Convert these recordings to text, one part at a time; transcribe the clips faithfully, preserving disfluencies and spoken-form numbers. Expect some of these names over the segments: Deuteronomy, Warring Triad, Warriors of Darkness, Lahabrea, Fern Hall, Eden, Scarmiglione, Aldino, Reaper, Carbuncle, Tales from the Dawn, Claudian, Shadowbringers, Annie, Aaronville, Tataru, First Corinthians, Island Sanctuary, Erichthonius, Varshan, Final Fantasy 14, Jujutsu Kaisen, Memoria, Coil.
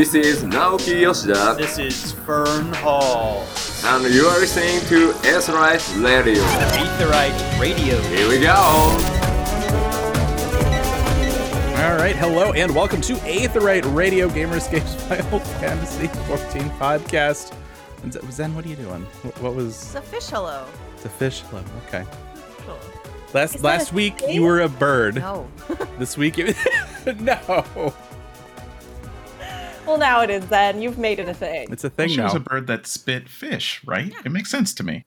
This is Naoki Yoshida. This is Fern Hall. And you are listening to Aetherite Radio. Aetherite Radio. Here we go. All right, hello and welcome to Aetherite Radio, Gamerscape's Final Fantasy fourteen podcast. Zen, what are you doing? What was? It's a fish hello. It's a fish hello. Okay. Cool. Last is last week thing? You were a bird. No. This week it no. Well, now it is then. You've made it a thing. It's a thing well, she now. She was a bird that spit fish, right? Yeah. It makes sense to me.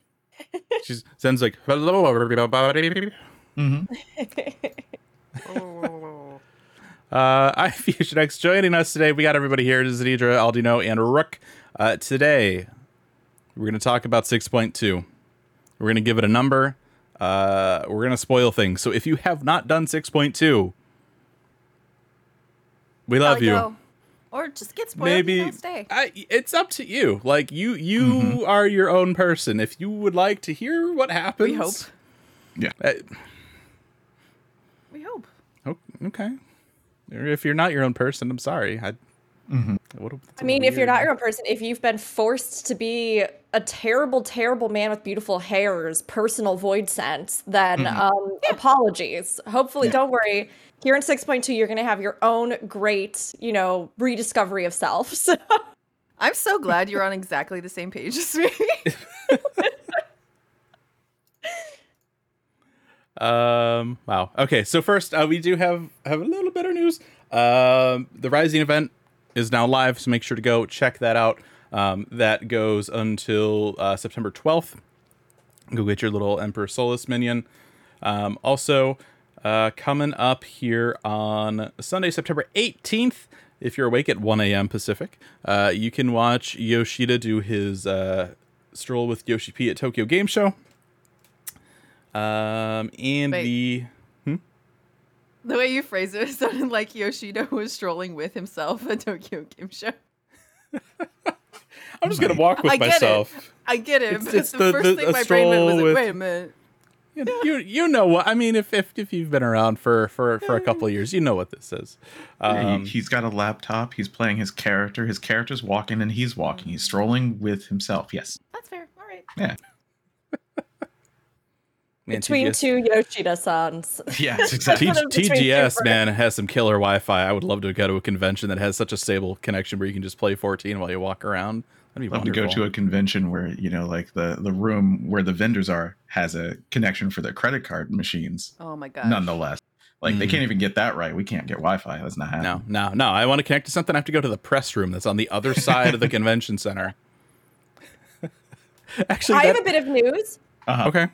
She's Zen's like, hello, everybody. Mm-hmm. uh, I'm Fusion X. Joining us today, we got everybody here. Zedidra, Aldino, and Rook. Uh, today, we're going to talk about six point two. We're going to give it a number. Uh, we're going to spoil things. So if you have not done six point two, we love you. Go. Or just get spoiled. Maybe and don't stay. I, it's up to you. Like you, you mm-hmm. are your own person. If you would like to hear what happens, we hope. Yeah. Uh, we hope. Okay. If you're not your own person, I'm sorry. I. Mm-hmm. What a, I mean, weird. If you're not your own person, if you've been forced to be a terrible, terrible man with beautiful hair's personal void sense, then mm-hmm. um, yeah. apologies. Hopefully, yeah. don't worry. Here in six point two, you're going to have your own great, you know, rediscovery of self. So. I'm so glad you're on exactly the same page as me. um. Wow. Okay. So first, uh, we do have have a little bit of news. Um, the Rising event is now live, so make sure to go check that out. Um, that goes until uh, September twelfth. Go get your little Emperor Solus minion. Um, also, uh, coming up here on Sunday, September eighteenth, if you're awake at one a.m. Pacific, uh, you can watch Yoshida do his uh, stroll with Yoshi P at Tokyo Game Show. Um, and Wait. the... The way you phrased it, it sounded like Yoshida was strolling with himself at Tokyo Game Show. I'm just going to walk with I myself. It. I get it. It's, but it's the, the first the, thing my brain went was like, with, wait a minute. You, you, you know what? I mean, if, if if you've been around for, for, for a couple of years, you know what this is. Um, he, he's got a laptop. He's playing his character. His character's walking and he's walking. He's strolling with himself. Yes. That's fair. All right. Yeah. Man, between T G S. Two Yoshida sons. Yeah, exactly. T- TGS, man, has some killer Wi-Fi. I would love to go to a convention that has such a stable connection where you can just play fourteen while you walk around. That'd be love wonderful. To go to a convention where, you know, like the, the room where the vendors are has a connection for their credit card machines. Oh, my God. Nonetheless. Like, mm. they can't even get that right. We can't get Wi-Fi. That's not happening. No, no, no. I want to connect to something. I have to go to the press room that's on the other side of the convention center. Actually, I that... have a bit of news. Uh-huh. Okay.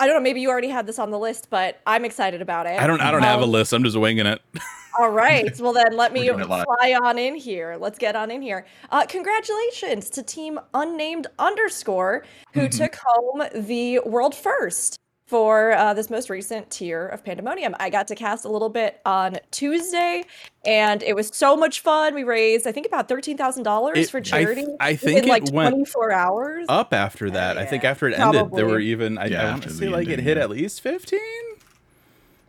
I don't know, maybe you already had this on the list, but I'm excited about it. I don't I don't um, have a list. I'm just winging it. All right. Well, then let me fly on in here. Let's get on in here. Uh, congratulations to Team Unnamed Underscore, who mm-hmm. took home the world first for uh, this most recent tier of Pandemonium. I got to cast a little bit on Tuesday, and it was so much fun. We raised, I think, about thirteen thousand dollars for charity I th- I think in like it went twenty-four hours. Up after that. Oh, yeah. I think after it Probably. ended, there were even, I, yeah, I want to say, like ending, it hit yeah. at least fifteen?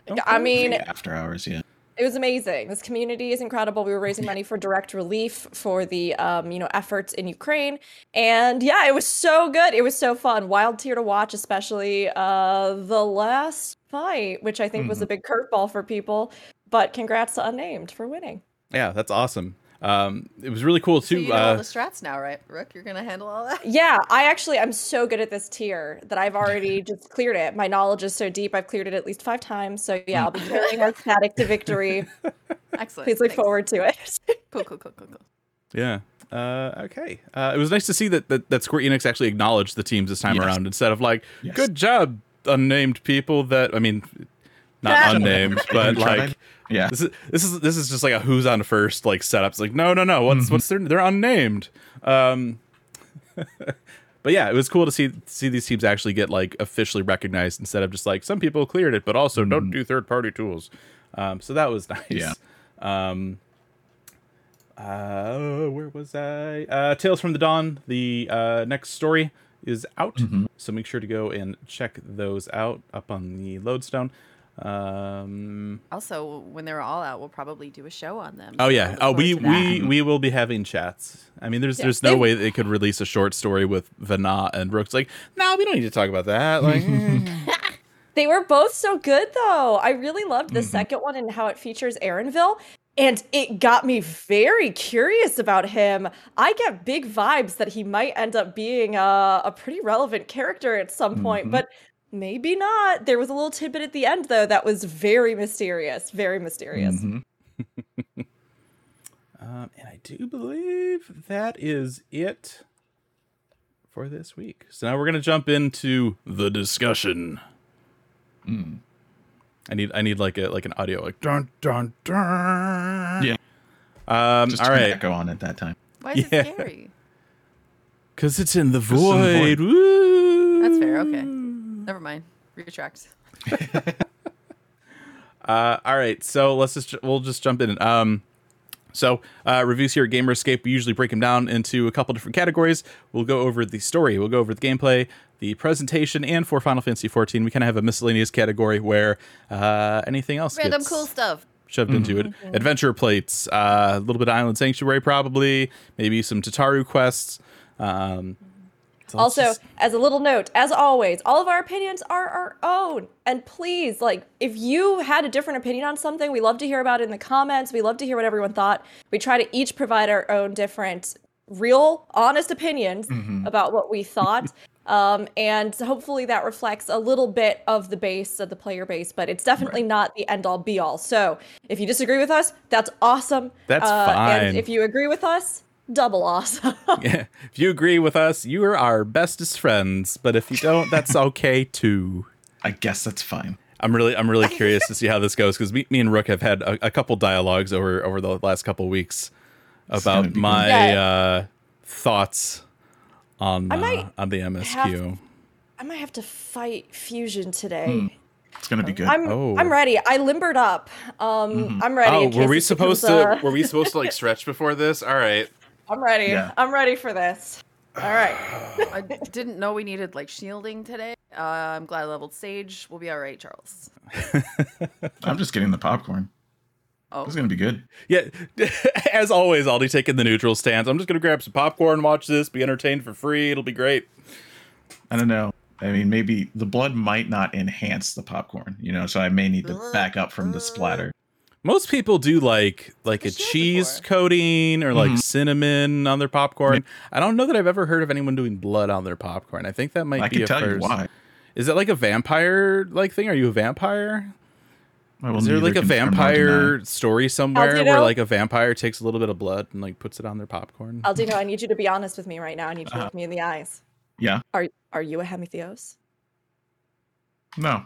Don't I mean, after hours, yeah. It was amazing. This community is incredible. We were raising money for direct relief for the, um, you know, efforts in Ukraine. And yeah, it was so good. It was so fun. Wild tier to watch, especially uh, the last fight, which I think mm-hmm. was a big curveball for people. But congrats to Unnamed for winning. Yeah, that's awesome. Um, it was really cool, too. So you know uh, all the strats now, right, Rook? You're going to handle all that? Yeah, I actually am so good at this tier that I've already just cleared it. My knowledge is so deep. I've cleared it at least five times. So, yeah, I'll be carrying our static to victory. Excellent. Please look Thanks. forward to it. Cool, cool, cool, cool, cool. Yeah. Uh, okay. Uh, it was nice to see that, that, that Square Enix actually acknowledged the teams this time yes. around instead of like, yes. good job, unnamed people that, I mean... Not unnamed, but like, yeah. This is this is this is just like a who's on first like setup. It's like no, no, no. What's mm-hmm. what's their they're unnamed. Um, but yeah, it was cool to see see these teams actually get like officially recognized instead of just like some people cleared it, but also mm-hmm. don't do third party tools. Um, so that was nice. Yeah. Um, uh, where was I? Uh, Tales from the Dawn. The uh, next story is out, mm-hmm. so make sure to go and check those out up on the Lodestone. Um, also, when they're all out, we'll probably do a show on them. Oh yeah, oh we we, we will be having chats. I mean, there's yeah. there's no they, way they could release a short story with Vana and Rook's like, no, nah, we don't need to talk about that. Like, they were both so good though. I really loved the mm-hmm. second one and how it features Aaronville, and it got me very curious about him. I get big vibes that he might end up being a, a pretty relevant character at some mm-hmm. point, but. Maybe not. There was a little tidbit at the end, though, that was very mysterious. Very mysterious. Mm-hmm. um, and I do believe that is it for this week. So now we're going to jump into the discussion. Mm. I need, I need like a like an audio like dun dun dun. Yeah. Um. Just all right. Echo on at that time. Why is yeah. it scary? Because it's in the void. In the void. Woo! That's fair. Okay. Never mind. Retract. uh, all right. So let's just we'll just jump in. Um, so uh, reviews here at Gamerscape. We usually break them down into a couple different categories. We'll go over the story. We'll go over the gameplay, the presentation, and for Final Fantasy fourteen, we kind of have a miscellaneous category where uh, anything else. Random gets cool stuff shoved mm-hmm. into it. Mm-hmm. Adventure plates. Uh, a little bit of Island Sanctuary, probably. Maybe some Tataru quests. Um, So also, just... as a little note, as always, all of our opinions are our own. And please, like, if you had a different opinion on something, we love to hear about it in the comments. We love to hear what everyone thought. We try to each provide our own different, real, honest opinions mm-hmm. about what we thought. um, and hopefully that reflects a little bit of the base, of the player base, but it's definitely right. not the end-all, be-all. So if you disagree with us, that's awesome. That's uh, fine. And if you agree with us... double awesome. Yeah. If you agree with us, you are our bestest friends. But if you don't, that's okay too. I guess that's fine. I'm really, I'm really curious to see how this goes because me, me and Rook have had a, a couple dialogues over over the last couple of weeks about my yeah. uh, thoughts on uh, on the M S Q. Have, I might have to fight Fusion today. Hmm. It's gonna be good. I'm, oh. I'm ready. I limbered up. Um, mm-hmm. I'm ready. Oh, were we supposed becomes, to? Uh... were we supposed to like stretch before this? All right. I'm ready. Yeah. I'm ready for this. All right. I didn't know we needed like shielding today. Uh, I'm glad I leveled Sage. We'll be all right, Charles. I'm just getting the popcorn. Oh, it's gonna be good. Yeah, as always, Aldi taking the neutral stance. I'm just gonna grab some popcorn, watch this, be entertained for free. It'll be great. I don't know. I mean, maybe the blood might not enhance the popcorn, you know. So I may need to back up from the splatter. Most people do like like a cheese coating or like mm. cinnamon on their popcorn. I don't know that I've ever heard of anyone doing blood on their popcorn. I think that might I be can a tell first. You why. Is that like a vampire like thing? Are you a vampire? Is there like a vampire story somewhere Aldino? Where like a vampire takes a little bit of blood and like puts it on their popcorn? Aldino, I need you to be honest with me right now. I need you to uh, look me in the eyes. Yeah. Are are you a hemitheios? No.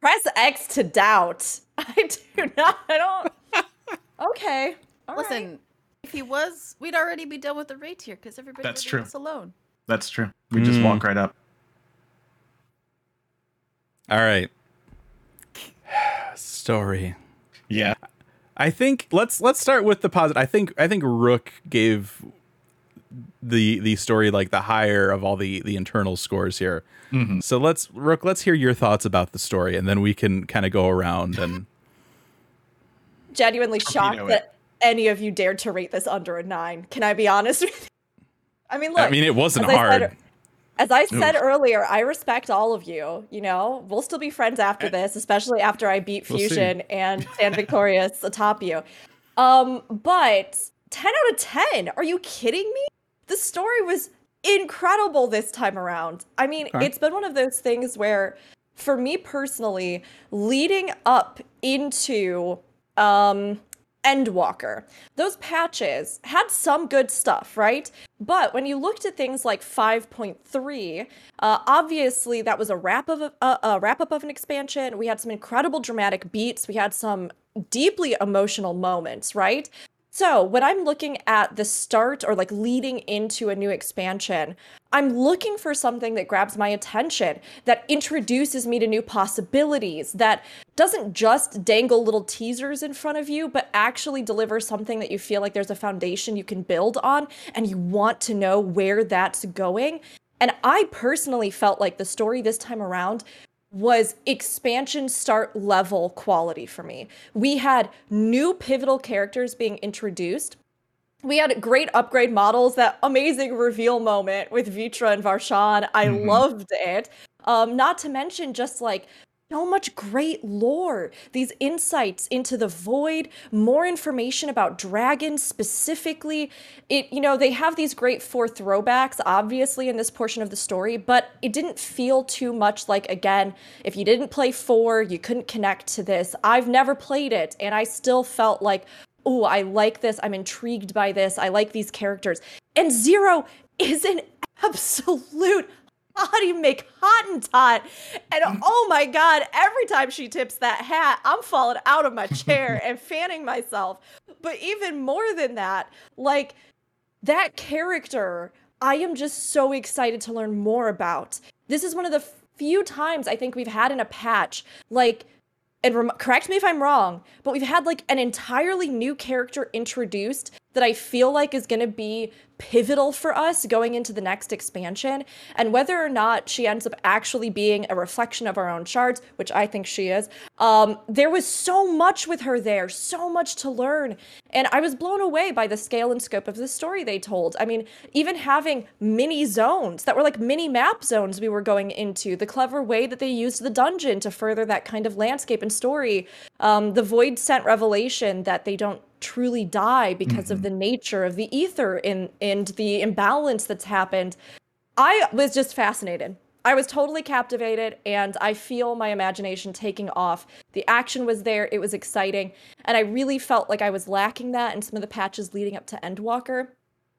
Press X to doubt. I do not. I don't. Okay. All Listen, right. If he was, we'd already be done with the raid tier because everybody That's would be us alone. That's true. We mm. just walk right up. All right. Story. Yeah. I think let's let's start with the positive. I think I think Rook gave the the story like the higher of all the the internal scores here. Mm-hmm. So let's Rook, let's hear your thoughts about the story, and then we can kind of go around and genuinely shocked that it. Any of you dared to rate this under a nine. Can I be honest with you? I mean, look. I mean, it wasn't as hard. I said, as I said Oof. earlier, I respect all of you. You know, we'll still be friends after this, especially after I beat we'll Fusion see. and stand victorious atop you. Um, but ten out of ten. Are you kidding me? The story was incredible this time around. I mean, okay. It's been one of those things where, for me personally, leading up into um, Endwalker, those patches had some good stuff, right? But when you looked at things like five point three, uh, obviously that was a wrap of a, a wrap up of an expansion. We had some incredible dramatic beats. We had some deeply emotional moments, right? So when I'm looking at the start or like leading into a new expansion, I'm looking for something that grabs my attention, that introduces me to new possibilities, that doesn't just dangle little teasers in front of you, but actually delivers something that you feel like there's a foundation you can build on and you want to know where that's going. And I personally felt like the story this time around was expansion start level quality for me. We had new pivotal characters being introduced. We had great upgrade models, that amazing reveal moment with Vitra and Varshan. I mm-hmm. loved it. Um, not to mention just like so much great lore, these insights into the void, more information about dragons specifically. It, you know, they have these great four throwbacks, obviously, in this portion of the story, but it didn't feel too much like, again, if you didn't play four, you couldn't connect to this. I've never played it, and I still felt like, oh, I like this. I'm intrigued by this. I like these characters. And Zero is an absolute hottie McHottentot. And oh my God, every time she tips that hat, I'm falling out of my chair and fanning myself. But even more than that, like that character, I am just so excited to learn more about. This is one of the few times I think we've had in a patch, like, and rem- correct me if I'm wrong, but we've had like an entirely new character introduced that I feel like is going to be pivotal for us going into the next expansion. And whether or not she ends up actually being a reflection of our own shards, which I think she is, um, there was so much with her there, so much to learn. And I was blown away by the scale and scope of the story they told. I mean, even having mini zones that were like mini map zones we were going into, the clever way that they used the dungeon to further that kind of landscape and story, um, the Void Scent revelation that they don't truly die because mm-hmm. of the nature of the ether and, and the imbalance that's happened. I was just fascinated. I was totally captivated, and I feel my imagination taking off. The action was there, it was exciting, and I really felt like I was lacking that in some of the patches leading up to Endwalker,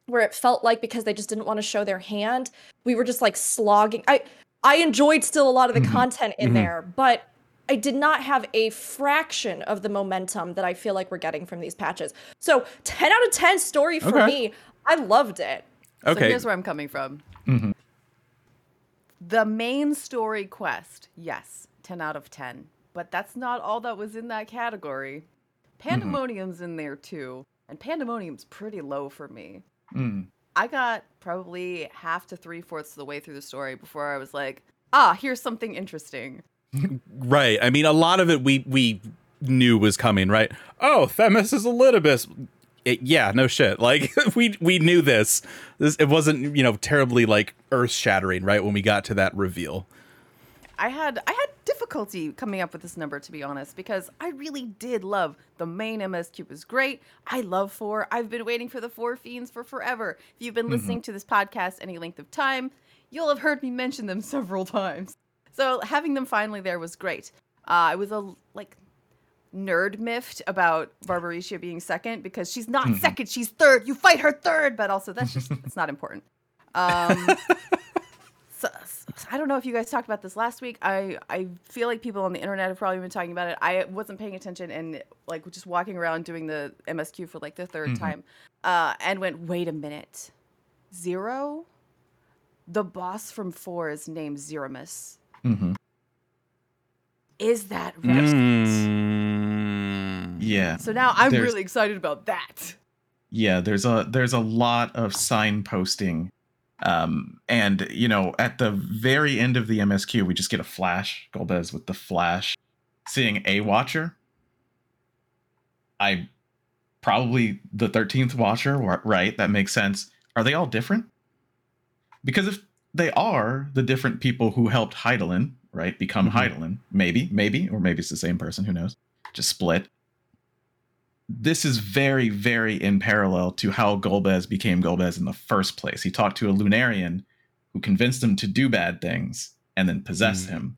where it felt like because they just didn't want to show their hand, we were just like slogging. I, I enjoyed still a lot of the mm-hmm. content in mm-hmm. there, but I did not have a fraction of the momentum that I feel like we're getting from these patches. So ten out of ten story for okay. me. I loved it. Okay. So here's where I'm coming from. Mm-hmm. The main story quest, yes, ten out of ten. But that's not all that was in that category. Pandemonium's mm-hmm. in there too. And Pandemonium's pretty low for me. Mm. I got probably half to three-fourths of the way through the story before I was like, ah, here's something interesting. Right. I mean, a lot of it we we knew was coming, right? Oh, Themis is Elidibus. It, yeah, no shit. Like, we we knew this. this. It wasn't, you know, terribly, like, earth-shattering, right, when we got to that reveal. I had I had difficulty coming up with this number, to be honest, because I really did love the main M S Q. Was great. I love four. I've been waiting for the Four Fiends for forever. If you've been listening mm-hmm. to this podcast any length of time, you'll have heard me mention them several times. So having them finally there was great. Uh, I was a like nerd miffed about Barbariccia being second because she's not mm-hmm. second, she's third. You fight her third, but also that's just it's not important. Um, so, so, I don't know if you guys talked about this last week. I, I feel like people on the internet have probably been talking about it. I wasn't paying attention and like just walking around doing the M S Q for like the third mm-hmm. time, uh, and went, wait a minute, Zero? The boss from four is named Zeromus. Mm-hmm. Is that right? Mm, yeah. So now I'm there's, really excited about that. Yeah, there's a there's a lot of signposting, um, and you know, at the very end of the M S Q, we just get a flash. Golbez with the flash, seeing a Watcher. I probably the thirteenth Watcher, right? That makes sense. Are they all different? Because if they are the different people who helped Heidelin, right? Become mm-hmm. Heidelin. Maybe, maybe, or maybe it's the same person. Who knows? Just split. This is very, very in parallel to how Golbez became Golbez in the first place. He talked to a Lunarian who convinced him to do bad things and then possess mm. him.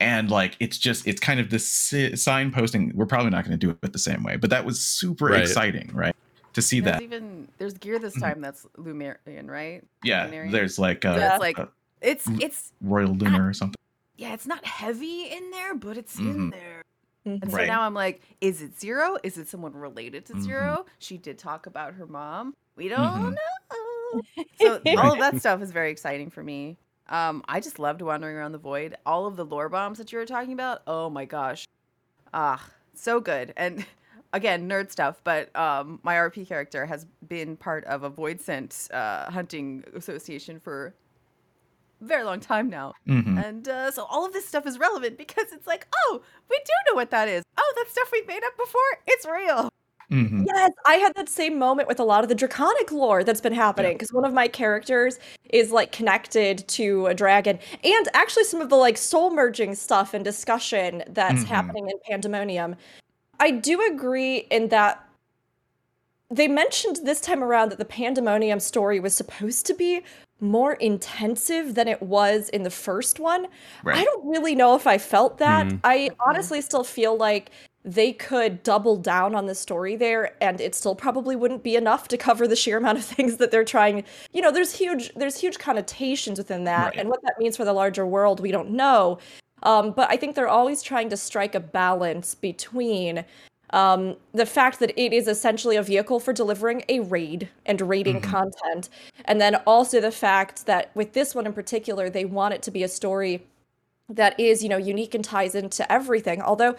And like, it's just, it's kind of this si- signposting. We're probably not going to do it the same way, but that was super right. exciting, right? To see there's that even there's gear this time that's Lunarian, right? Yeah, Lunarian. There's like a, yeah. like a it's it's Royal Lunar not, or something. Yeah, it's not heavy in there, but it's mm-hmm. in there. Mm-hmm. And so right. now I'm like, is it Zero? Is it someone related to mm-hmm. Zero? She did talk about her mom. We don't mm-hmm. know. So all of that stuff is very exciting for me. Um, I just loved wandering around the void. All of the lore bombs that you were talking about. Oh my gosh, ah, so good and. Again, nerd stuff, but um, my R P character has been part of a Void Scent uh, hunting association for very long time now. Mm-hmm. And uh, so all of this stuff is relevant because it's like, oh, we do know what that is. Oh, that stuff we made up before, it's real. Mm-hmm. Yes, I had that same moment with a lot of the draconic lore that's been happening because yeah. one of my characters is like connected to a dragon, and actually some of the like soul merging stuff and discussion that's mm-hmm. happening in Pandemonium. I do agree in that they mentioned this time around that the Pandemonium story was supposed to be more intensive than it was in the first one. Right. I don't really know if I felt that. Mm-hmm. I honestly still feel like they could double down on the story there, and it still probably wouldn't be enough to cover the sheer amount of things that they're trying. You know, there's huge there's huge connotations within that, right. and what that means for the larger world, we don't know. Um, but I think they're always trying to strike a balance between um, the fact that it is essentially a vehicle for delivering a raid and raiding mm-hmm. content, and then also the fact that with this one in particular, they want it to be a story that is, you know, unique and ties into everything. Although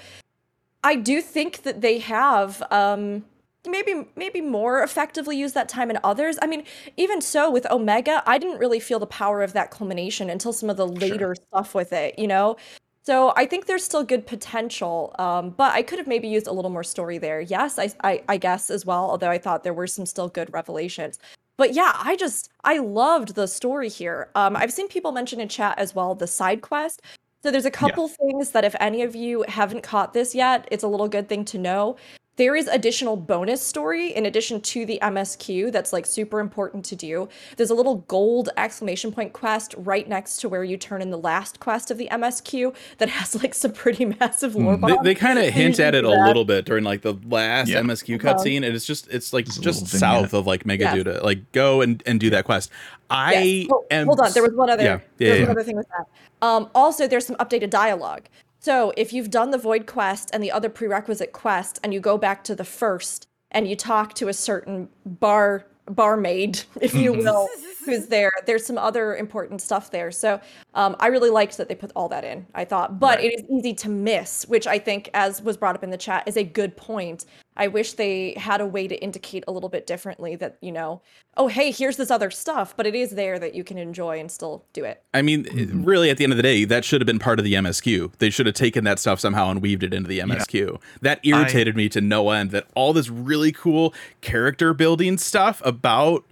I do think that they have um, maybe maybe more effectively used that time in others. I mean, even so with Omega, I didn't really feel the power of that culmination until some of the later sure. stuff with it, you know? So I think there's still good potential, um, but I could have maybe used a little more story there. Yes, I, I, I guess as well, although I thought there were some still good revelations. But yeah, I just, I loved the story here. Um, I've seen people mention in chat as well the side quest. So there's a couple yeah. things that if any of you haven't caught this yet, it's a little good thing to know. There is additional bonus story in addition to the M S Q that's like super important to do. There's a little gold exclamation point quest right next to where you turn in the last quest of the M S Q that has like some pretty massive lore mm. bombs. They, they kind of hint at it a little bit during like the last yeah. M S Q cutscene, and it's just it's like it's just south of like Megaduda. Yeah. Like go and, and do that quest. I yes. oh, am hold on. There was one other. Yeah. Yeah, there was yeah, one yeah. other thing with that. Um, also, there's some updated dialogue. So if you've done the Void Quest and the other prerequisite quest, and you go back to the first and you talk to a certain bar barmaid, if you will, who's there, there's some other important stuff there. So um, I really liked that they put all that in, I thought. But right. it is easy to miss, which I think, as was brought up in the chat, is a good point. I wish they had a way to indicate a little bit differently that, you know, oh, hey, here's this other stuff, but it is there that you can enjoy and still do it. I mean, mm-hmm. really, at the end of the day, that should have been part of the M S Q. They should have taken that stuff somehow and weaved it into the M S Q. Yeah. That irritated I... me to no end, that all this really cool character building stuff about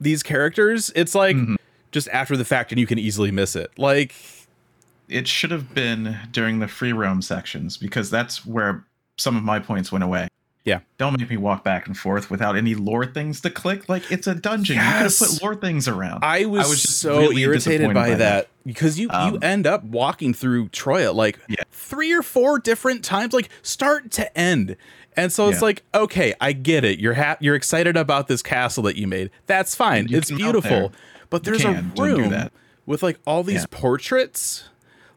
these characters, it's like mm-hmm. just after the fact and you can easily miss it. Like, it should have been during the free roam sections, because that's where some of my points went away. Yeah. Don't make me walk back and forth without any lore things to click. Like, it's a dungeon. Yes. You could put lore things around. I was, I was just so really irritated by, by that. that because you, um, you end up walking through Troia like yeah. three or four different times, like start to end. And so yeah. it's like, okay, I get it. You're ha- you're excited about this castle that you made. That's fine. It's beautiful. There. But there's a room with like all these yeah. portraits.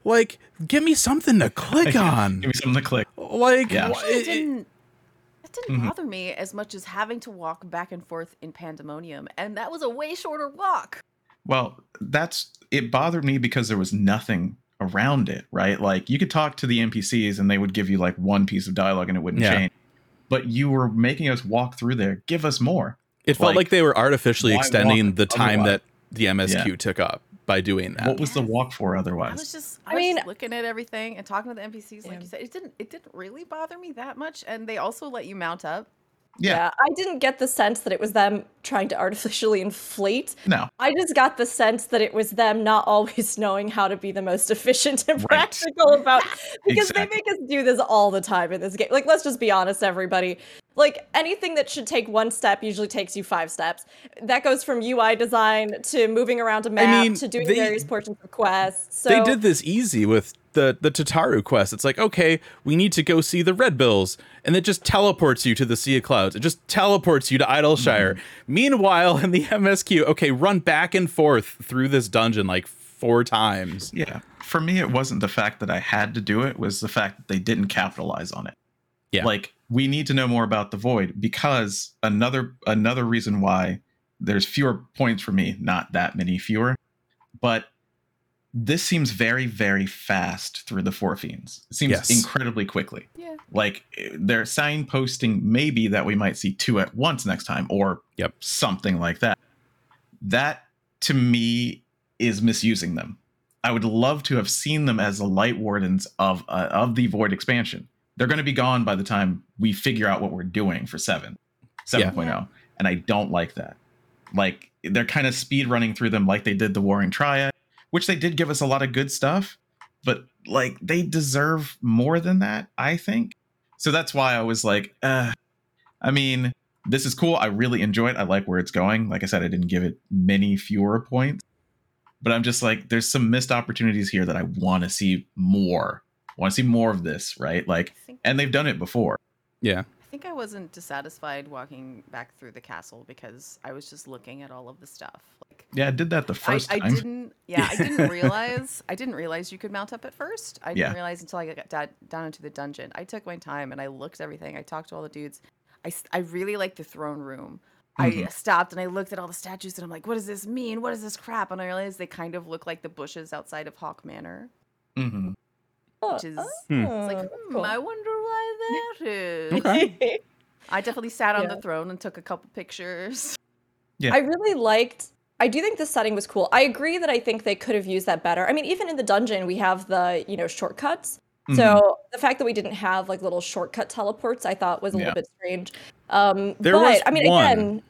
Like, give me something to click on. Give me something to click. Like, yeah. it, it didn't, that didn't mm-hmm. bother me as much as having to walk back and forth in Pandemonium. And that was a way shorter walk. Well, that's it bothered me because there was nothing around it, right? Like, you could talk to the N P Cs and they would give you like one piece of dialogue and it wouldn't yeah. change. But you were making us walk through there. Give us more. It felt like, like they were artificially extending the time otherwise? that the M S Q yeah. took up by doing that. What was the walk for otherwise? I was just I, I was mean, just looking at everything and talking to the N P Cs, yeah. like you said. It didn't it didn't really bother me that much, and they also let you mount up. Yeah. yeah. I didn't get the sense that it was them trying to artificially inflate. No. I just got the sense that it was them not always knowing how to be the most efficient and right. practical about because exactly. they make us do this all the time in this game. Like, let's just be honest, everybody. Like, anything that should take one step usually takes you five steps. That goes from U I design to moving around a map I mean, to doing they, various portions of quests. So, they did this easy with the, the Tataru quest. It's like, okay, we need to go see the Red Bills. And it just teleports you to the Sea of Clouds. It just teleports you to Idleshire. Mm-hmm. Meanwhile, in the M S Q, okay, run back and forth through this dungeon like four times. Yeah. For me, it wasn't the fact that I had to do it. It was the fact that they didn't capitalize on it. Yeah. Like, we need to know more about the Void, because another another reason why there's fewer points for me, not that many fewer, but this seems very, very fast through the Four Fiends. It seems yes. incredibly quickly. Yeah. Like, they're signposting maybe that we might see two at once next time or yep. something like that. That, to me, is misusing them. I would love to have seen them as the light wardens of uh, of the Void expansion. They're going to be gone by the time we figure out what we're doing for seven, seven point oh. Yeah. And I don't like that. Like, they're kind of speed running through them like they did the Warring Triad, which they did give us a lot of good stuff, but like, they deserve more than that, I think. So that's why I was like, uh, I mean, this is cool. I really enjoy it. I like where it's going. Like I said, I didn't give it many fewer points, but I'm just like, there's some missed opportunities here that I want to see more. I want to see more of this, right? Like, and they've done it before. Yeah. I think I wasn't dissatisfied walking back through the castle because I was just looking at all of the stuff. Like, yeah, I did that the first I, time. I didn't. Yeah, I didn't realize. I didn't realize you could mount up at first. I didn't yeah. realize until I got da- down into the dungeon. I took my time and I looked at everything. I talked to all the dudes. I, I really liked the throne room. Mm-hmm. I stopped and I looked at all the statues and I'm like, what does this mean? What is this crap? And I realized they kind of look like the bushes outside of Hawk Manor. Mm-hmm. Which is oh, it's like, hmm, cool. I wonder why that is. Okay. I definitely sat on yeah. the throne and took a couple pictures. Yeah. I really liked, I do think the setting was cool. I agree that I think they could have used that better. I mean, even in the dungeon, we have the, you know, shortcuts. Mm-hmm. So the fact that we didn't have like little shortcut teleports, I thought was a yeah. little bit strange. Um, there but, was I mean, one, again,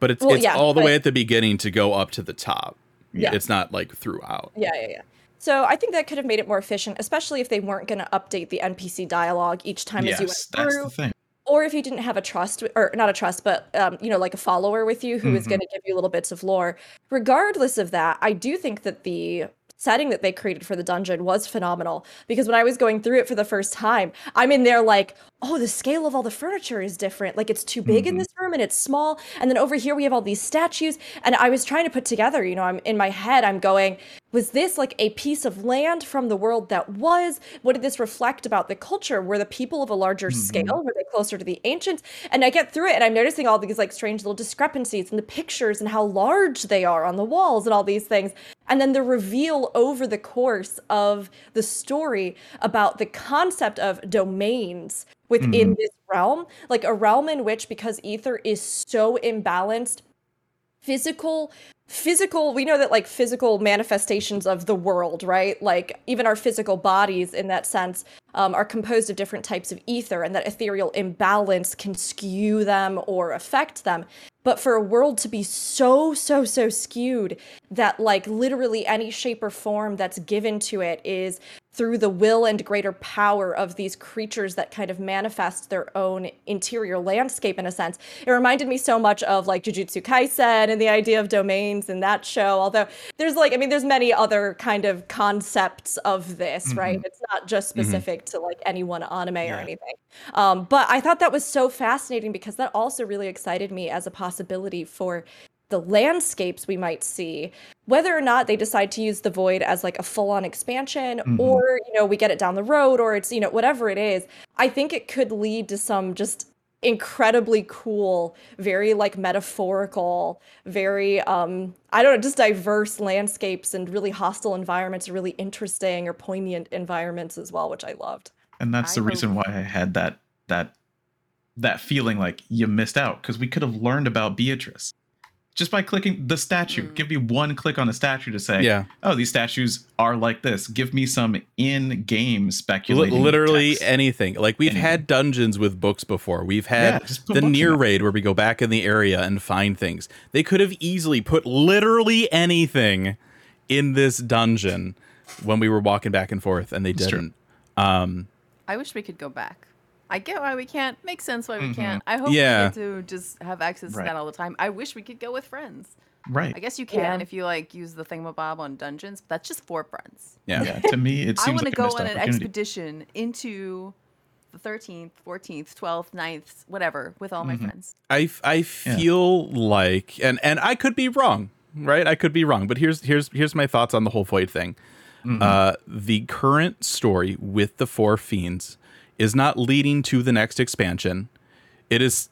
but it's, well, it's yeah, all the but, way at the beginning to go up to the top. Yeah. It's not like throughout. Yeah, yeah, yeah. So I think that could have made it more efficient, especially if they weren't going to update the N P C dialogue each time yes, as you went through. Yes, that's the thing. Or if you didn't have a trust, or not a trust, but, um, you know, like a follower with you who mm-hmm. is going to give you little bits of lore. Regardless of that, I do think that the setting that they created for the dungeon was phenomenal. Because when I was going through it for the first time, I'm in there like, oh, the scale of all the furniture is different. Like, it's too big mm-hmm. in this room and it's small. And then over here we have all these statues. And I was trying to put together, you know, I'm in my head, I'm going, was this like a piece of land from the world that was? What did this reflect about the culture? Were the people of a larger mm-hmm. scale? Were they closer to the ancients? And I get through it and I'm noticing all these like strange little discrepancies in the pictures and how large they are on the walls and all these things. And then the reveal over the course of the story about the concept of domains within mm-hmm. this realm, like a realm in which, because ether is so imbalanced, physical, physical, we know that like physical manifestations of the world, right? Like even our physical bodies in that sense um, are composed of different types of ether, and that ethereal imbalance can skew them or affect them. But for a world to be so, so, so skewed that, like, literally any shape or form that's given to it is through the will and greater power of these creatures that kind of manifest their own interior landscape, in a sense. It reminded me so much of, like, Jujutsu Kaisen and the idea of domains in that show. Although there's, like, I mean, there's many other kind of concepts of this, mm-hmm. right? It's not just specific mm-hmm. to, like, any one anime yeah. or anything. Um, but I thought that was so fascinating because that also really excited me as a possibility. possibility for the landscapes we might see, whether or not they decide to use the Void as like a full-on expansion mm-hmm. or, you know, we get it down the road or it's, you know, whatever it is. I think it could lead to some just incredibly cool, very like metaphorical, very, um, I don't know, just diverse landscapes and really hostile environments, really interesting or poignant environments as well, which I loved. And that's I the hope- reason why I had that, that, that feeling like you missed out, because we could have learned about Beatrice just by clicking the statue. Mm. Give me one click on a statue to say, yeah. oh, these statues are like this. Give me some in-game speculation. L- literally text. anything. Like we've anything. had dungeons with books before. We've had yeah, the near raid where we go back in the area and find things. They could have easily put literally anything in this dungeon when we were walking back and forth, and they That's didn't. Um, I wish we could go back. I get why we can't. Makes sense why we mm-hmm. can't. I hope yeah. we get to just have access to right. that all the time. I wish we could go with friends. Right. I guess you can yeah. if you like use the thingamabob on dungeons, but that's just for friends. Yeah. yeah. To me, it seems I want to like go on an expedition into the thirteenth, fourteenth, twelfth, ninth, whatever, with all mm-hmm. my friends. I, I feel yeah. like, and, and I could be wrong, right? I could be wrong, but here's here's here's my thoughts on the whole Void thing. Mm-hmm. Uh, the current story with the Four Fiends is not leading to the next expansion. It is,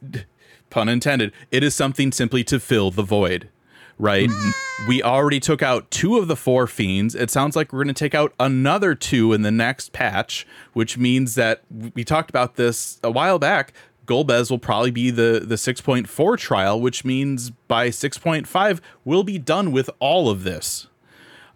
pun intended, it is something simply to fill the Void, right? Mm-hmm. We already took out two of the Four Fiends. It sounds like we're going to take out another two in the next patch, which means that we talked about this a while back. Golbez will probably be the, the six point four trial, which means by six point five, we'll be done with all of this.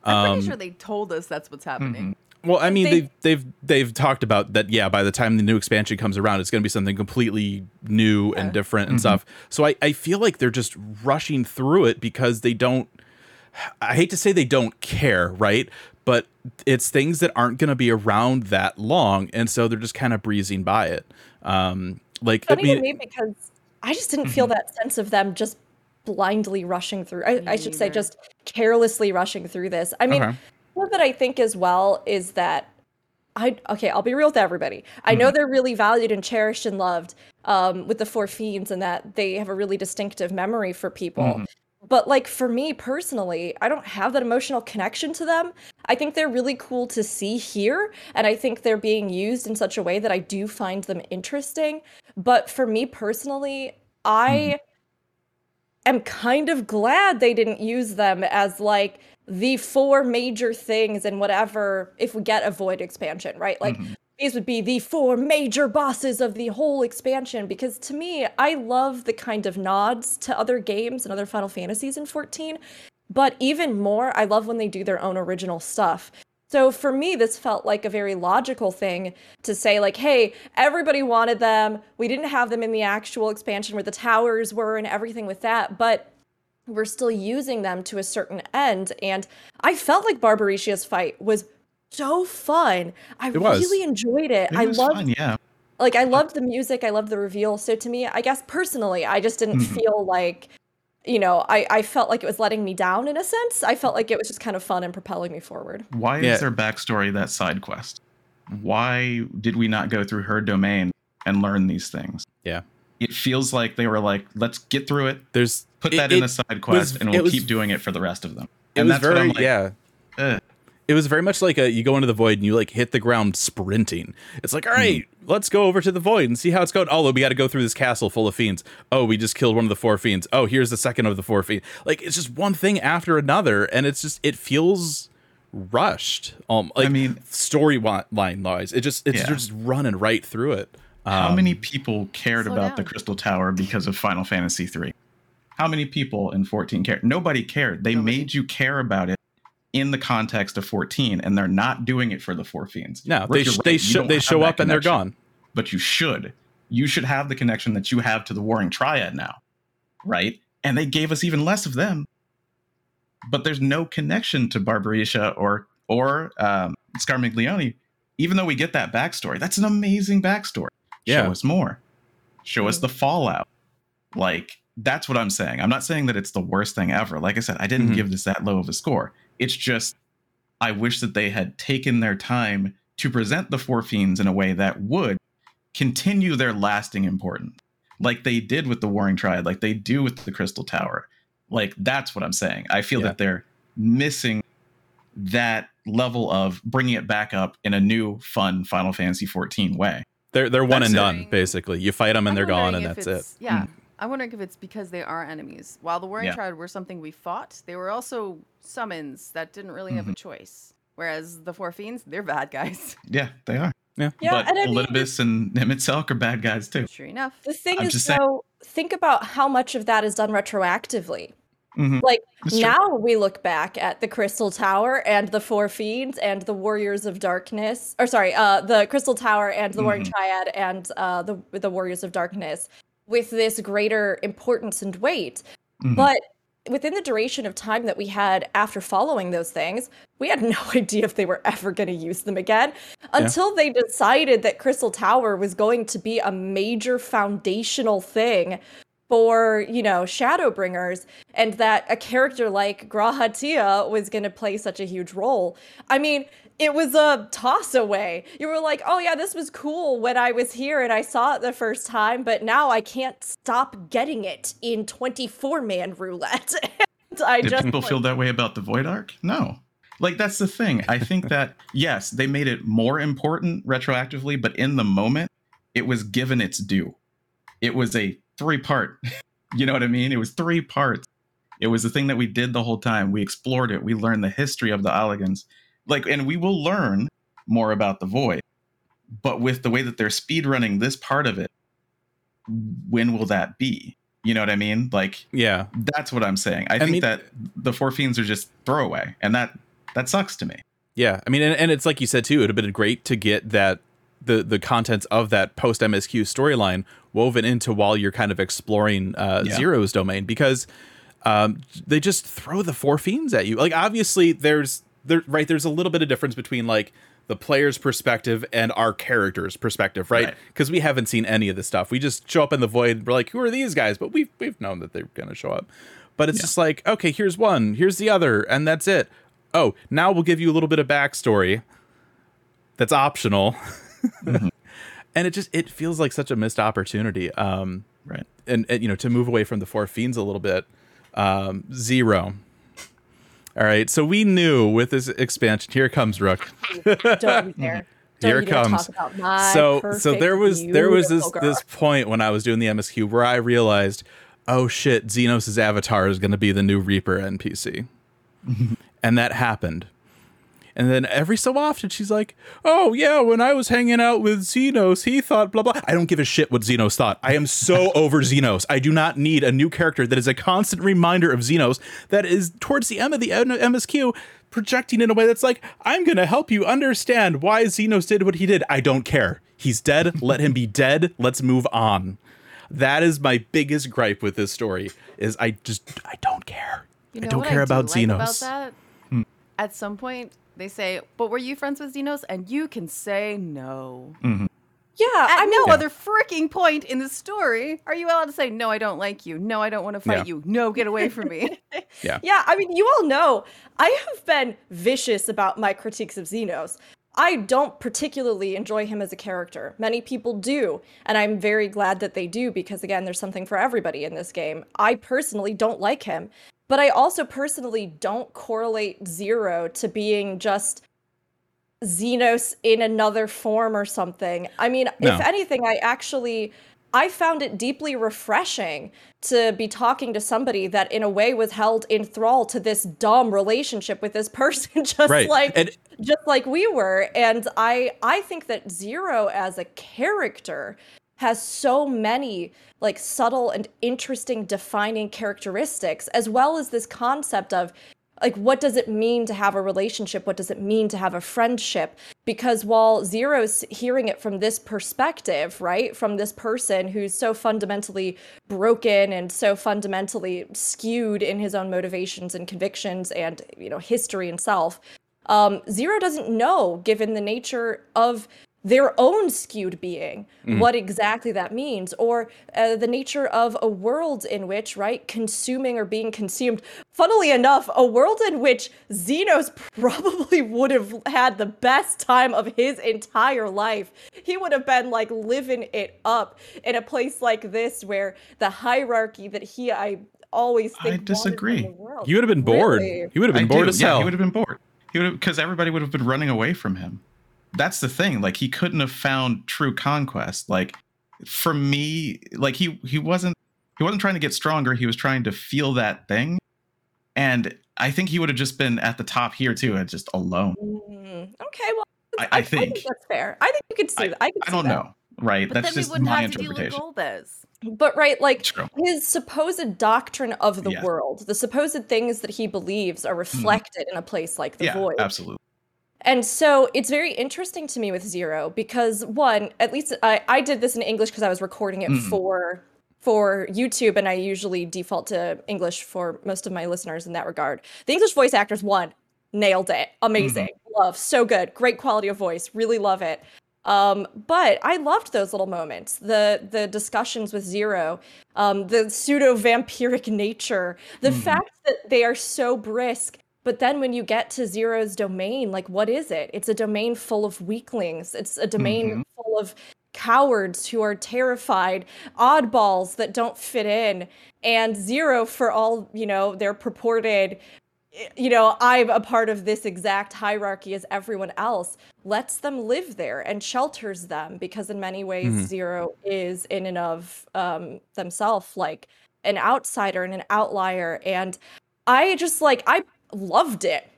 I'm um, pretty sure they told us that's what's happening. Mm-hmm. Well, I mean, they, they've, they've they've talked about that, yeah, by the time the new expansion comes around, it's going to be something completely new yeah. and different and mm-hmm. stuff. So I, I feel like they're just rushing through it because they don't, I hate to say they don't care, right? But it's things that aren't going to be around that long. And so they're just kind of breezing by it. Um, like, funny I mean, to me because I just didn't mm-hmm. feel that sense of them just blindly rushing through. I, I should say just carelessly rushing through this. I mean, okay. What that I think as well is that I, okay, I'll be real with everybody. I mm-hmm. know they're really valued and cherished and loved um, with the Four Fiends and that they have a really distinctive memory for people. Mm-hmm. But like for me personally, I don't have that emotional connection to them. I think they're really cool to see here. And I think they're being used in such a way that I do find them interesting. But for me personally, I mm-hmm. am kind of glad they didn't use them as like the four major things and whatever, if we get a Void expansion, right? Like mm-hmm. these would be the four major bosses of the whole expansion, because to me, I love the kind of nods to other games and other Final Fantasies in fourteen, but even more, I love when they do their own original stuff. So for me, this felt like a very logical thing to say, like, hey, everybody wanted them. We didn't have them in the actual expansion where the towers were and everything with that, but we're still using them to a certain end. And I felt like Barbariccia's fight was so fun. I really enjoyed it. It I loved fun, yeah. Like I loved the music, I loved the reveal. So to me, I guess personally, I just didn't mm-hmm. feel like, you know, I, I felt like it was letting me down in a sense. I felt like it was just kind of fun and propelling me forward. Why yeah. is there backstory that side quest? Why did we not go through her domain and learn these things? Yeah. It feels like they were like, let's get through it. There's put it, that it, in the side quest was, and we'll was, keep doing it for the rest of them. It and was that's very, what I'm like, yeah. Ugh. It was very much like a, you go into the void and you like hit the ground sprinting. It's like, all right, mm-hmm. let's go over to the void and see how it's going. Oh, we got to go through this castle full of fiends. Oh, we just killed one of the four fiends. Oh, here's the second of the four fiends. Like, it's just one thing after another. And it's just, it feels rushed. Um, like I mean, storyline wise, it just, it's yeah. just running right through it. Um, how many people cared about down. the Crystal Tower because of Final Fantasy three? How many people in fourteen cared? Nobody cared. They Nobody. made you care about it in the context of fourteen, and they're not doing it for the Four Fiends. No, they, sh- right. they, sh- they show up and they're gone. But you should. You should have the connection that you have to the Warring Triad now, right? And they gave us even less of them. But there's no connection to Barbariccia or or um, Scarmiglione, even though we get that backstory. That's an amazing backstory. Yeah. Show us more. Show mm-hmm. us the fallout. Like, that's what I'm saying. I'm not saying that it's the worst thing ever. Like I said, I didn't mm-hmm. give this that low of a score. It's just, I wish that they had taken their time to present the Four Fiends in a way that would continue their lasting importance, like they did with the Warring Triad, like they do with the Crystal Tower. Like, that's what I'm saying. I feel yeah. that they're missing that level of bringing it back up in a new, fun Final Fantasy fourteen way. They're they're one that's and done, basically. You fight them and I'm they're gone, and that's it. Yeah. Mm. I'm wondering if it's because they are enemies. While the Warring yeah. Triad were something we fought, they were also summons that didn't really mm-hmm. have a choice. Whereas the Four Fiends, they're bad guys. Yeah, they are. Yeah, yeah, but Elidibus and him itself are bad guys too. Sure enough. The thing I'm is, though, think about how much of that is done retroactively. Mm-hmm. Like, now we look back at the Crystal Tower and the Four Fiends and the Warriors of Darkness. Or sorry, uh, the Crystal Tower and the mm-hmm. Warring Triad and uh, the the Warriors of Darkness with this greater importance and weight. Mm-hmm. But within the duration of time that we had after following those things, we had no idea if they were ever going to use them again until yeah. they decided that Crystal Tower was going to be a major foundational thing for, you know, Shadowbringers, and that a character like Grahatia was going to play such a huge role. I mean, it was a toss away. You were like, oh yeah, this was cool when I was here and I saw it the first time, but now I can't stop getting it in twenty-four man roulette. And I Did just people like, feel that way about the Void Arc? No. Like, that's the thing. I think that, yes, they made it more important retroactively, but in the moment, it was given its due. It was a three part, you know what I mean? It was three parts. It was the thing that we did the whole time. We explored it. We learned the history of the Alligans. Like, and we will learn more about the Void, but with the way that they're speedrunning this part of it, when will that be? You know what I mean? Like, yeah, that's what I'm saying. I, I think mean, that the Four Fiends are just throwaway, and that that sucks to me. Yeah, I mean, and, and it's like you said, too, it'd have been great to get that the, the contents of that post-M S Q storyline woven into while you're kind of exploring uh, yeah. Zero's domain, because um, they just throw the Four Fiends at you. Like, obviously, there's there right. There's a little bit of difference between, like, the player's perspective and our character's perspective, right? Because right. we haven't seen any of this stuff. We just show up in the void. We're like, who are these guys? But we've, we've known that they're going to show up. But it's yeah. just like, okay, here's one, here's the other, and that's it. Oh, now we'll give you a little bit of backstory that's optional. Mm-hmm. And it just, it feels like such a missed opportunity. Um, right. And, and, you know, to move away from the Four Fiends a little bit, um, Zero. All right, so we knew with this expansion. Here comes Rook. Don't there. Don't here comes. Talk about my so, so there was there was this girl. this point when I was doing the M S Q where I realized, oh shit, Zenos' avatar is going to be the new Reaper N P C, and that happened. And then every so often she's like, oh yeah, when I was hanging out with Zenos, he thought blah blah. I don't give a shit what Zenos thought. I am so over Zenos. I do not need a new character that is a constant reminder of Zenos, that is towards the end of the M S Q projecting in a way that's like, I'm going to help you understand why Zenos did what he did. I don't care. He's dead. Let him be dead. Let's move on. That is my biggest gripe with this story, is I just, I don't care. You know I don't care I do about like Zenos. About that? Hmm. At some point, they say, but were you friends with Zenos? And you can say no. Mm-hmm. Yeah. At I no know. other freaking point in the story are you allowed to say, no, I don't like you. No, I don't want to fight yeah. you. No, get away from me. yeah. Yeah. I mean, you all know I have been vicious about my critiques of Zenos. I don't particularly enjoy him as a character. Many people do. And I'm very glad that they do, because, again, there's something for everybody in this game. I personally don't like him. But I also personally don't correlate Zero to being just Zenos in another form or something. I mean, no. if anything, I actually, I found it deeply refreshing to be talking to somebody that in a way was held in thrall to this dumb relationship with this person, just right. like and- just like we were. And I I think that Zero as a character has so many like subtle and interesting defining characteristics, as well as this concept of like, what does it mean to have a relationship? What does it mean to have a friendship? Because while Zero's hearing it from this perspective, right, from this person who's so fundamentally broken and so fundamentally skewed in his own motivations and convictions and, you know, history and self, um, Zero doesn't know, given the nature of their own skewed being, mm. what exactly that means, or uh, the nature of a world in which, right, consuming or being consumed, funnily enough, a world in which Zenos probably would have had the best time of his entire life. He would have been like living it up in a place like this, where the hierarchy that he, I always think, I disagree. He would have been bored. Really? He would have been I bored do. as hell. Yeah, he would have been bored. He would have, because everybody would have been running away from him. That's the thing. Like, he couldn't have found true conquest. Like, for me, like he, he wasn't he wasn't trying to get stronger. He was trying to feel that thing. And I think he would have just been at the top here too, and just alone. Mm, okay, well, I, I, I, think, I think that's fair. I think you could see I, that. I, could I see don't that. know, right? But that's then just we wouldn't my have interpretation. To deal with Golbez. But right, like True. his supposed doctrine of the yeah. world, the supposed things that he believes are reflected mm. in a place like the yeah, void. Absolutely. And so it's very interesting to me with Zero, because one, at least I, I did this in English because I was recording it mm. for for YouTube, and I usually default to English for most of my listeners in that regard. The English voice actors, one, nailed it. Amazing. Mm-hmm. Love. So good. Great quality of voice. Really love it. Um, but I loved those little moments, the the discussions with Zero, um, the pseudo-vampiric nature, the mm. fact that they are so brisk. But then when you get to Zero's domain, like, what is it? It's a domain full of weaklings. It's a domain mm-hmm. full of cowards who are terrified, oddballs that don't fit in. And Zero, for all, you know, their purported, you know, I'm a part of this exact hierarchy as everyone else, lets them live there and shelters them, because in many ways, mm-hmm. Zero is in and of um, themselves like an outsider and an outlier. And I just like, I... loved it.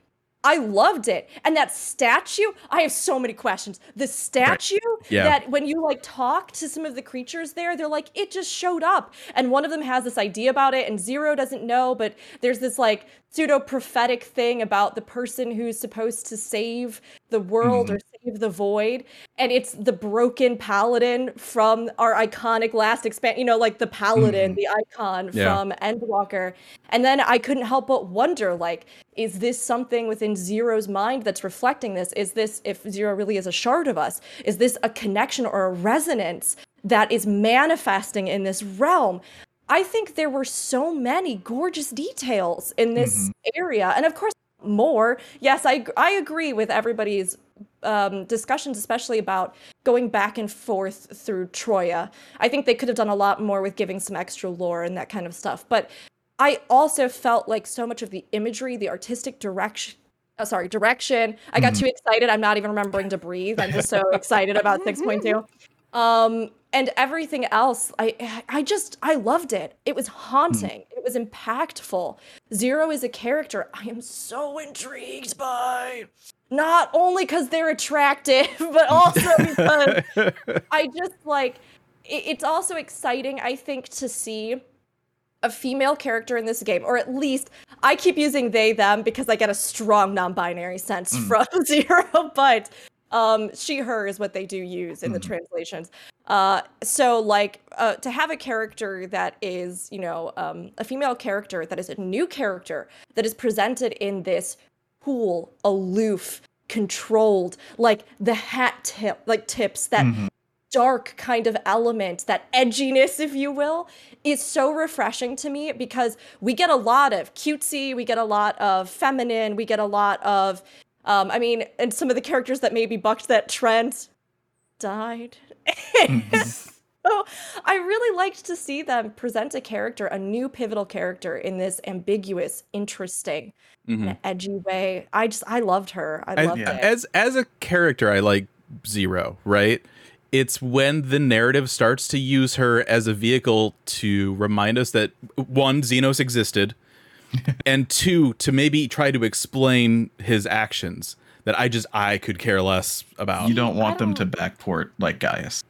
I loved it. And that statue, I have so many questions. The statue right. yeah. that when you like talk to some of the creatures there, they're like, it just showed up. And one of them has this idea about it and Zero doesn't know, but there's this like pseudo prophetic thing about the person who's supposed to save the world mm-hmm. or save the void. And it's the broken paladin from our iconic last expand, you know, like the paladin, mm-hmm. the icon yeah. from Endwalker. And then I couldn't help but wonder, like, is this something within Zero's mind that's reflecting this? Is this, if Zero really is a shard of us, is this a connection or a resonance that is manifesting in this realm? I think there were so many gorgeous details in this mm-hmm. area. And of course, more. Yes, I, I agree with everybody's um, discussions, especially about going back and forth through Troia. I think they could have done a lot more with giving some extra lore and that kind of stuff. But I also felt like so much of the imagery, the artistic direction, oh, sorry, direction. I got mm-hmm. too excited. I'm not even remembering to breathe. I'm just so excited about six point two. Um, and everything else, I I just, I loved it. It was haunting. Mm. It was impactful. Zero is a character I am so intrigued by. Not only because they're attractive, but also because I just like, it, it's also exciting, I think, to see a female character in this game, or at least I keep using they, them, because I get a strong non-binary sense mm. from Zero, but um, she, her is what they do use in mm. the translations. Uh, so like uh, to have a character that is, you know, um, a female character that is a new character that is presented in this cool, aloof, controlled, like the hat tip, like tips that mm-hmm. dark kind of element, that edginess, if you will, is so refreshing to me because we get a lot of cutesy, we get a lot of feminine, we get a lot of, um, I mean, and some of the characters that maybe bucked that trend died. Mm-hmm. So I really liked to see them present a character, a new pivotal character in this ambiguous, interesting, mm-hmm. edgy way. I just, I loved her. I loved I, yeah. it. As, as a character, I like Zero, right? It's when the narrative starts to use her as a vehicle to remind us that, one, Zenos existed, and two, to maybe try to explain his actions that I just, I could care less about. You don't want don't, them to backport like Gaius.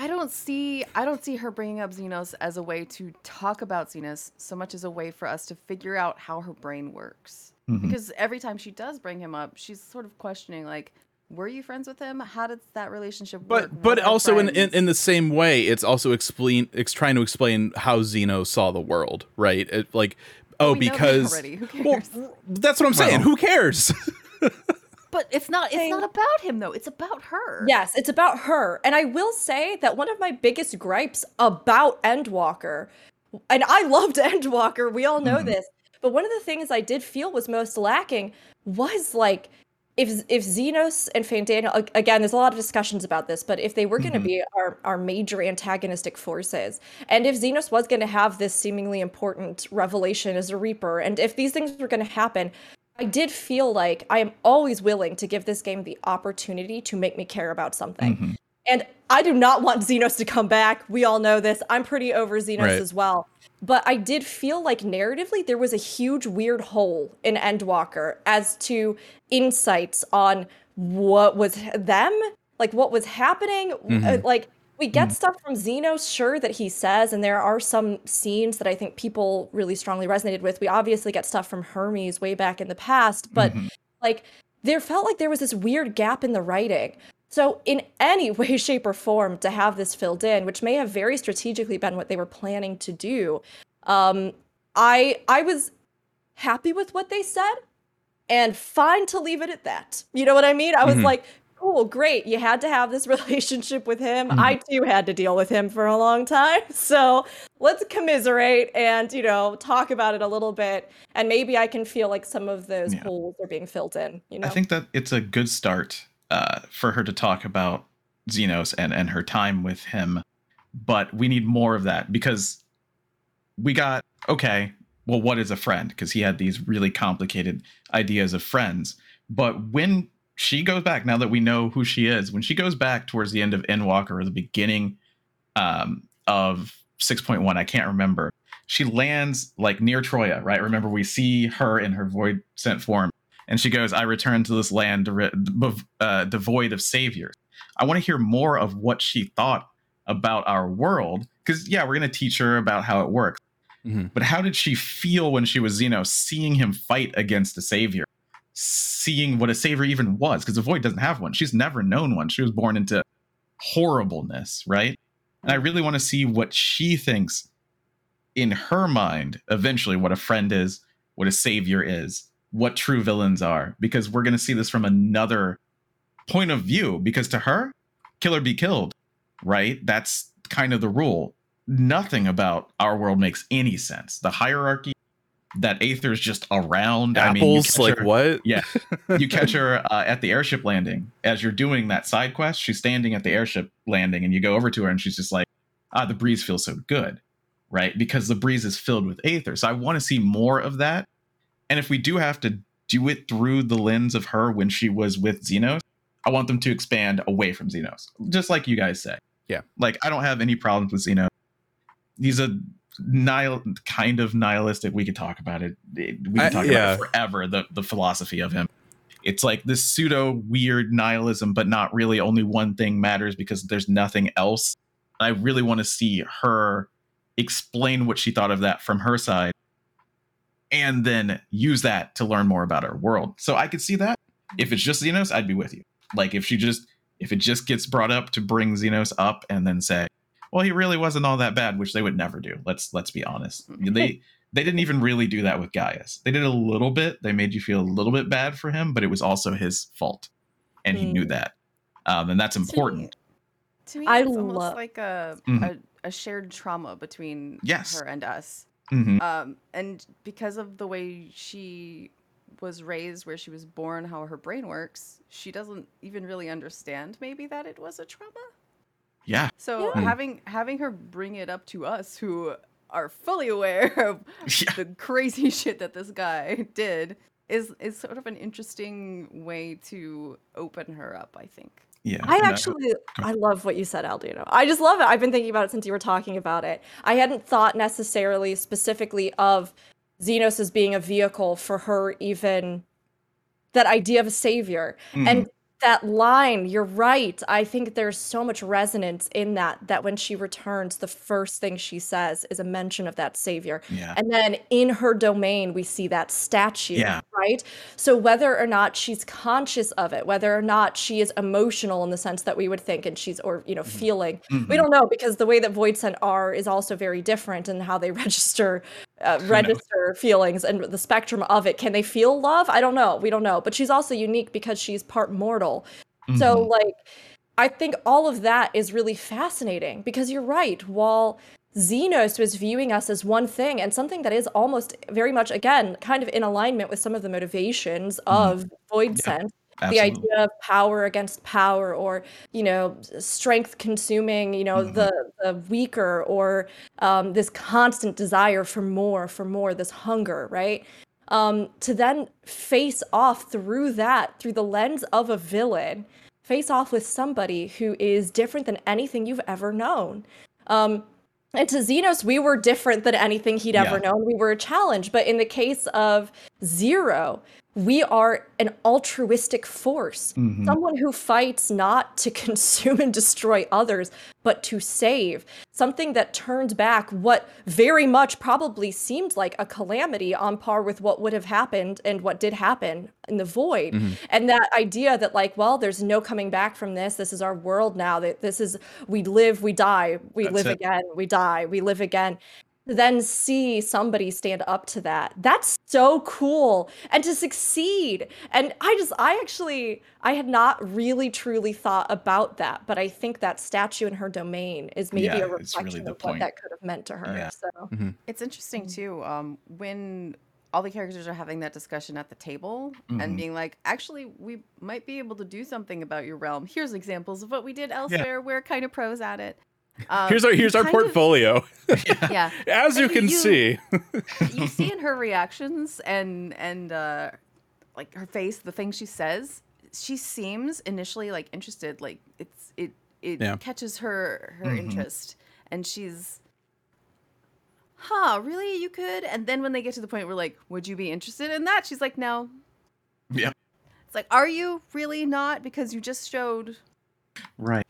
I don't see, I don't see her bringing up Zenos as a way to talk about Zenos so much as a way for us to figure out how her brain works. Mm-hmm. Because every time she does bring him up, she's sort of questioning, like, were you friends with him? How did that relationship work? But but also in, in, in the same way, it's also explain it's trying to explain how Zeno saw the world, right? It, like, oh, we because who cares? Well, that's what I'm saying. Well, who cares? But it's not it's not about him though. It's about her. Yes, it's about her. And I will say that one of my biggest gripes about Endwalker, and I loved Endwalker, we all know mm-hmm. this, but one of the things I did feel was most lacking was like, If if Zenos and Fandanel, again, there's a lot of discussions about this, but if they were going to mm-hmm. be our, our major antagonistic forces, and if Zenos was going to have this seemingly important revelation as a Reaper, and if these things were going to happen, I did feel like I am always willing to give this game the opportunity to make me care about something. Mm-hmm. And I do not want Zenos to come back. We all know this. I'm pretty over Zenos right. as well. But I did feel like narratively there was a huge weird hole in Endwalker as to insights on what was them, like what was happening. Mm-hmm. Like we get mm-hmm. stuff from Zenos, sure, that he says, and there are some scenes that I think people really strongly resonated with. We obviously get stuff from Hermes way back in the past, but mm-hmm. like there felt like there was this weird gap in the writing. So in any way, shape, or form to have this filled in, which may have very strategically been what they were planning to do, um, I I was happy with what they said and fine to leave it at that. You know what I mean? I was mm-hmm. like, cool, great. You had to have this relationship with him. Mm-hmm. I too had to deal with him for a long time. So let's commiserate and, you know, talk about it a little bit. And maybe I can feel like some of those yeah. holes are being filled in. You know, I think that it's a good start. Uh, for her to talk about Zenos and, and her time with him. But we need more of that because we got, okay, well, what is a friend? Because he had these really complicated ideas of friends. But when she goes back, now that we know who she is, when she goes back towards the end of Endwalker or the beginning um, of six point one, I can't remember. She lands like near Troia, right? Remember, we see her in her void sent form. And she goes, I return to this land uh, devoid of saviors. I want to hear more of what she thought about our world. Because, yeah, we're going to teach her about how it works. Mm-hmm. But how did she feel when she was, you know, seeing him fight against a savior? Seeing what a savior even was? Because the Void doesn't have one. She's never known one. She was born into horribleness, right? And I really want to see what she thinks in her mind, eventually, what a friend is, what a savior is, what true villains are, because we're going to see this from another point of view. Because to her, kill or be killed, right? That's kind of the rule. Nothing about our world makes any sense. The hierarchy, that Aether's just around. Apples, I mean, like her, what? Yeah. You catch her uh, at the airship landing. As you're doing that side quest, she's standing at the airship landing, and you go over to her, and she's just like, ah, the breeze feels so good. Right? Because the breeze is filled with Aether. So I want to see more of that. And if we do have to do it through the lens of her when she was with Zenos, I want them to expand away from Zenos, just like you guys say. Yeah. Like, I don't have any problems with Zenos. He's a nihil- kind of nihilistic. We could talk about it. We could talk I, yeah. about it forever, the, the philosophy of him. It's like this pseudo weird nihilism, but not really. Only one thing matters because there's nothing else. I really want to see her explain what she thought of that from her side, and then use that to learn more about her world. So I could see that. If it's just Zenos, I'd be with you. Like, if she just, if it just gets brought up to bring Zenos up and then say, well, he really wasn't all that bad, which they would never do. Let's, let's be honest. They, they didn't even really do that with Gaius. They did a little bit. They made you feel a little bit bad for him, but it was also his fault. And he knew that. Um, and that's important. To me, to me it's I almost love- like a, mm-hmm. a a shared trauma between yes. her and us. Mm-hmm. Um, and because of the way she was raised, where she was born, how her brain works, she doesn't even really understand maybe that it was a trauma. Yeah. So yeah. having having her bring it up to us who are fully aware of yeah. the crazy shit that this guy did is, is sort of an interesting way to open her up, I think. Yeah, I actually, I love what you said, Aldino. I just love it. I've been thinking about it since you were talking about it. I hadn't thought necessarily specifically of Zenos as being a vehicle for her, even that idea of a savior. Mm. And that line, you're right. I think there's so much resonance in that, that when she returns, the first thing she says is a mention of that savior. Yeah. And then in her domain, we see that statue, yeah. right? So whether or not she's conscious of it, whether or not she is emotional in the sense that we would think, and she's, or, you know, mm-hmm. feeling, mm-hmm. we don't know, because the way that Void Sent are is also very different in how they register Uh, register feelings and the spectrum of it. Can they feel love? I don't know. We don't know. But she's also unique because she's part mortal. Mm-hmm. So, like, I think all of that is really fascinating because you're right. While Zenos was viewing us as one thing and something that is almost very much, again, kind of in alignment with some of the motivations mm-hmm. of Void yeah. Sense. Absolutely. The idea of power against power, or, you know, strength consuming, you know, mm-hmm. the, the weaker, or um, this constant desire for more, for more, this hunger, right? Um, to then face off through that, through the lens of a villain, face off with somebody who is different than anything you've ever known. Um, And to Zenos, we were different than anything he'd yeah. ever known. We were a challenge. But in the case of Zero, we are an altruistic force. Mm-hmm. Someone who fights not to consume and destroy others, but to save. Something that turned back what very much probably seemed like a calamity on par with what would have happened and what did happen in the Void. Mm-hmm. And that idea that, like, well, there's no coming back from this. This is our world now. That this is, we live, we die, we That's live it. again, we die. We live again. Then see somebody stand up to that. That's so cool. And to succeed. And I just, I actually, I had not really truly thought about that. But I think that statue in her domain is maybe yeah, a reflection really of point. what that could have meant to her. Yeah. So mm-hmm. it's interesting too. Um, when all the characters are having that discussion at the table mm-hmm. and being like, actually, we might be able to do something about your realm. Here's examples of what we did elsewhere. Yeah. We're kind of pros at it. Um, here's our here's our portfolio. Of, yeah. As you and can you, see. You see in her reactions and and uh, like her face, the things she says, she seems initially like interested, like it's it it yeah. catches her her mm-hmm. interest, and she's huh, really? You could? And then when they get to the point where like, would you be interested in that? She's like, no. Yeah. It's like, are you really not? Because you just showed. Right.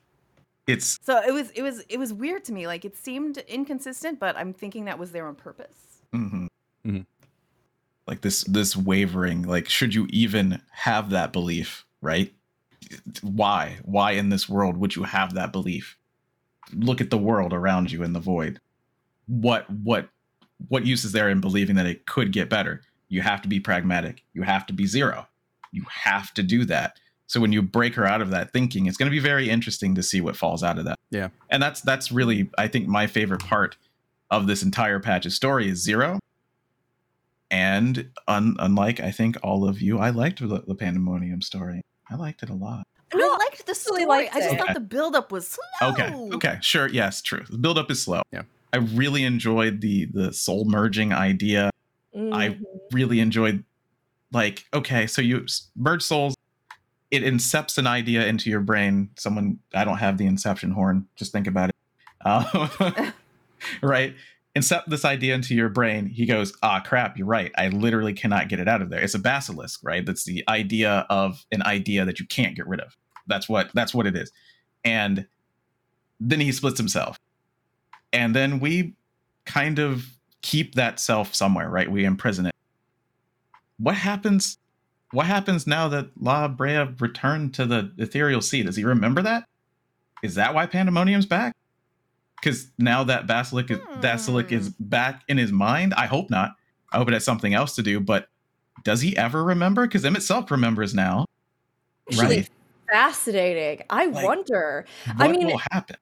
It's so it was it was it was weird to me. Like, it seemed inconsistent, but I'm thinking that was there on purpose. Mm-hmm. Mm-hmm. Like this this wavering. Like, should you even have that belief? Right? Why? Why in this world would you have that belief? Look at the world around you in the void. What what what use is there in believing that it could get better? You have to be pragmatic. You have to be zero. You have to do that. So when you break her out of that thinking, it's going to be very interesting to see what falls out of that. Yeah. And that's that's really, I think, my favorite part of this entire patch's story is Zero. And un- unlike, I think, all of you, I liked the, the Pandemonium story. I liked it a lot. No, I liked the story. Liked I just okay. thought the buildup was slow. Okay. Okay. Sure. Yes. True. The buildup is slow. Yeah. I really enjoyed the the soul merging idea. Mm-hmm. I really enjoyed, like, okay, so you merge souls. It incepts an idea into your brain. Someone, I don't have the inception horn. Just think about it. Uh, right. Incept this idea into your brain. He goes, ah, crap, you're right. I literally cannot get it out of there. It's a basilisk, right? That's the idea of an idea that you can't get rid of. That's what, that's what it is. And then he splits himself. And then we kind of keep that self somewhere, right? We imprison it. What happens... What happens now that Lahabrea returned to the ethereal sea? Does he remember that? Is that why Pandemonium's back? Because now that Basilic is, hmm. Basilic is back in his mind? I hope not. I hope it has something else to do, but does he ever remember? Because Emmett Self remembers now. Actually, right. Fascinating. I like, wonder. What I mean, will happen?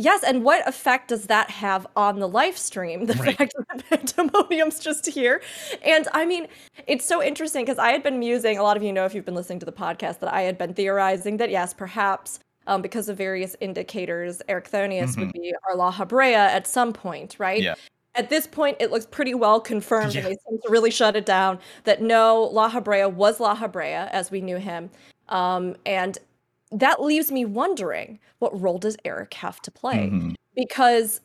Yes, and what effect does that have on the live stream? The right. fact that Pandemonium's just here. And I mean, it's so interesting because I had been musing, a lot of you know if you've been listening to the podcast, that I had been theorizing that, yes, perhaps um, because of various indicators, Erichthonius mm-hmm. would be our Lahabrea at some point, right? Yeah. At this point, it looks pretty well confirmed, yeah. and they seem to really shut it down, that no, Lahabrea was Lahabrea as we knew him. Um, and that leaves me wondering, what role does Eric have to play? Mm-hmm. Because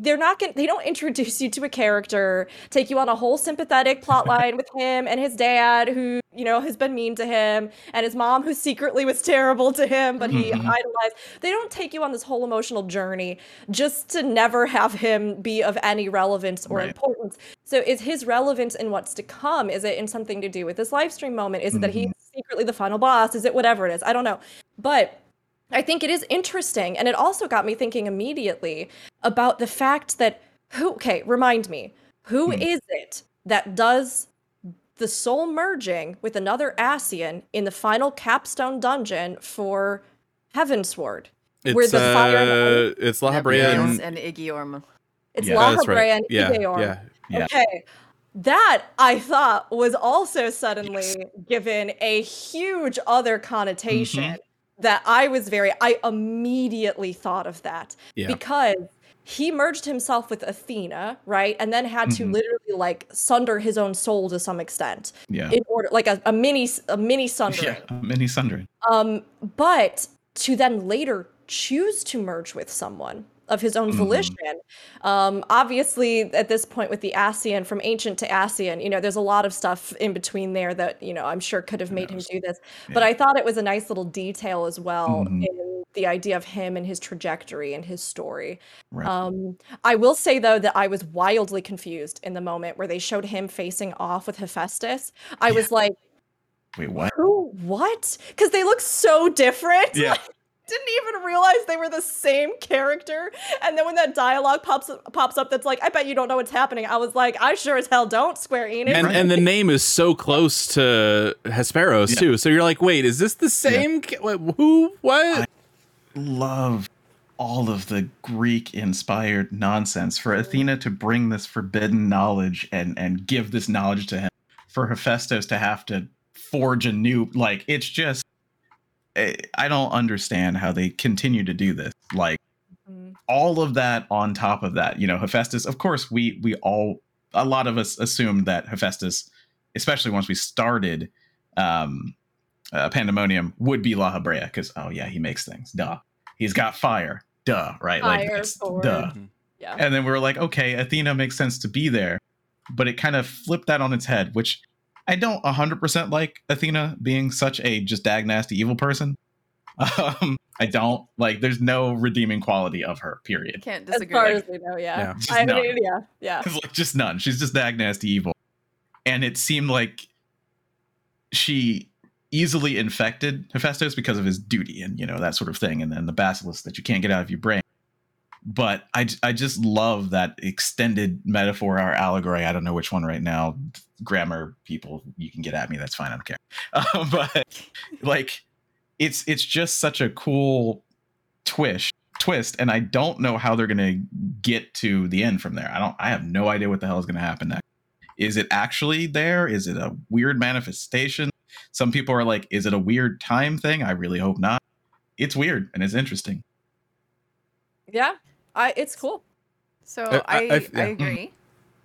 they're not going they don't introduce you to a character, take you on a whole sympathetic plot line with him and his dad, who, you know, has been mean to him, and his mom, who secretly was terrible to him, but he mm-hmm. idolized. They don't take you on this whole emotional journey just to never have him be of any relevance or right. importance. So is his relevance in what's to come? Is it in something to do with this live stream moment? Is it mm-hmm. that he's secretly the final boss? Is it whatever it is? I don't know. But I think it is interesting. And it also got me thinking immediately about the fact that who, okay, remind me, who hmm. is it that does the soul merging with another Asian in the final capstone dungeon for Heavensward? It's, where the uh, fire it's Lahabrea and, and Igiorm. It's yeah, Lahabrea and right. yeah, Igiorm. Yeah, yeah. Okay. That, I thought, was also suddenly yes. given a huge other connotation mm-hmm. that I was very, I immediately thought of that yeah. because he merged himself with Athena, right? And then had mm-hmm. to literally like sunder his own soul to some extent yeah. in order, like a, a mini, a mini sundering. Yeah, a mini sundering. Um, but to then later choose to merge with someone of his own volition. Mm-hmm. Um, obviously, at this point with the Asian, from ancient to Asian, you know, there's a lot of stuff in between there that, you know, I'm sure could have made him do this. Yeah. But I thought it was a nice little detail as well mm-hmm. in the idea of him and his trajectory and his story. Right. Um, I will say, though, that I was wildly confused in the moment where they showed him facing off with Hephaestus. I yeah. was like, wait, what? Who? What? Because they look so different. Yeah. Didn't even realize they were the same character, and then when that dialogue pops pops up, that's like, I bet you don't know what's happening. I was like, I sure as hell don't, Square Enix. And, right. and the name is so close to Hesperos yeah. too, so you're like, wait, is this the same? Yeah. Ca- who? What? I love all of the Greek-inspired nonsense for mm-hmm. Athena to bring this forbidden knowledge and and give this knowledge to him, for Hephaestus to have to forge a new like. It's just. I don't understand how they continue to do this. Like mm-hmm. all of that on top of that, you know, Hephaestus, of course, we we all, a lot of us assumed that Hephaestus, especially once we started um, uh, Pandemonium, would be Lahabrea because, oh, yeah, he makes things. Duh. He's got fire. Duh. Right. Fire, like, it's, duh. Mm-hmm. Yeah. And then we were like, OK, Athena makes sense to be there. But it kind of flipped that on its head, which I don't one hundred percent like Athena being such a just dag nasty evil person. Um, I don't like. There's no redeeming quality of her. Period. Can't disagree. As far like, as we know, yeah. yeah. I mean, yeah, yeah. Like, just none. She's just dag nasty evil, and it seemed like she easily infected Hephaestus because of his duty and you know that sort of thing, and then the basilisk that you can't get out of your brain. But I, I just love that extended metaphor or allegory. I don't know which one right now. Grammar people, you can get at me. That's fine. I don't care. Um, but like, it's it's just such a cool twist, twist, and I don't know how they're gonna get to the end from there. I don't. I have no idea what the hell is gonna happen next. Is it actually there? Is it a weird manifestation? Some people are like, is it a weird time thing? I really hope not. It's weird and it's interesting. Yeah. I, it's cool. So uh, I, I, yeah. I agree.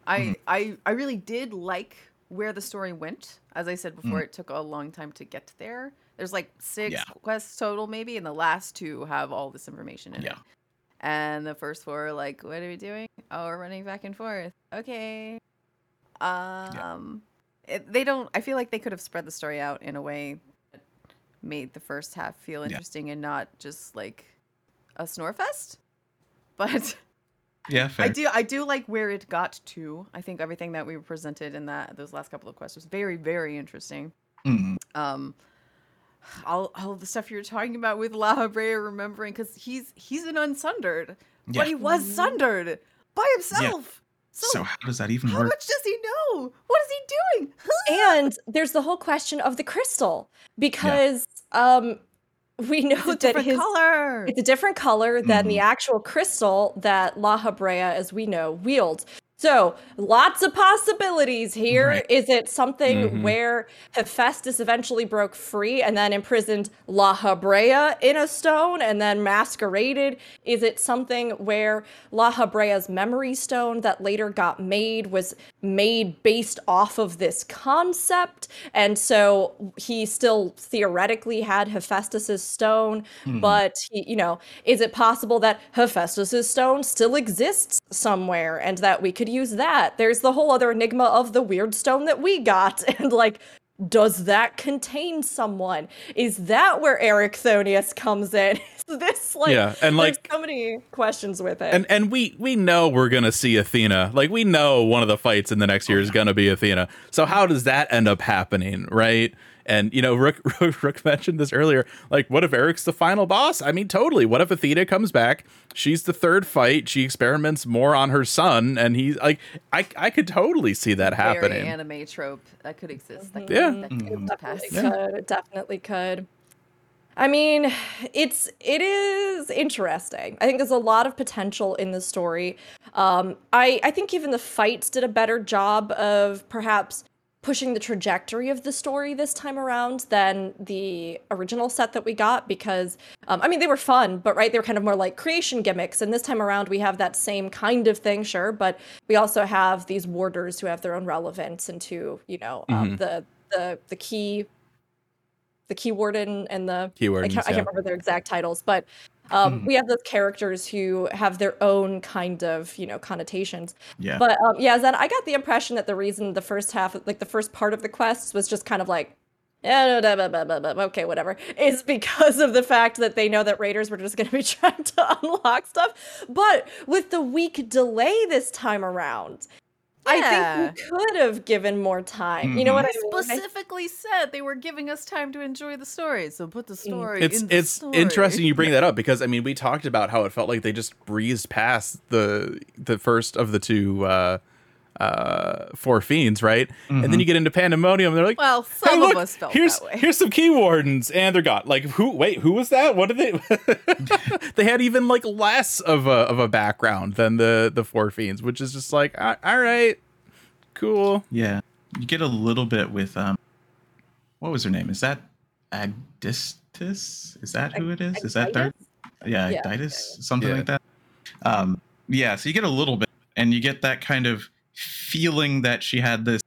Mm-hmm. I, I I really did like where the story went. As I said before, mm-hmm. it took a long time to get there. There's like six yeah. quests total maybe, and the last two have all this information in yeah. it. And the first four are like, what are we doing? Oh, we're running back and forth. Okay. Um, yeah. it, they don't. I feel like they could have spread the story out in a way that made the first half feel interesting yeah. and not just like a snore fest. But yeah, fair. I do I do like where it got to. I think everything that we presented in that those last couple of quests was very, very interesting. Mm-hmm. Um, all all of the stuff you were talking about with Lahabrea remembering, because he's he's an unsundered, yeah. but he was sundered by himself. Yeah. So, so how does that even how work? How much does he know? What is he doing? And there's the whole question of the crystal, because yeah. um. We know it's that his color. It's a different color than mm-hmm. the actual crystal that Lahabrea, as we know, wields. So lots of possibilities here. Right. Is it something mm-hmm. where Hephaestus eventually broke free and then imprisoned Lahabrea in a stone and then masqueraded? Is it something where Lahabrea's memory stone that later got made was made based off of this concept? And so he still theoretically had Hephaestus's stone, mm-hmm. but he, you know, is it possible that Hephaestus's stone still exists somewhere and that we could use that? There's the whole other enigma of the weird stone that we got, and like, does that contain someone? Is that where Erichthonius comes in? Is this like, yeah, and like, so many questions with it. And and we we know we're gonna see Athena. Like, we know one of the fights in the next year is gonna be Athena. So how does that end up happening, right? And you know, Rook, Rook, Rook mentioned this earlier. Like, what if Eric's the final boss? I mean, totally. What if Athena comes back? She's the third fight. She experiments more on her son, and he's like, I, I could totally see that happening. Very anime trope that could exist. That could, yeah, that could mm-hmm. definitely yeah. could. It definitely could. I mean, it's it is interesting. I think there's a lot of potential in the story. Um, I I think even the fights did a better job of perhaps pushing the trajectory of the story this time around than the original set that we got, because um, I mean, they were fun, but right, they were kind of more like creation gimmicks, and this time around we have that same kind of thing, sure, but we also have these warders who have their own relevance into, you know, um, mm-hmm. the the the key the key warden and the Keywardens, I, can't, I can't remember their exact titles, but Um, we have those characters who have their own kind of, you know, connotations. Yeah. But um, yeah, Zen, I got the impression that the reason the first half, like the first part of the quests was just kind of like, eh, blah, blah, blah, blah, blah, okay, whatever, is because of the fact that they know that raiders were just going to be trying to unlock stuff. But with the week delay this time around, yeah. I think we could have given more time. Mm-hmm. You know what I mean? Specifically said they were giving us time to enjoy the story, so put the story it's, in the it's story. It's interesting you bring that up, because, I mean, we talked about how it felt like they just breezed past the the first of the two uh, uh, Four Fiends, right? Mm-hmm. And then you get into Pandemonium, and they're like, well, some hey, look, of us felt here's, that way. Here's some key wardens, and they're gone. Like, who? Wait, who was that? What did they? They had even, like, less of a, of a background than the, the Four Fiends, which is just like, all, all right. Cool. Yeah, you get a little bit with um what was her name, is that Agdistis, is that who it is, is that third, yeah, yeah. Agdistis, something yeah. like that, um yeah so you get a little bit, and you get that kind of feeling that she had this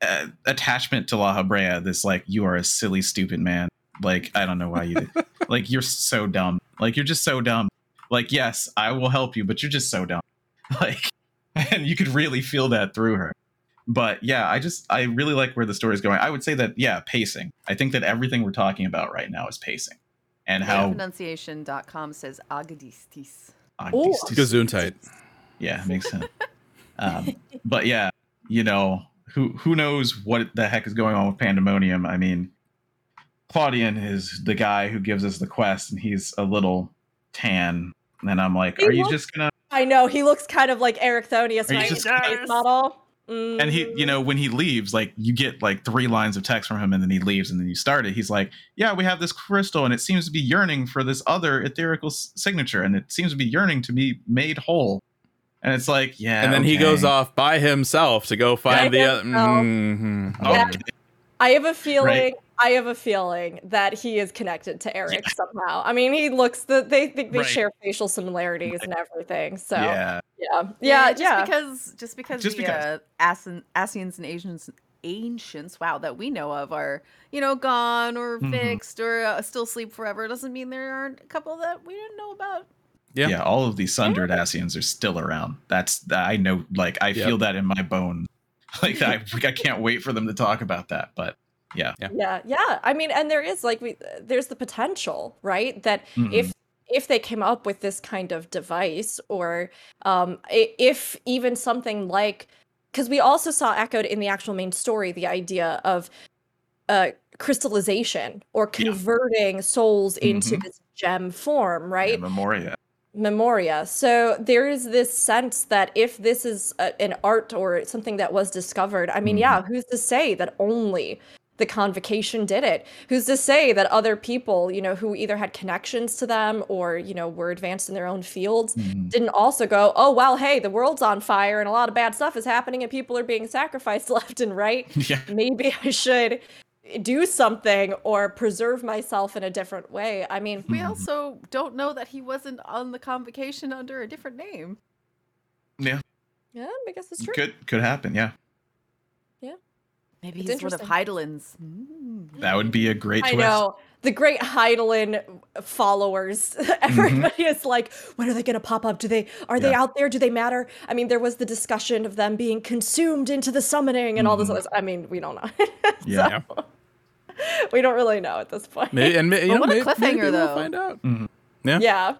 uh, attachment to Lahabrea, this like, you are a silly stupid man, like, I don't know why you did like, you're so dumb, like, you're just so dumb, like, yes, I will help you, but you're just so dumb, like. And you could really feel that through her. But yeah, I just, I really like where the story is going. I would say that, yeah, pacing. I think that everything we're talking about right now is pacing. And yeah, how... pronunciation dot com says Agdistis. Oh, Gesundheit. Yeah, makes sense. um, but yeah, you know, who who knows what the heck is going on with Pandemonium? I mean, Claudian is the guy who gives us the quest, and he's a little tan. And I'm like, he are looks, you just going to... I know, he looks kind of like Erichthonius, right? His face model. Mm-hmm. And he, you know, when he leaves, like you get like three lines of text from him, and then he leaves, and then you start it. He's like, yeah, we have this crystal, and it seems to be yearning for this other etherical s- signature. And it seems to be yearning to be made whole. And it's like, yeah. And then okay. he goes off by himself to go find the other. Mm-hmm. Yeah. Okay. I have a feeling. Right. I have a feeling that he is connected to Eric yeah. somehow. I mean, he looks the they think they right. share facial similarities right. and everything. So yeah, yeah, yeah. yeah just yeah. because just because just the because. Uh, Asians and Asians, ancients, wow, that we know of are you know gone or mm-hmm. fixed or uh, still sleep forever doesn't mean there aren't a couple that we didn't know about. Yeah, yeah. All of these sundered yeah. Asians are still around. That's I know. Like I yeah. feel that in my bones. Like I, I can't wait for them to talk about that, but. Yeah. yeah. Yeah. Yeah. I mean, and there is like, we, there's the potential, right? That mm-hmm. if, if they came up with this kind of device or um, if even something like, because we also saw echoed in the actual main story, the idea of uh, crystallization or converting yeah. souls into mm-hmm. this gem form, right? Yeah, memoria. Memoria. So there is this sense that if this is a, an art or something that was discovered, I mean, mm-hmm. yeah, who's to say that only the Convocation did it? Who's to say that other people, you know, who either had connections to them or, you know, were advanced in their own fields mm-hmm. didn't also go, oh, well, hey, the world's on fire and a lot of bad stuff is happening and people are being sacrificed left and right. Yeah. Maybe I should do something or preserve myself in a different way. I mean, we also don't know that he wasn't on the Convocation under a different name. Yeah. Yeah, I guess it's true. Could could happen, yeah. Yeah. Maybe it's he's one of Heidelin's. Mm. That would be a great I twist. I know. The great Heidelin followers. Everybody mm-hmm. is like, when are they going to pop up? Do they, are yeah. they out there? Do they matter? I mean, there was the discussion of them being consumed into the summoning and mm-hmm. all this other stuff. I mean, we don't know. yeah. So, we don't really know at this point. Maybe, and may, you know, what maybe, a cliffhanger, maybe we'll though. Find out. Mm-hmm. Yeah. Yeah.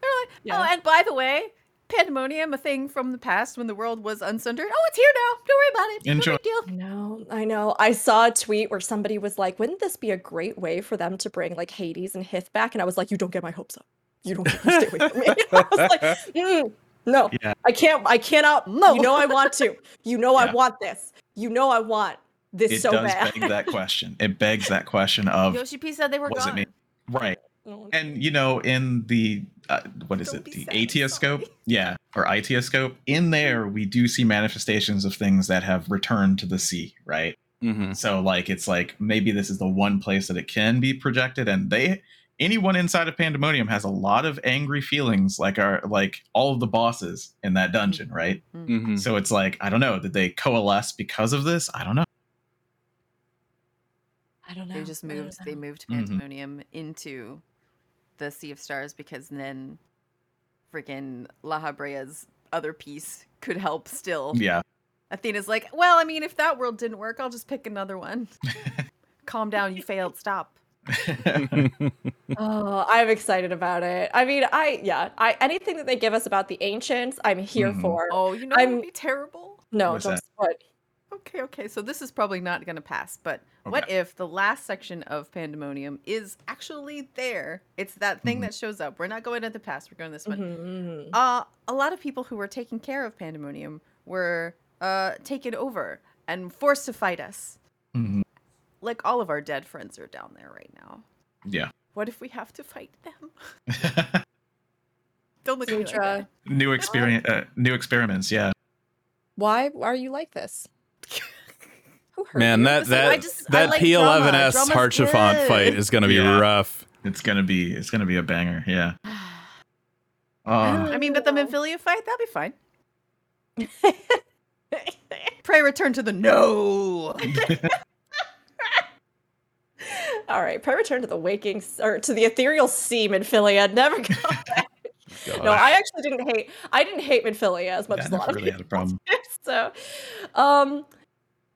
They're like, yeah. Oh, and by the way, Pandemonium, a thing from the past when the world was unsundered. Oh, it's here now. Don't worry about it. It's no big deal. I know, I know. I saw a tweet where somebody was like, wouldn't this be a great way for them to bring like Hades and Hith back? And I was like, you don't get my hopes up. You don't get to stay away from me. I was like, mm, no, yeah. I can't, I cannot. No. You know I want to. You know yeah. I want this. You know I want this it so bad. It does beg that question. It begs that question of. Yoshi P said they were gone. It right. And, you know, in the, uh, what is Don't it, the ATScope? Yeah, or ITScope. In there, we do see manifestations of things that have returned to the sea, right? Mm-hmm. So, like, it's like, maybe this is the one place that it can be projected. And they, anyone inside of Pandemonium has a lot of angry feelings, like our, like all of the bosses in that dungeon, mm-hmm. right? Mm-hmm. So it's like, I don't know, did they coalesce because of this? I don't know. I don't know. They just moved, they moved Pandemonium mm-hmm. into... the Sea of Stars, because then freaking Lahabrea's other piece could help still. Yeah. Athena's like, well, I mean, if that world didn't work, I'll just pick another one. Calm down, you failed. Stop. Oh, I'm excited about it. I mean, I, yeah, I anything that they give us about the ancients, I'm here mm-hmm. for. Oh, you know I'm, what would be terrible? No, don't spoil it. Okay, okay. So this is probably not going to pass, but okay. What if the last section of Pandemonium is actually there? It's that thing mm-hmm. that shows up. We're not going to the past. We're going this mm-hmm, one. Mm-hmm. Uh, a lot of people who were taking care of Pandemonium were uh, taken over and forced to fight us. Mm-hmm. Like all of our dead friends are down there right now. Yeah. What if we have to fight them? Don't look at like new experience. Uh, new experiments. Yeah. Why are you like this? Man, that that like, just, that like P eleven S Harchifant fight is gonna be yeah. rough. It's gonna be it's gonna be a banger, yeah. Uh, I mean, but the Memphilia fight, that'll be fine. Pray return to the no. All right, pray return to the waking or to the ethereal sea, Memphilia. Never go back. God. No, I actually didn't hate. I didn't hate Memphilia as much yeah, as a lot really of people. Had a problem. So, um,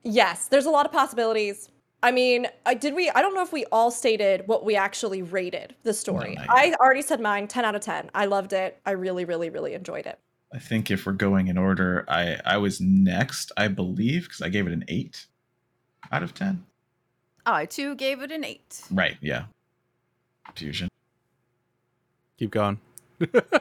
Yes, there's a lot of possibilities. I mean, I, did we, I don't know if we all stated what we actually rated the story. No, I already said mine, ten out of ten. I loved it. I really, really, really enjoyed it. I think if we're going in order, I, I was next, I believe, because I gave it an eight out of ten. I too gave it an eight. Right, yeah. Fusion. Keep going.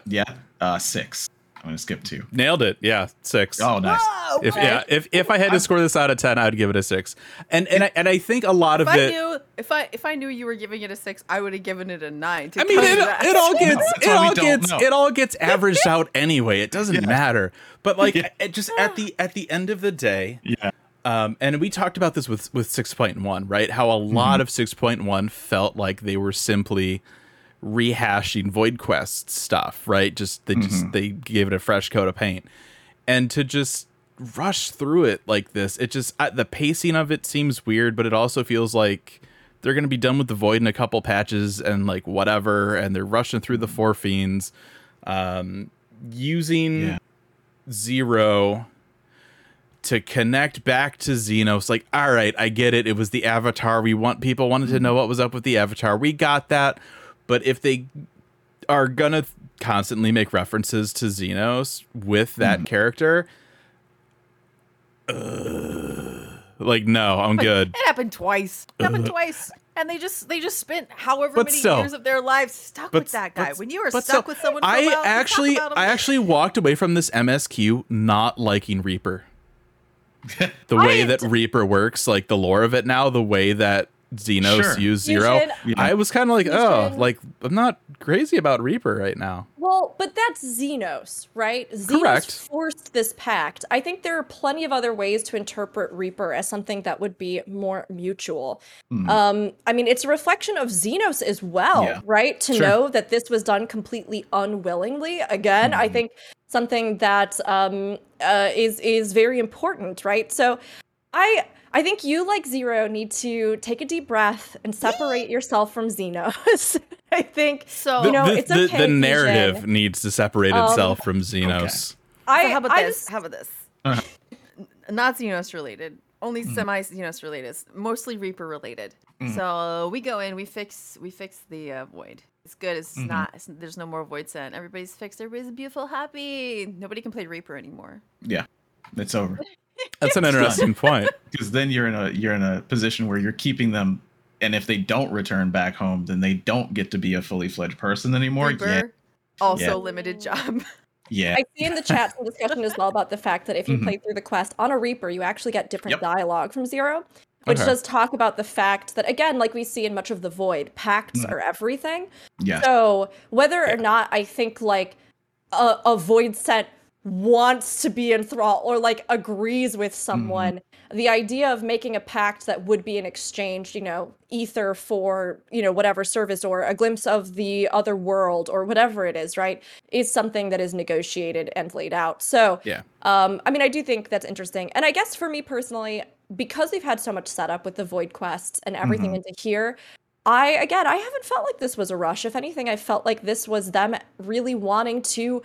yeah, uh, six. I'm going to skip two. Nailed it. Yeah, six. Oh, nice. Whoa, if, yeah, if if I had to score this out of ten, I would give it a six. And and I, and I think a lot if of I it. Knew, if I if I knew you were giving it a six, I would have given it a nine. To I mean, it, it all gets it all gets know. it all gets averaged out anyway. It doesn't yeah. matter. But like, yeah. it just at the at the end of the day. Yeah. Um, and we talked about this with with six point one, right? How a lot mm-hmm. of six point one felt like they were simply rehashing Void Quest stuff, right? Just they mm-hmm. just they gave it a fresh coat of paint, and to just rush through it like this, it just I, the pacing of it seems weird, but it also feels like they're gonna be done with the Void in a couple patches and like whatever, and they're rushing through the Four Fiends, um, using yeah. Zero to connect back to Zenos. Like, all right, I get it. It was the Avatar. We want people wanted mm-hmm. to know what was up with the Avatar. We got that. But if they are going to constantly make references to Zenos with that mm. character, uh, like, no, I'm good. It happened twice. It happened twice. And they just they just spent however but many still, years of their lives stuck but, with that guy. But, when you are stuck still, with someone for I a while, actually, I actually walked away from this M S Q not liking Reaper. The way I that d- Reaper works, like the lore of it now, the way that Zenos sure. used Zero. Yeah. I was kind of like, you oh, should. like I'm not crazy about Reaper right now. Well, but that's Zenos, right? Zenos Correct. forced this pact. I think there are plenty of other ways to interpret Reaper as something that would be more mutual. Mm. Um, I mean, it's a reflection of Zenos as well, yeah. right? To sure. know that this was done completely unwillingly. Again, mm. I think something that um, uh, is is very important, right? So, I. I think you, like Zero, need to take a deep breath and separate yourself from Zenos. I think so. You know, the, it's the, okay. The narrative vision. needs to separate itself um, from Zenos. Okay. I, so how about I this? Just... How about this? Uh-huh. Not Zenos related. Only mm. semi Zenos related. Mostly Reaper related. Mm. So we go in. We fix. We fix the uh, void. It's good. It's mm-hmm. not. It's, there's no more void sent. Everybody's fixed. Everybody's beautiful, happy. Nobody can play Reaper anymore. Yeah, it's over. That's an interesting point, because then you're in a you're in a position where you're keeping them, and if they don't return back home, then they don't get to be a fully fledged person anymore. Reaper, yeah. Also yeah. limited job. Yeah. I see in the chat some discussion as well about the fact that if you mm-hmm. play through the quest on a Reaper, you actually get different yep. dialogue from Zero, which okay. does talk about the fact that, again, like we see in much of the Void, pacts mm-hmm. are everything. Yeah. So whether yeah. or not I think like a, a Void set wants to be enthralled or like agrees with someone, mm. the idea of making a pact that would be an exchange, you know, ether for, you know, whatever service or a glimpse of the other world or whatever it is, right, is something that is negotiated and laid out. So yeah, um, I mean, I do think that's interesting. And I guess for me personally, because we've had so much setup with the Void quests and everything mm-hmm. into here, I, again, I haven't felt like this was a rush. If anything, I felt like this was them really wanting to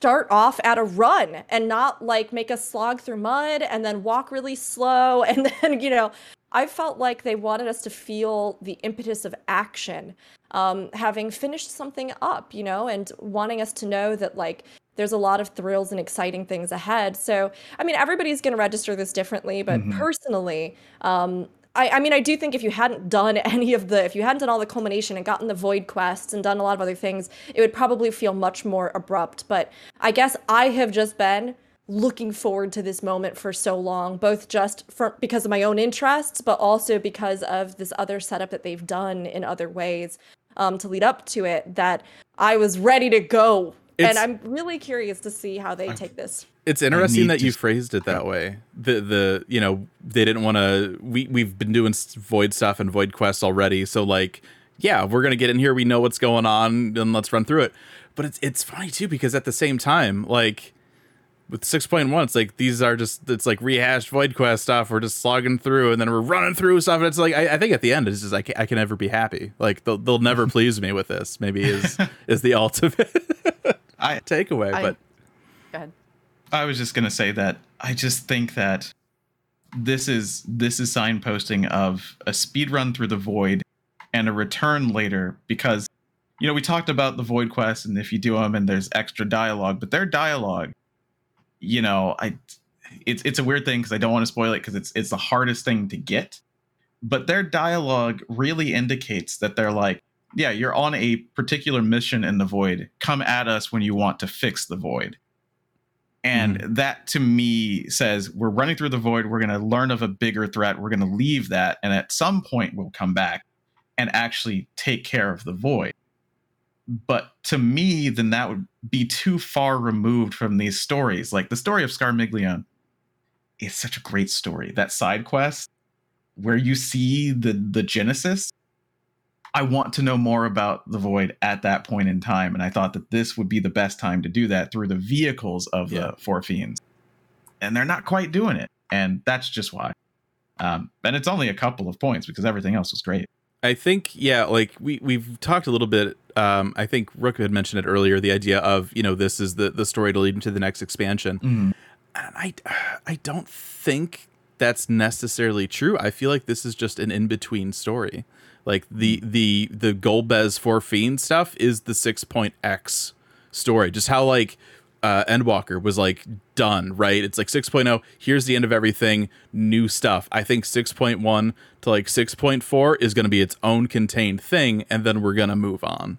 start off at a run and not like make us slog through mud and then walk really slow. And then, you know, I felt like they wanted us to feel the impetus of action, um, having finished something up, you know, and wanting us to know that like there's a lot of thrills and exciting things ahead. So, I mean, everybody's going to register this differently, but mm-hmm. personally, um, I, I mean, I do think if you hadn't done any of the, if you hadn't done all the culmination and gotten the Void quests and done a lot of other things, it would probably feel much more abrupt. But I guess I have just been looking forward to this moment for so long, both just for, because of my own interests, but also because of this other setup that they've done in other ways um, to lead up to it, that I was ready to go. It's, and I'm really curious to see how they take this. It's interesting that you phrased it that way. The the you know, they didn't want to. We we've been doing Void stuff and Void quests already, so like yeah, we're gonna get in here. We know what's going on, and let's run through it. But it's it's funny too, because at the same time, like with six point one, it's like these are just it's like rehashed Void quest stuff. We're just slogging through, and then we're running through stuff. And it's like I, I think at the end, it's just I can, I can never be happy. Like they'll they'll never please me with this. Maybe is is the ultimate. I takeaway, but go ahead. I was just gonna say that I just think that this is this is signposting of a speed run through the void and a return later, because, you know, we talked about the void quests and if you do them and there's extra dialogue, but their dialogue, you know, I it's it's a weird thing because I don't want to spoil it because it's it's the hardest thing to get. But their dialogue really indicates that they're like, yeah, you're on a particular mission in the void. Come at us when you want to fix the void. And mm. that to me says we're running through the void. We're going to learn of a bigger threat. We're going to leave that. And at some point we'll come back and actually take care of the void. But to me, then that would be too far removed from these stories. Like the story of Scarmiglione is such a great story. That side quest where you see the, the Genesis, I want to know more about the void at that point in time. And I thought that this would be the best time to do that through the vehicles of yeah. the Four Fiends. And they're not quite doing it. And that's just why. Um, and it's only a couple of points because everything else was great. I think, yeah, like we, we've talked a little bit. Um, I think Rook had mentioned it earlier, the idea of, you know, this is the, the story to lead into the next expansion. Mm. And I, I don't think that's necessarily true. I feel like this is just an in-between story. Like the the the Golbez Four Fiend stuff is the six point X story. Just how like uh, Endwalker was like done, right? It's like six point oh, here's the end of everything, new stuff. I think six point one to like six point four is going to be its own contained thing, and then we're going to move on.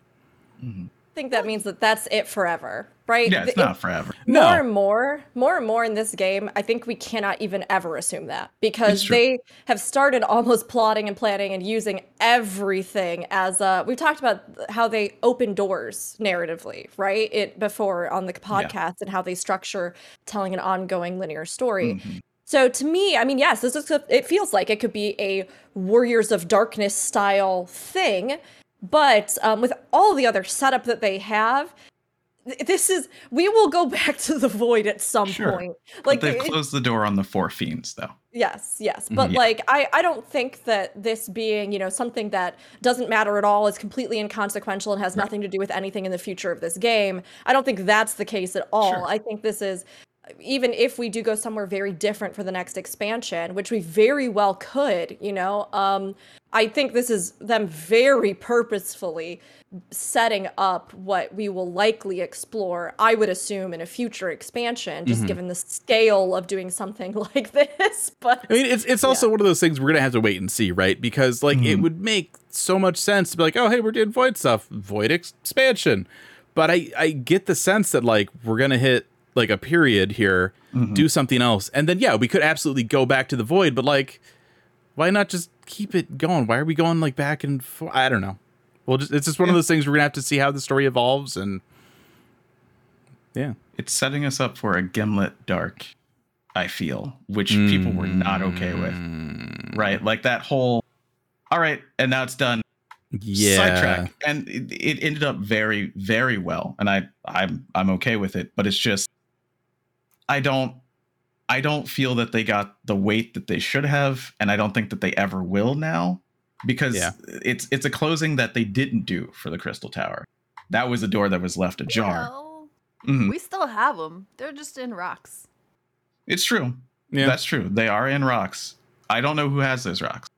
Mm-hmm. I think that means that that's it forever, right? Yeah, it's the, not it, forever. No. More and more, more and more in this game, I think we cannot even ever assume that, because they have started almost plotting and planning and using everything as a, we've talked about how they open doors narratively, right? It before on the podcast yeah. and how they structure telling an ongoing linear story. Mm-hmm. So to me, I mean, yes, this is a, it feels like it could be a Warriors of Darkness style thing. But um, with all the other setup that they have, this is, we will go back to the void at some sure. point. Like, but they've it, closed the door on the Four Fiends, though. Yes, yes. But mm-hmm. like, I, I don't think that this being, you know, something that doesn't matter at all is completely inconsequential and has right. nothing to do with anything in the future of this game. I don't think that's the case at all. Sure. I think this is, even if we do go somewhere very different for the next expansion, which we very well could, you know, um, I think this is them very purposefully setting up what we will likely explore, I would assume, in a future expansion, just mm-hmm. given the scale of doing something like this. But I mean, it's it's also yeah. one of those things we're going to have to wait and see, right? Because like mm-hmm. it would make so much sense to be like, oh, hey, we're doing void stuff, void expansion. But I, I get the sense that like we're going to hit like a period here, mm-hmm. do something else. And then, yeah, we could absolutely go back to the void, but like, why not just keep it going? Why are we going like back and forth? I don't know. Well, just, it's just one yeah. of those things we're gonna have to see how the story evolves. And yeah, it's setting us up for a Gimlet Dark, I feel, which mm-hmm. people were not okay with, right? Like that whole, all right, and now it's done. Yeah. Sidetrack. And it, it ended up very, very well. And I, I'm, I'm okay with it, but it's just, I don't, I don't feel that they got the weight that they should have. And I don't think that they ever will now, because yeah. it's, it's a closing that they didn't do for the Crystal Tower. That was a door that was left ajar. You know, mm-hmm. we still have them. They're just in rocks. It's true. Yeah, that's true. They are in rocks. I don't know who has those rocks.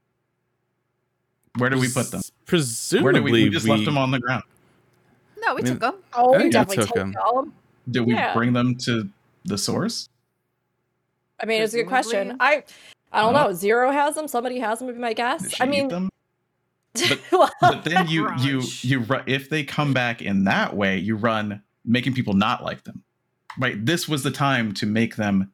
Where do we put them? Presumably Where do we, we just we... left them on the ground. No, we I mean, took them. Oh, we definitely took them. them. Did we yeah. bring them to the source? I mean, it's a good question. I I don't uh, know. Zero has them. Somebody has them, would be my guess. I mean, them? But, well, but then you, you, you, run, if they come back in that way, you run making people not like them, right? This was the time to make them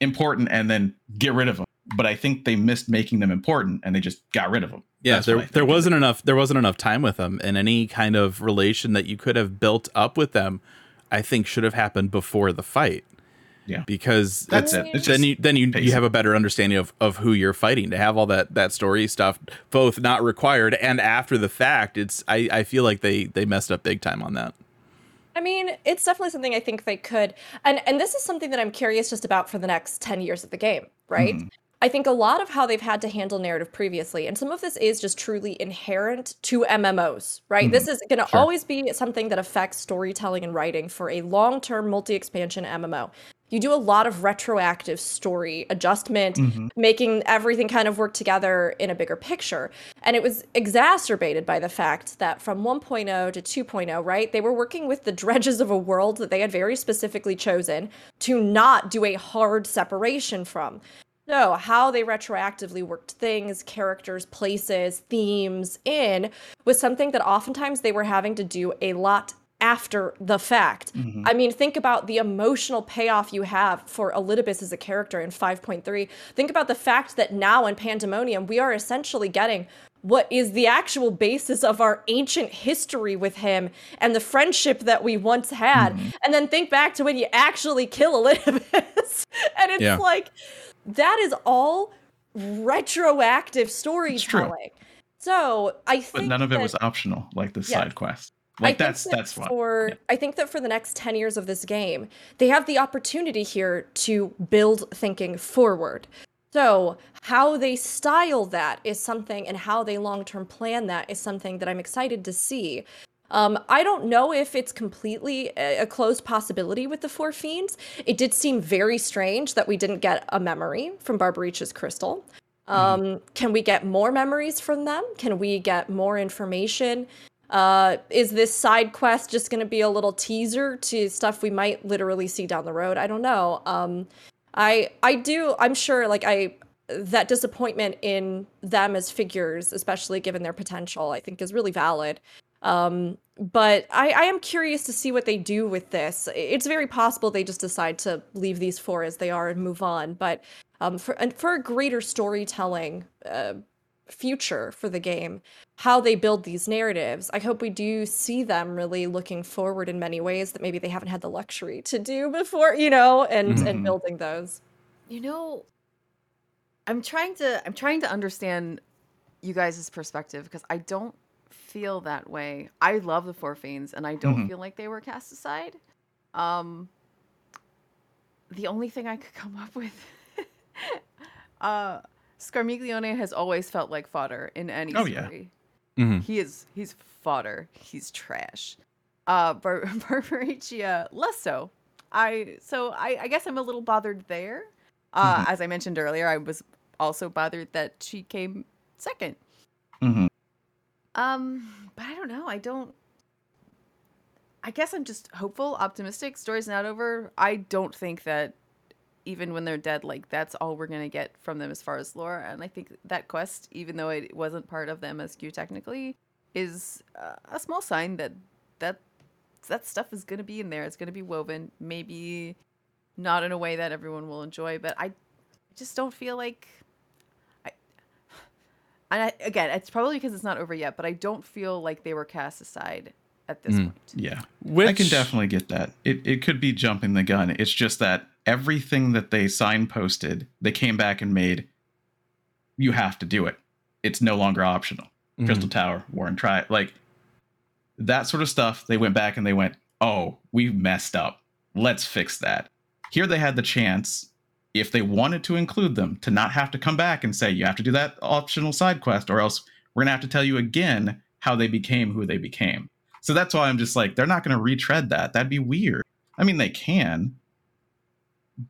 important and then get rid of them. But I think they missed making them important and they just got rid of them. Yeah, That's there there wasn't enough there wasn't enough time with them, and any kind of relation that you could have built up with them, I think should have happened before the fight. Yeah. Because That's it. It's then you then you, you have a better understanding of, of who you're fighting. To have all that, that story stuff, both not required and after the fact, it's I, I feel like they, they messed up big time on that. I mean, it's definitely something I think they could, and and this is something that I'm curious just about for the next ten years of the game, right? Mm. I think a lot of how they've had to handle narrative previously, and some of this is just truly inherent to M M Os, right? Mm-hmm. This is going to sure. always be something that affects storytelling and writing for a long-term multi-expansion M M O. you do a lot of retroactive story adjustment, mm-hmm. making everything kind of work together in a bigger picture. And it was exacerbated by the fact that from one point oh to two point oh, right, they were working with the dredges of a world that they had very specifically chosen to not do a hard separation from. So how they retroactively worked things, characters, places, themes in was something that oftentimes they were having to do a lot after the fact. Mm-hmm. I mean, think about the emotional payoff you have for Elidibus as a character in five point three. Think about the fact that now in Pandemonium, we are essentially getting what is the actual basis of our ancient history with him and the friendship that we once had. Mm-hmm. And then think back to when you actually kill Elidibus. And it's yeah. like, that is all retroactive storytelling. So I think But none of that, it was optional, like the yeah. side quest. Like I that's that that's for yeah. I think that for the next ten years of this game, they have the opportunity here to build thinking forward. So how they style that is something, and how they long-term plan that is something that I'm excited to see. Um, I don't know if it's completely a closed possibility with the Four Fiends. It did seem very strange that we didn't get a memory from Barbariccia's crystal. Um, mm. Can we get more memories from them? Can we get more information? Uh, is this side quest just going to be a little teaser to stuff we might literally see down the road? I don't know. Um, I I do. I'm sure. Like I. That disappointment in them as figures, especially given their potential, I think is really valid. Um, but I, I am curious to see what they do with this. It's very possible they just decide to leave these four as they are and move on. But um, for and for a greater storytelling uh, future for the game, how they build these narratives, I hope we do see them really looking forward in many ways that maybe they haven't had the luxury to do before, you know, and, mm-hmm. and building those. You know, I'm trying to I'm trying to understand you guys' perspective because I don't feel that way. I love the Four Fiends and I don't mm-hmm. feel like they were cast aside. Um, the only thing I could come up with uh, Scarmiglione has always felt like fodder in any oh, story. Yeah. Mm-hmm. He is he's fodder. He's trash. Uh, Bar- Barbariccia less so. I so I, I guess I'm a little bothered there. Uh, mm-hmm. As I mentioned earlier, I was also bothered that she came second. Mm-hmm. Um, but I don't know. I don't. I guess I'm just hopeful, optimistic. Story's not over. I don't think that even when they're dead, like that's all we're gonna get from them as far as lore. And I think that quest, even though it wasn't part of the M S Q technically, is uh, a small sign that that that stuff is gonna be in there. It's gonna be woven. Maybe not in a way that everyone will enjoy, but I just don't feel like I, and I, again, it's probably because it's not over yet, but I don't feel like they were cast aside at this mm, point. Yeah. Which, I can definitely get that. It it could be jumping the gun. It's just that everything that they signposted, they came back and made, you have to do it. It's no longer optional. Mm-hmm. Crystal Tower, Warring Triad, like that sort of stuff. They went back and they went, oh, we've messed up. Let's fix that. Here they had the chance, if they wanted to include them, to not have to come back and say, you have to do that optional side quest, or else we're going to have to tell you again how they became who they became. So that's why I'm just like, they're not going to retread that. That'd be weird. I mean, they can,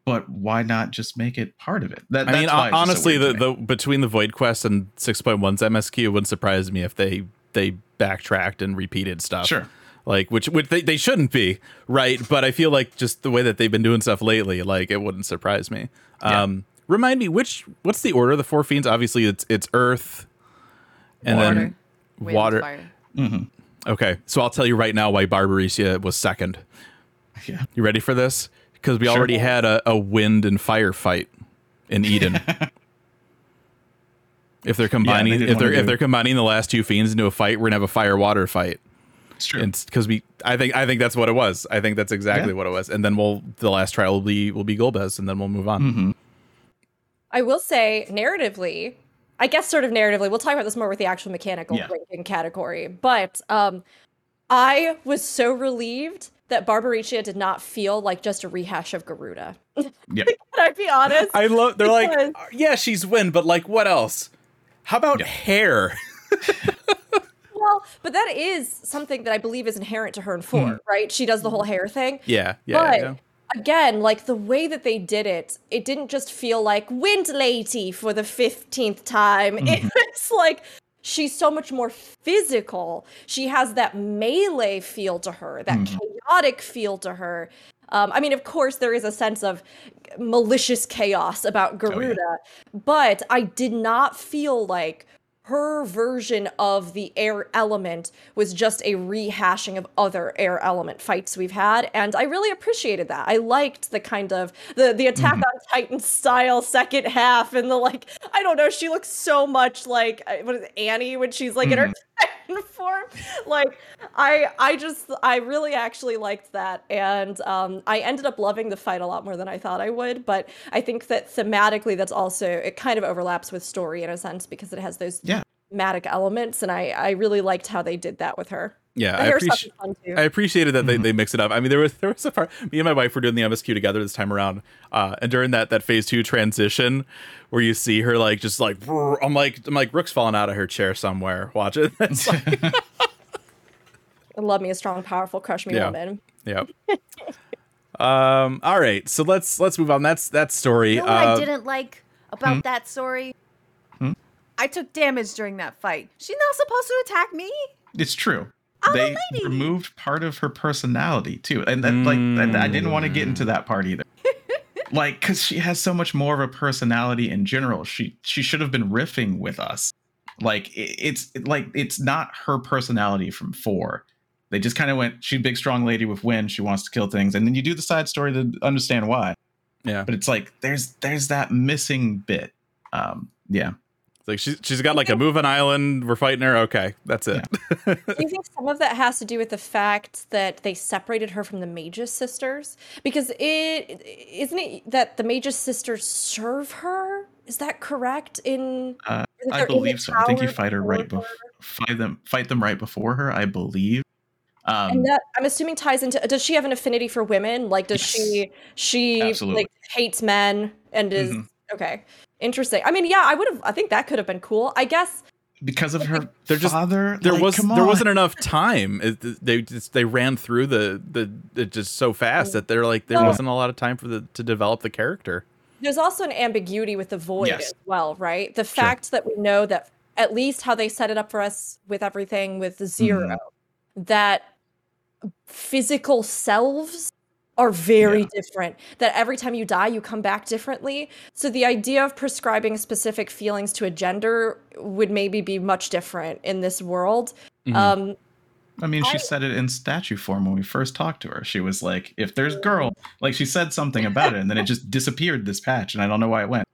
but why not just make it part of it? That, I mean, that's honestly, so the, the between the Void Quest and six point one's M S Q, it wouldn't surprise me if they they backtracked and repeated stuff. Sure. Like, which which they, they shouldn't be, right? But I feel like just the way that they've been doing stuff lately, like, it wouldn't surprise me. Yeah. Um, remind me, which what's the order of the Four Fiends? Obviously, it's it's Earth and water. then Wind, Water. Fire. Mm-hmm. Okay, so I'll tell you right now why Barbariccia was second. Yeah. You ready for this? Because we sure. already had a, a wind and fire fight in Eden. if they're combining, yeah, they if they're if they're combining the last two fiends into a fight, we're gonna have a fire water fight. Because we, I think, I think that's what it was. I think that's exactly yeah. what it was. And then we'll, the last trial will be will be Golbez, and then we'll move on. Mm-hmm. I will say, narratively, I guess, sort of narratively, we'll talk about this more with the actual mechanical yeah. ranking category. But um, I was so relieved that Barbariccia did not feel like just a rehash of Garuda. Yep. Can I be honest? I love. They're because... like, yeah, she's wind, but like, what else? How about yeah. hair? Well, but that is something that I believe is inherent to her in four, mm. right? She does the whole hair thing. Yeah, yeah, but yeah. again, like the way that they did it, it didn't just feel like Wind Lady for the fifteenth time. Mm-hmm. It's like she's so much more physical. She has that melee feel to her, that mm-hmm. chaotic feel to her. Um, I mean, of course, there is a sense of malicious chaos about Garuda, oh, yeah. but I did not feel like her version of the air element was just a rehashing of other air element fights we've had, and I really appreciated that. I liked the kind of the the Attack mm-hmm. on Titan style second half, and the like. I don't know. She looks so much like what is it, Annie when she's like mm-hmm. in her Titan form. Like I, I just I really actually liked that, and um, I ended up loving the fight a lot more than I thought I would. But I think that thematically, that's also it kind of overlaps with story in a sense because it has those. Yeah. Thematic elements, and I, I really liked how they did that with her. Yeah, I, appreci- I appreciated that they, mm-hmm. they mixed it up. I mean, there was there was a part. Me and my wife were doing the M S Q together this time around, uh, and during that that phase two transition, where you see her like just like I'm like I'm like Rook's falling out of her chair somewhere. Watch it. It's like I love me a strong, powerful, crush me yeah. woman. Yeah. um. All right. So let's let's move on. That's that story. You know what uh, I didn't like about hmm? that story. I took damage during that fight. She's not supposed to attack me. It's true. I'm they a lady. Removed part of her personality too, and that, mm. like I didn't want to get into that part either. Like, because she has so much more of a personality in general. She she should have been riffing with us. Like it, it's like it's not her personality from four. They just kind of went. She's a big, strong lady with wind. She wants to kill things, and then you do the side story to understand why. Yeah. But it's like there's there's that missing bit. Um. Yeah. Like she's she's got like a moving island. We're fighting her. Okay, that's it. Yeah. Do you think some of that has to do with the fact that they separated her from the Mage's Sisters? Because it isn't it that the Mage's Sisters serve her. Is that correct? In uh, I believe so. I think you fight her right before fight them fight them right before her. I believe. Um, and that I'm assuming ties into. Does she have an affinity for women? Like, does yes, she she absolutely. Like hates men and is mm-hmm. okay? Interesting. I mean, yeah, I would have. I think that could have been cool. I guess because of her they're father, just, there like, was there wasn't enough time. It, they just, they ran through the the it just so fast that they're like there so, wasn't a lot of time for the to develop the character. There's also an ambiguity with the void yes. as well, right? The fact sure. that we know that at least how they set it up for us with everything with the zero mm-hmm. that physical selves are very yeah. different, that every time you die, you come back differently. So the idea of prescribing specific feelings to a gender would maybe be much different in this world. Mm-hmm. Um, I mean, she I, said it in statue form when we first talked to her. She was like, if there's girl, like she said something about it and then it just disappeared this patch. And I don't know why it went.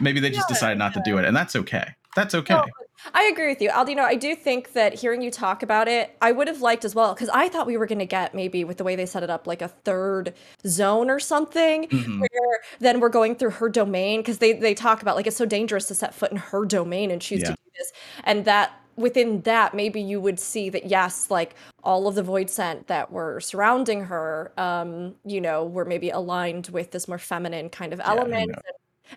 Maybe they just yeah, decided not yeah. to do it. And that's okay. That's okay. No, I agree with you, Aldino. I do think that hearing you talk about it, I would have liked as well, because I thought we were going to get maybe with the way they set it up, like a third zone or something, mm-hmm. where then we're going through her domain, because they, they talk about like it's so dangerous to set foot in her domain and choose yeah. to do this. And that within that, maybe you would see that, yes, like all of the void scent that were surrounding her, um, you know, were maybe aligned with this more feminine kind of yeah, element.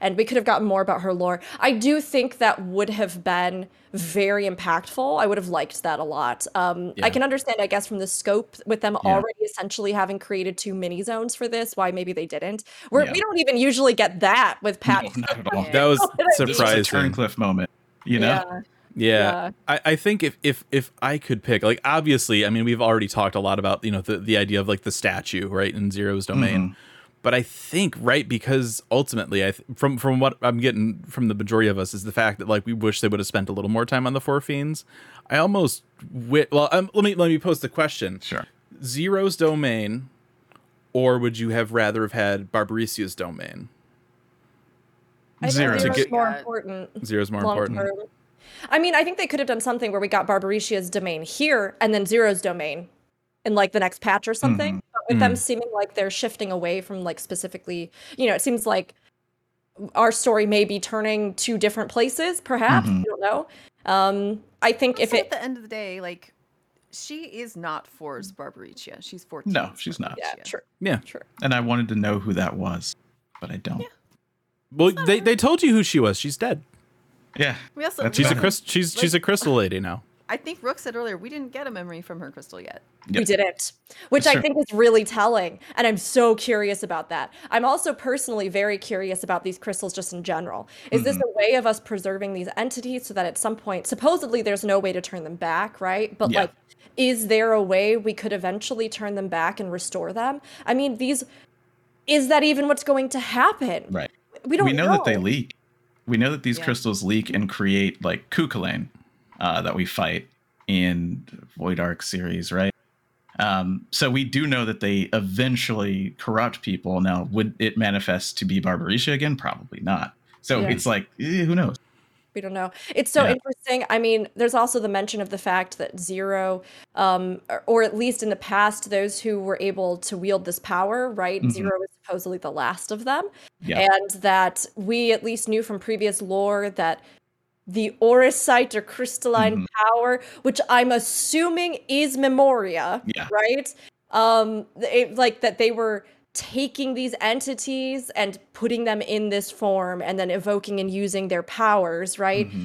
And we could have gotten more about her lore. I do think that would have been very impactful. I would have liked that a lot. Um, yeah. I can understand, I guess, from the scope with them yeah. already essentially having created two mini zones for this, why maybe they didn't. We're, yeah. We don't even usually get that with Pat. No, not at all. That was surprising. It was a Turncliffe moment, you know? Yeah. Yeah, yeah. I, I think if, if if I could pick, like, obviously, I mean, we've already talked a lot about, you know, the, the idea of, like, the statue, right, in Zero's domain. Mm-hmm. But I think, right, because ultimately, I th- from from what I'm getting from the majority of us is the fact that, like, we wish they would have spent a little more time on the Four Fiends. I almost wi- well, um, let me let me pose the question. Sure. Zero's domain, or would you have rather have had Barbaricia's domain? I Zero. Zero's get, more important. Zero's more long important. Term. I mean, I think they could have done something where we got Barbaricia's domain here and then Zero's domain in, like, the next patch or something. Mm-hmm. With mm. them seeming like they're shifting away from, like, specifically, you know, it seems like our story may be turning to different places, perhaps. Mm-hmm. I don't know. Um, I think if it... At the end of the day, like, she is not four's Barbariccia. She's fourteen's. No, she's not. Yeah, true. Yeah. True. And I wanted to know who that was, but I don't. Yeah. Well, they, they told you who she was. She's dead. Yeah. We also, she's, a Christ, she's, like, she's a crystal lady now. I think Rook said earlier, we didn't get a memory from her crystal yet. Yep. We didn't, which That's I true. think is really telling. And I'm so curious about that. I'm also personally very curious about these crystals just in general. Is mm-hmm. this a way of us preserving these entities so that at some point, supposedly there's no way to turn them back, right? But yeah. like, is there a way we could eventually turn them back and restore them? I mean, these, is that even what's going to happen? Right. We don't we know. We know that they leak. We know that these yeah. crystals leak and create like Kukulane uh, that we fight in Void Arc series, right? Um, so we do know that they eventually corrupt people. Now, would it manifest to be Barbariccia again? Probably not. So yeah. it's like, eh, who knows? We don't know. It's so yeah. interesting. I mean, there's also the mention of the fact that Zero, um, or, or at least in the past, those who were able to wield this power, right? Mm-hmm. Zero is supposedly the last of them. Yeah. And that we at least knew from previous lore that the Oricite or crystalline mm-hmm. power, which I'm assuming is Memoria, yeah. right? Um, it, like that they were taking these entities and putting them in this form and then evoking and using their powers, right? Mm-hmm.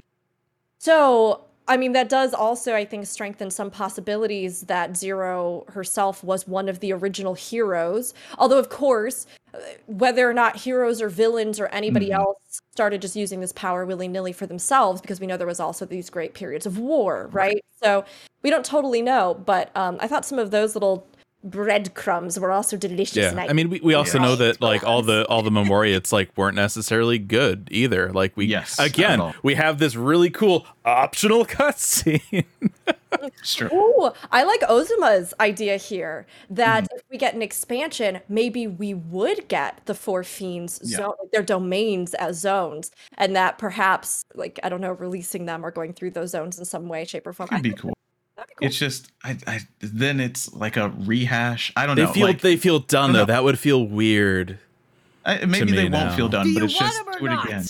So, I mean, that does also, I think, strengthen some possibilities that Zero herself was one of the original heroes. Although, of course, whether or not heroes or villains or anybody mm-hmm. else started just using this power willy-nilly for themselves, because we know there was also these great periods of war, right? right. So we don't totally know, but um, I thought some of those little breadcrumbs were also delicious. Yeah, I, I mean, we, we also yeah. know that like all the all the memoria, it's like weren't necessarily good either. Like we yes, again, we have this really cool optional cutscene. Sure. Oh, I like Ozuma's idea here that mm-hmm. if we get an expansion, maybe we would get the Four Fiends yeah. zone, their domains as zones, and that perhaps like I don't know, releasing them or going through those zones in some way, shape, or form. That'd be cool. Cool. It's just, I, I, then it's like a rehash. I don't they know. Feel, like, they feel done, though. Know. That would feel weird. I, maybe they won't now. feel done, do but it's just, do it not? again.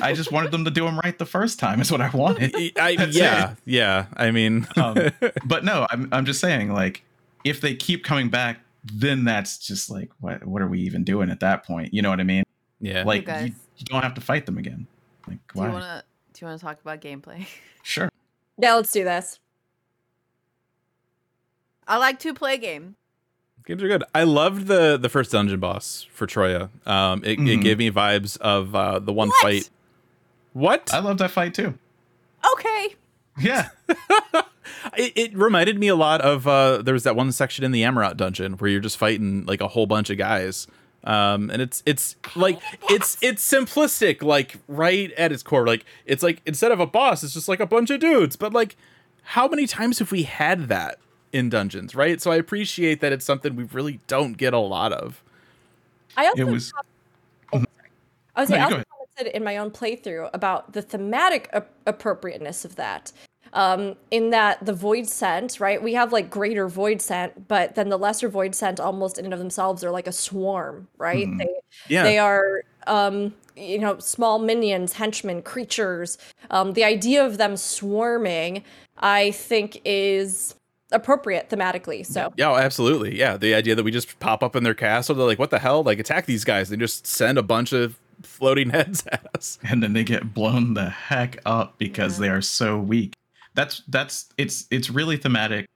I just wanted them to do them right the first time is what I wanted. I, yeah, it. yeah. I mean. um, but no, I'm I'm just saying, like, if they keep coming back, then that's just like, what What are we even doing at that point? You know what I mean? Yeah. Like, you, you, you don't have to fight them again. Like, why? Do you wanna, do you wanna talk about gameplay? Sure. Yeah, let's do this. I like to play game. Games are good. I loved the the first dungeon boss for Troia. Um, it, mm-hmm. it gave me vibes of uh, the one what? fight. What? I loved that fight too. Okay. Yeah. it, it reminded me a lot of uh, there was that one section in the Amarot dungeon where you're just fighting like a whole bunch of guys, um, and it's it's like it's it's simplistic, like right at its core. Like it's like instead of a boss, it's just like a bunch of dudes. But like, how many times have we had that in dungeons, right? So I appreciate that it's something we really don't get a lot of. I also, was, oh, I was no, saying, I also commented in my own playthrough about the thematic ap- appropriateness of that. Um, in that the void scent, right? We have like greater void scent, but then the lesser void scent almost in and of themselves are like a swarm, right? Mm. They, yeah. they are, um, you know, small minions, henchmen, creatures. Um, the idea of them swarming, I think, is appropriate thematically. So yeah, absolutely. Yeah, the idea that we just pop up in their castle, they're like, what the hell, like attack these guys, and just send a bunch of floating heads at us, and then they get blown the heck up because yeah. they are so weak. That's that's it's it's really thematic.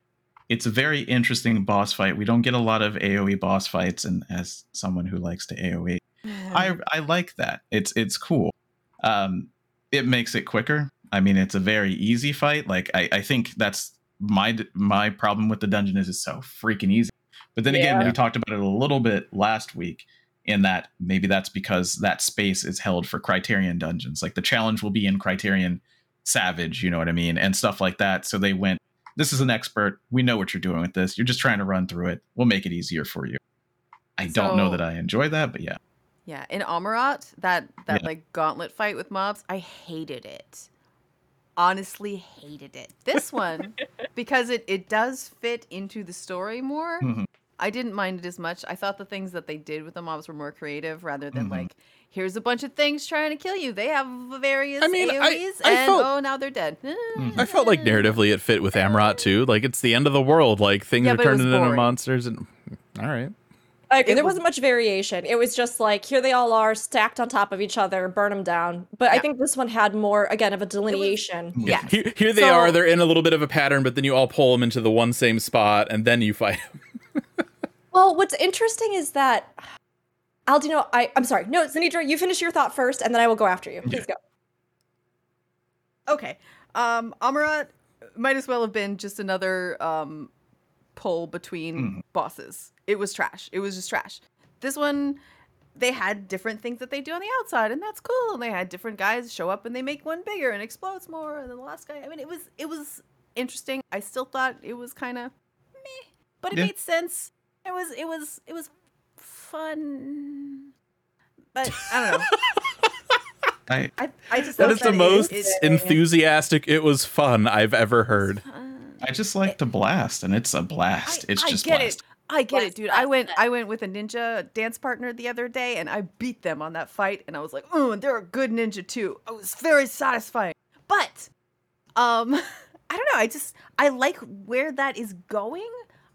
It's a very interesting boss fight. We don't get a lot of A O E boss fights, and as someone who likes to A O E, i i like that. It's it's cool. Um it makes it quicker. I mean, it's a very easy fight. Like i i think that's My my problem with the dungeon is it's so freaking easy. But then again, yeah. we talked about it a little bit last week, in that maybe that's because that space is held for Criterion dungeons. Like the challenge will be in Criterion Savage, you know what I mean? And stuff like that. So they went, this is an expert. We know what you're doing with this. You're just trying to run through it. We'll make it easier for you. I so, don't know that I enjoy that, but yeah. Yeah. In Amarot, that, that yeah. like gauntlet fight with mobs, I hated it. Honestly hated it. This one, because it, it does fit into the story more, mm-hmm. I didn't mind it as much. I thought the things that they did with the mobs were more creative rather than mm-hmm. like, here's a bunch of things trying to kill you. They have various I mean, A O Es, I, I and felt, oh, now they're dead. Mm-hmm. I felt like narratively it fit with Amarot too. Like, it's the end of the world. Like, things yeah, are turned into boring. monsters. and All right. Like, there wasn't much variation. It was just like, here they all are stacked on top of each other, burn them down. But yeah. I think this one had more, again, of a delineation. Was, yeah. Here, here they so, are. They're in a little bit of a pattern, but then you all pull them into the one same spot, and then you fight them. Well, what's interesting is that, Aldino, I, I'm sorry. No, Zedidra, you finish your thought first, and then I will go after you. Please yeah. go. Okay. Um, Amara might as well have been just another... Um, pull between mm-hmm. bosses. It was trash. It was just trash. This one, they had different things that they do on the outside, and that's cool. And they had different guys show up, and they make one bigger and explodes more, and then the last guy. I mean, it was it was interesting. I still thought it was kind of meh, but it yeah. made sense. It was it was it was fun, but I don't know. I, I I just that is that the most is, enthusiastic. It was fun I've ever heard. I just like to blast, and it's a blast. I, it's just I get blast. It. I get blast, it, dude. Blast, I went blast. I went with a ninja dance partner the other day, and I beat them on that fight, and I was like, oh, they're a good ninja, too. It was very satisfying. But, um, I don't know. I just, I like where that is going.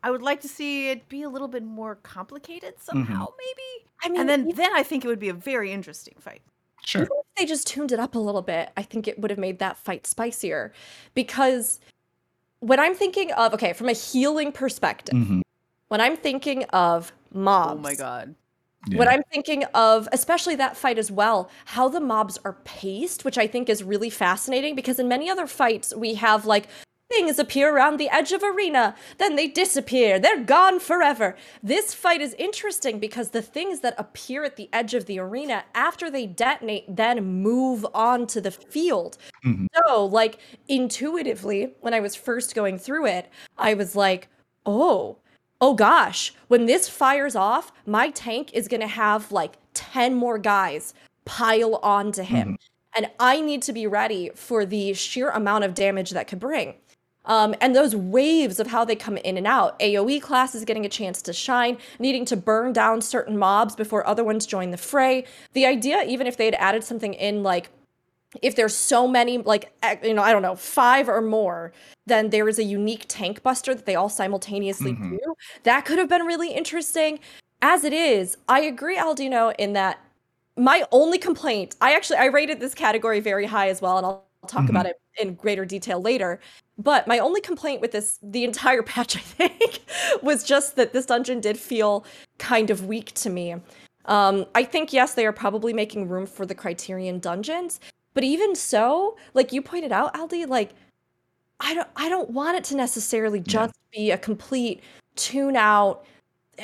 I would like to see it be a little bit more complicated somehow, mm-hmm. maybe. I mean, and then, then I think it would be a very interesting fight. Sure. Even if they just tuned it up a little bit, I think it would have made that fight spicier. Because... when I'm thinking of, okay, from a healing perspective, mm-hmm. when I'm thinking of mobs. Oh my God. Yeah. When I'm thinking of, especially that fight as well, how the mobs are paced, which I think is really fascinating, because in many other fights, we have like things appear around the edge of arena, then they disappear, they're gone forever. This fight is interesting because the things that appear at the edge of the arena after they detonate then move on to the field. Mm-hmm. So like intuitively, when I was first going through it, I was like, oh, oh gosh, when this fires off, my tank is gonna have like ten more guys pile onto him. Mm-hmm. And I need to be ready for the sheer amount of damage that could bring. Um, and those waves of how they come in and out. AoE class is getting a chance to shine, needing to burn down certain mobs before other ones join the fray. The idea, even if they had added something in, like, if there's so many, like, you know, I don't know, five or more, then there is a unique tank buster that they all simultaneously mm-hmm. do. That could have been really interesting. As it is, I agree, Aldino, in that my only complaint, I actually, I rated this category very high as well, and I'll, I'll talk mm-hmm. about it in greater detail later. But my only complaint with this, the entire patch, I think, was just that this dungeon did feel kind of weak to me. Um, I think, yes, they are probably making room for the Criterion dungeons, but even so, like you pointed out, Aldi, like, I don't, I don't want it to necessarily just yeah. be a complete tune out,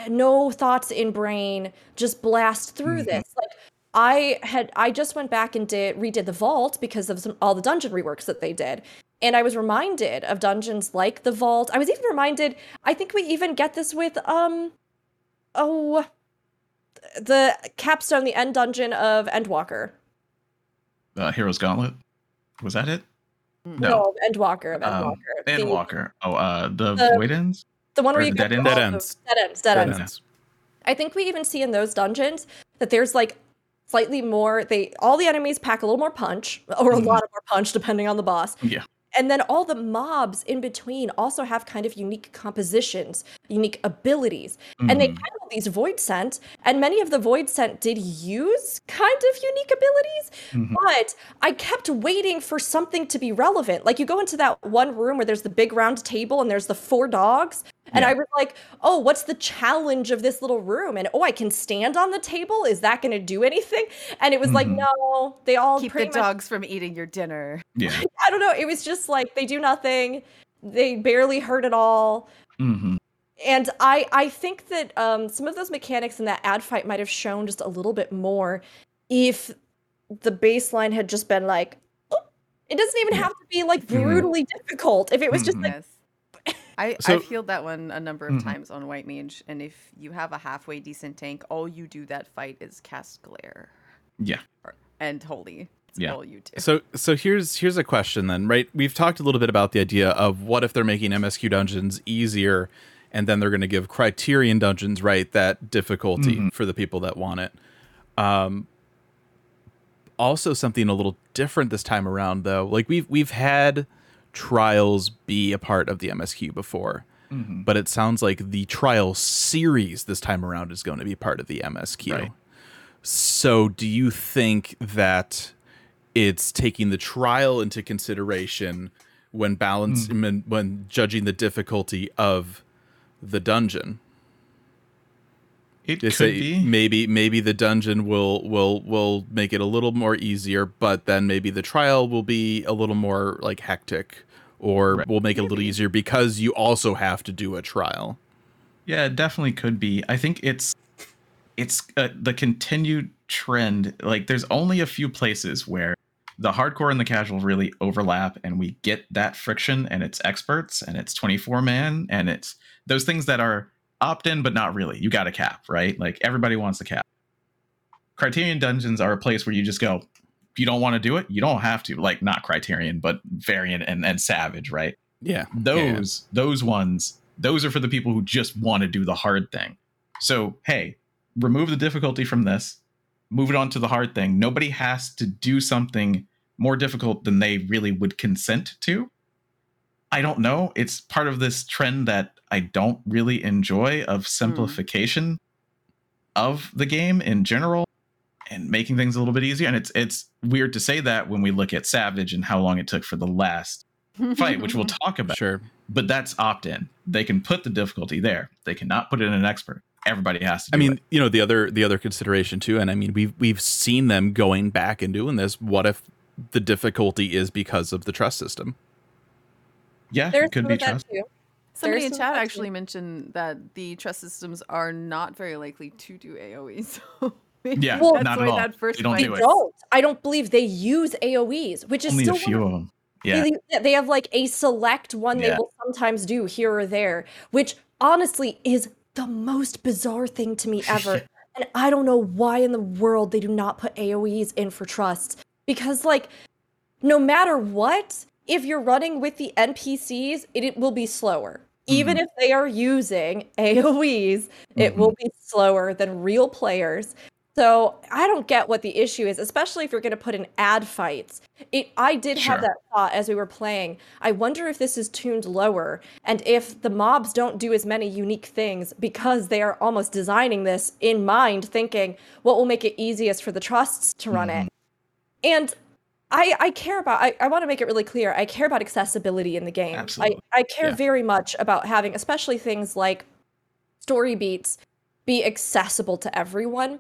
no thoughts in brain, just blast through mm-hmm. this. Like, I had, I just went back and did redid the vault because of some, all the dungeon reworks that they did. And I was reminded of dungeons like the vault. I was even reminded, I think we even get this with, um, oh, the capstone, the end dungeon of Endwalker. Uh, Hero's Gauntlet? Was that it? No, no Endwalker. Of Endwalker. Um, Endwalker. The, oh, uh, the, the Void Ends? The one where you get dead, dead ends. Dead ends. Dead ends. ends. I think we even see in those dungeons that there's like slightly more, they all the enemies pack a little more punch, or a mm. lot of more punch, depending on the boss. Yeah. And then all the mobs in between also have kind of unique compositions, unique abilities. Mm. And they title these Void Scent, and many of the Void Scent did use kind of unique abilities, mm-hmm. but I kept waiting for something to be relevant. Like you go into that one room where there's the big round table and there's the four dogs, and yeah. I was like, oh, what's the challenge of this little room? And oh, I can stand on the table? Is that going to do anything? And it was mm-hmm. like, no, they all keep the much- dogs from eating your dinner. Yeah. I don't know. It was just like, they do nothing. They barely hurt at all. Mm-hmm. And I, I think that um, some of those mechanics in that ad fight might have shown just a little bit more if the baseline had just been like, oh, it doesn't even have to be like brutally mm-hmm. difficult. If it was just mm-hmm. like, I, so, I've healed that one a number of mm-hmm. times on White Mage, and if you have a halfway decent tank, all you do that fight is cast Glare. Yeah. And Holy. It's yeah. all you do. So so here's here's a question then, right? We've talked a little bit about the idea of what if they're making M S Q dungeons easier, and then they're going to give Criterion dungeons, right, that difficulty mm-hmm. for the people that want it. Um, also something a little different this time around, though. Like, we've we've had... trials be a part of the M S Q before. Mm-hmm. But it sounds like the trial series this time around is going to be part of the M S Q. Right. So do you think that it's taking the trial into consideration when balance mm-hmm. when, when judging the difficulty of the dungeon? It they could say be. Maybe maybe the dungeon will will will make it a little more easier, but then maybe the trial will be a little more like hectic, or right. will make it a little easier because you also have to do a trial. Yeah, it definitely could be. I think it's it's uh, the continued trend. Like, there's only a few places where the hardcore and the casual really overlap, and we get that friction, and it's experts, and it's twenty-four man, and it's those things that are opt-in but not really. You got a cap, right? Like, everybody wants a cap. Criterion dungeons are a place where you just go, if you don't want to do it, you don't have to. Like, not Criterion, but Variant and, and Savage, right? Yeah. Those, yeah. those ones, those are for the people who just want to do the hard thing. So, hey, remove the difficulty from this, move it on to the hard thing. Nobody has to do something more difficult than they really would consent to. I don't know. It's part of this trend that I don't really enjoy of simplification mm. of the game in general and making things a little bit easier. And it's it's weird to say that when we look at Savage and how long it took for the last fight, which we'll talk about. Sure. But that's opt-in. They can put the difficulty there. They cannot put it in an expert. Everybody has to do I mean, it. You know, the other the other consideration too, and I mean we've we've seen them going back and doing this. What if the difficulty is because of the trust system? Yeah, there's it could be trust. Too. Somebody in chat actually mentioned that the trust systems are not very likely to do A O E. So yeah, well, that's not why at all. That first they don't do it. Don't. I don't believe they use A O Es, which is only still a few of them. Yeah, they, they have like a select one yeah. they will sometimes do here or there, which honestly is the most bizarre thing to me ever. And I don't know why in the world they do not put A O Es in for trusts, because like no matter what. If you're running with the N P Cs, it, it will be slower. Even mm-hmm. if they are using A O Es, it mm-hmm. will be slower than real players. So I don't get what the issue is, especially if you're going to put in ad fights. It, I did sure. have that thought as we were playing. I wonder if this is tuned lower and if the mobs don't do as many unique things because they are almost designing this in mind, thinking what will make it easiest for the trusts to run mm-hmm. it. And I, I care about, I, I want to make it really clear, I care about accessibility in the game. Absolutely. I, I care yeah. very much about having, especially things like story beats, be accessible to everyone.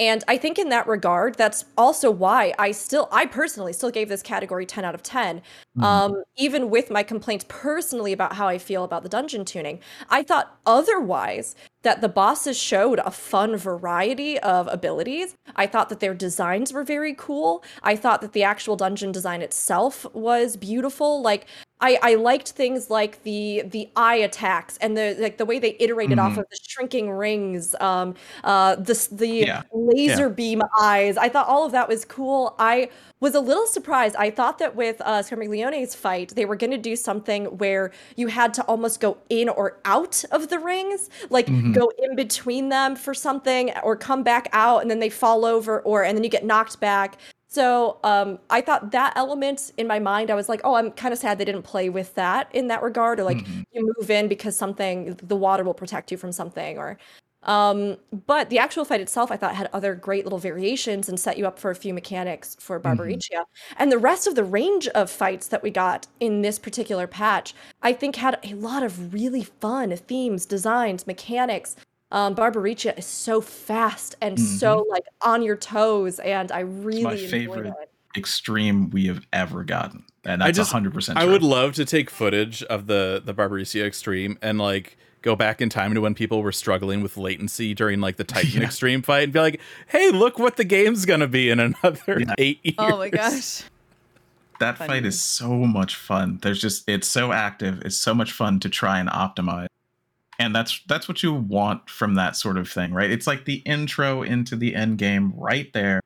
And I think in that regard, that's also why I still, I personally still gave this category ten out of ten, mm-hmm. um, even with my complaints personally about how I feel about the dungeon tuning. I thought otherwise that the bosses showed a fun variety of abilities. I thought that their designs were very cool. I thought that the actual dungeon design itself was beautiful. Like, I, I liked things like the the eye attacks and the like the way they iterated mm-hmm. off of the shrinking rings, um, uh, the the yeah. laser yeah. beam eyes. I thought all of that was cool. I was a little surprised. I thought that with uh, Scarmiglione's fight, they were going to do something where you had to almost go in or out of the rings, like mm-hmm. go in between them for something, or come back out and then they fall over, or and then you get knocked back. So um, I thought that element in my mind, I was like, oh, I'm kind of sad they didn't play with that in that regard. Or like mm-hmm. you move in because something, the water will protect you from something. Or, um, but the actual fight itself, I thought had other great little variations and set you up for a few mechanics for Barbariccia. Mm-hmm. And the rest of the range of fights that we got in this particular patch, I think had a lot of really fun themes, designs, mechanics. Um, Barbariccia is so fast and mm-hmm. so like on your toes, and I really it's my enjoy favorite it. Extreme we have ever gotten, and that's one hundred percent. I would love to take footage of the the Barbariccia Extreme and like go back in time to when people were struggling with latency during like the Titan yeah. Extreme fight, and be like, "Hey, look what the game's gonna be in another yeah. eight years!" Oh my gosh, that Funny. Fight is so much fun. There's just it's so active. It's so much fun to try and optimize. And that's that's what you want from that sort of thing, right? It's like the intro into the end game right there.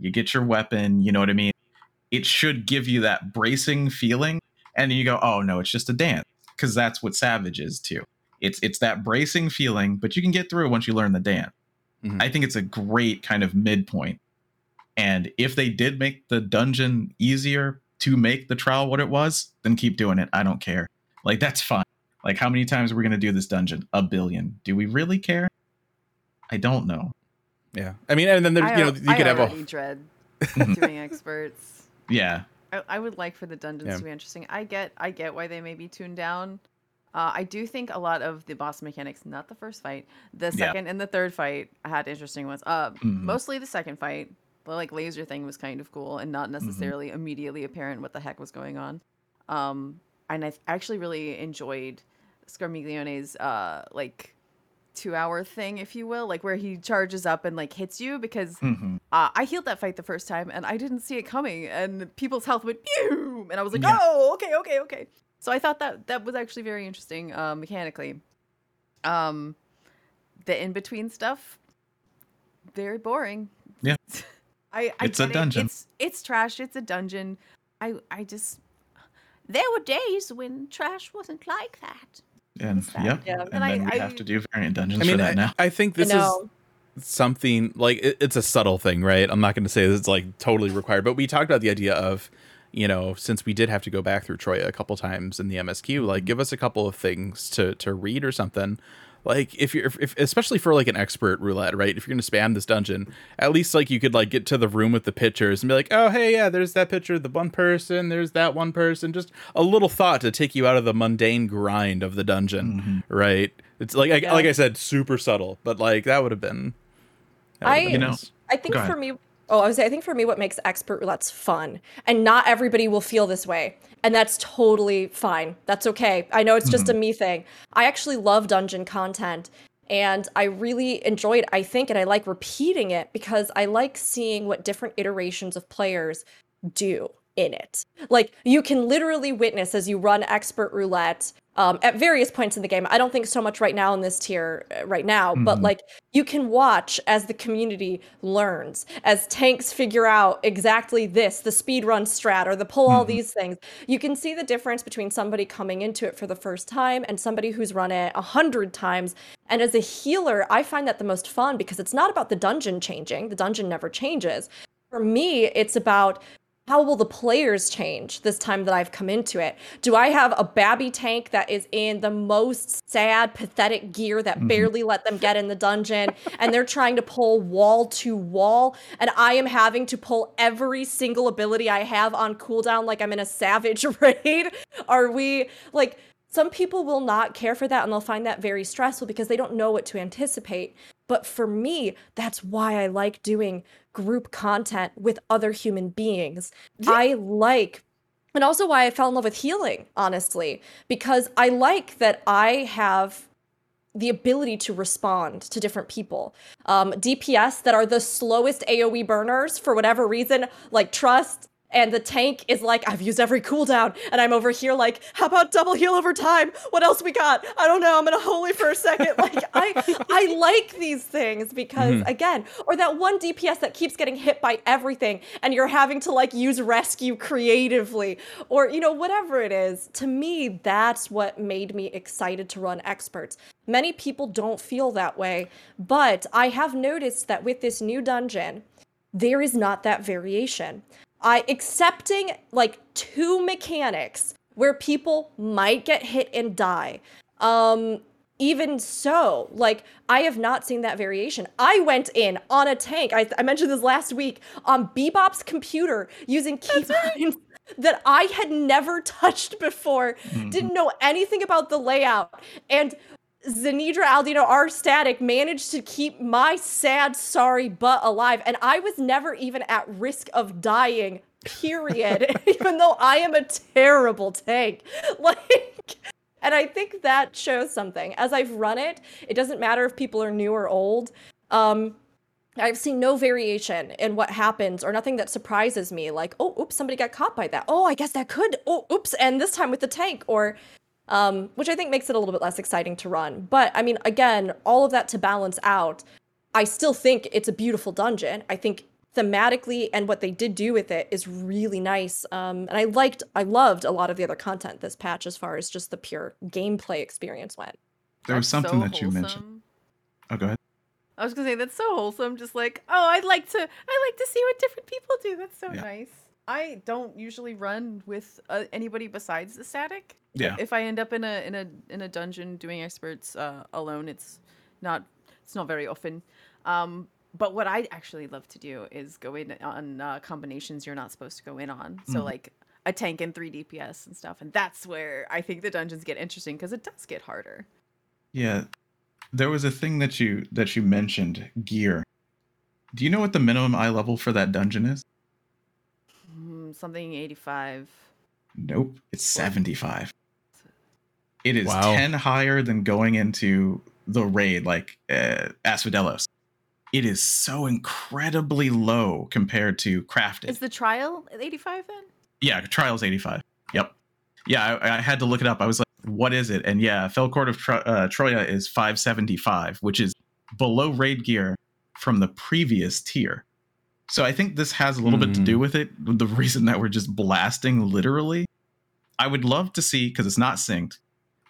You get your weapon, you know what I mean? It should give you that bracing feeling. And then you go, oh, no, it's just a dance. Because that's what Savage is, too. It's it's that bracing feeling, but you can get through it once you learn the dance. Mm-hmm. I think it's a great kind of midpoint. And if they did make the dungeon easier to make the trial what it was, then keep doing it. I don't care. Like, that's fine. Like, how many times are we going to do this dungeon? A billion. Do we really care? I don't know. Yeah. I mean, and then there's, I, you know, you I could have a dread doing experts. Yeah. I, I would like for the dungeons yeah. to be interesting. I get, I get why they may be tuned down. Uh, I do think a lot of the boss mechanics, not the first fight, the second yeah. and the third fight had interesting ones. Uh, mm-hmm. Mostly the second fight, the like laser thing was kind of cool and not necessarily mm-hmm. immediately apparent what the heck was going on. Um, and I actually really enjoyed Scarmiglione's uh, like two-hour thing, if you will, like where he charges up and like hits you, because mm-hmm. uh, I healed that fight the first time and I didn't see it coming, and people's health went boom, and I was like, yeah. oh, okay, okay, okay. So I thought that that was actually very interesting uh, mechanically. Um, the in-between stuff, very boring. Yeah, I, I it's a dungeon. It. It's it's trash. It's a dungeon. I I just there were days when trash wasn't like that. And that, yep. yeah, and, and I, then we I, have to do variant dungeons I mean, for that I, now. I think this no. is something like it, it's a subtle thing, right? I'm not going to say this, it's like totally required, but we talked about the idea of, you know, since we did have to go back through Troia a couple times in the M S Q, like give us a couple of things to to read or something. Like if you're, if, especially for like an expert roulette, right? If you're going to spam this dungeon, at least like you could like get to the room with the pictures and be like, oh, hey, yeah, there's that picture of the one person. There's that one person. Just a little thought to take you out of the mundane grind of the dungeon, mm-hmm. right? It's like, yeah. I, like I said, super subtle, but like that would have been. I, you know, I think for me, oh, I was. I think for me, what makes expert roulette's fun, and not everybody will feel this way, and that's totally fine. That's okay. I know it's just mm-hmm. a me thing. I actually love dungeon content, and I really enjoy it, I think, and I like repeating it because I like seeing what different iterations of players do in it. Like, you can literally witness as you run expert roulette um, at various points in the game. I don't think so much right now in this tier uh, right now, mm-hmm. but like you can watch as the community learns, as tanks figure out exactly this, the speedrun strat or the pull mm-hmm. all these things. You can see the difference between somebody coming into it for the first time and somebody who's run it a hundred times. And as a healer, I find that the most fun because it's not about the dungeon changing. The dungeon never changes. For me, it's about how will the players change this time that I've come into it? Do I have a babby tank that is in the most sad, pathetic gear that mm-hmm. barely let them get in the dungeon, and they're trying to pull wall to wall, and I am having to pull every single ability I have on cooldown like I'm in a savage raid? Are we, like, some people will not care for that, and they'll find that very stressful because they don't know what to anticipate. But for me, that's why I like doing group content with other human beings. Yeah. I like, and also why I fell in love with healing, honestly, because I like that I have the ability to respond to different people. Um, D P S that are the slowest A O E burners for whatever reason, like Trust, and the tank is like, I've used every cooldown, and I'm over here like, how about double heal over time? What else we got? I don't know. I'm gonna holy for a second. Like, I I like these things because, mm-hmm. again, or that one D P S that keeps getting hit by everything, and you're having to like use rescue creatively, or you know, whatever it is. To me, that's what made me excited to run experts. Many people don't feel that way, but I have noticed that with this new dungeon, there is not that variation. I accepting like two mechanics where people might get hit and die. Um, even so, like I have not seen that variation. I went in on a tank. I, I mentioned this last week on Bebop's computer using keybinds that I had never touched before. Mm-hmm. Didn't know anything about the layout, and Zedidra, Aldino, R Static managed to keep my sad, sorry butt alive, and I was never even at risk of dying, period, even though I am a terrible tank. Like, and I think that shows something. As I've run it, it doesn't matter if people are new or old. Um, I've seen no variation in what happens or nothing that surprises me. Like, oh, oops, somebody got caught by that. Oh, I guess that could. Oh, oops, and this time with the tank. Or... Um, which I think makes it a little bit less exciting to run. But I mean, again, all of that to balance out, I still think it's a beautiful dungeon. I think thematically and what they did do with it is really nice. Um, and I liked, I loved a lot of the other content this patch as far as just the pure gameplay experience went. There was something so that you mentioned. Oh, go ahead. I was gonna say that's so wholesome. Just like, oh, I'd like to, I like to see what different people do. That's so yeah. nice. I don't usually run with uh, anybody besides the static. Yeah. If I end up in a in a in a dungeon doing experts uh, alone, it's not it's not very often. Um, but what I actually love to do is go in on uh, combinations you're not supposed to go in on. So mm. like a tank and three D P S and stuff, and that's where I think the dungeons get interesting because it does get harder. Yeah. There was a thing that you that you mentioned, gear. Do you know what the minimum eye level for that dungeon is? Something eighty-five. Nope, it's seventy-five. It is wow. ten higher than going into the raid, like uh, Asphodelos. It is so incredibly low compared to crafted. Is the trial eighty-five then? Yeah, trial's eighty-five. Yep. Yeah, I, I had to look it up. I was like, what is it? And yeah, Fell Court of Tro- uh, Troia is five seventy-five, which is below raid gear from the previous tier. So I think this has a little mm. bit to do with it. The reason that we're just blasting literally. I would love to see, because it's not synced,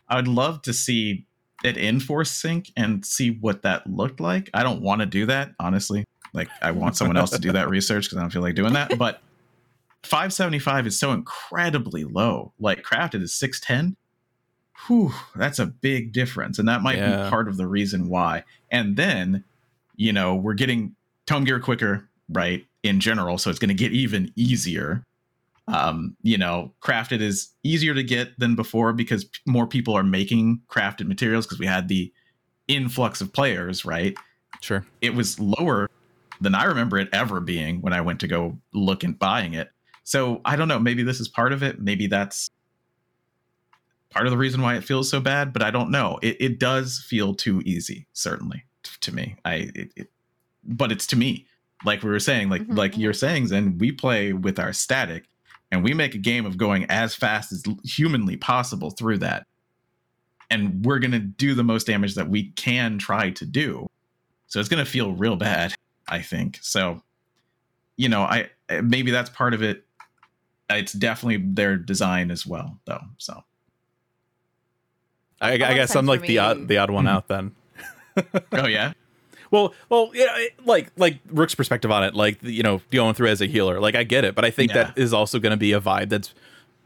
I would love to see it in force sync and see what that looked like. I don't want to do that, honestly. Like, I want someone else to do that research because I don't feel like doing that. But five seventy-five is so incredibly low. Like, crafted is six ten. Whew, that's a big difference. And that might yeah. be part of the reason why. And then, you know, we're getting tome gear quicker. Right, in general, so it's going to get even easier. Um, you know, crafted is easier to get than before because p- more people are making crafted materials because we had the influx of players, right? Sure. It was lower than I remember it ever being when I went to go look and buying it. So I don't know, maybe this is part of it. Maybe that's part of the reason why it feels so bad, but I don't know. It, it does feel too easy, certainly, t- to me. I, it, it, but it's to me. Like we were saying, like mm-hmm. like you're saying, Zen, we play with our static and we make a game of going as fast as humanly possible through that. And we're going to do the most damage that we can try to do. So it's going to feel real bad, I think. So, you know, I maybe that's part of it. It's definitely their design as well, though. So I, I guess I'm like the odd, the odd one mm-hmm. out then. Oh, yeah. Well, well, yeah, like like Rook's perspective on it, like, you know, going through as a healer, like I get it. But I think yeah. that is also going to be a vibe that's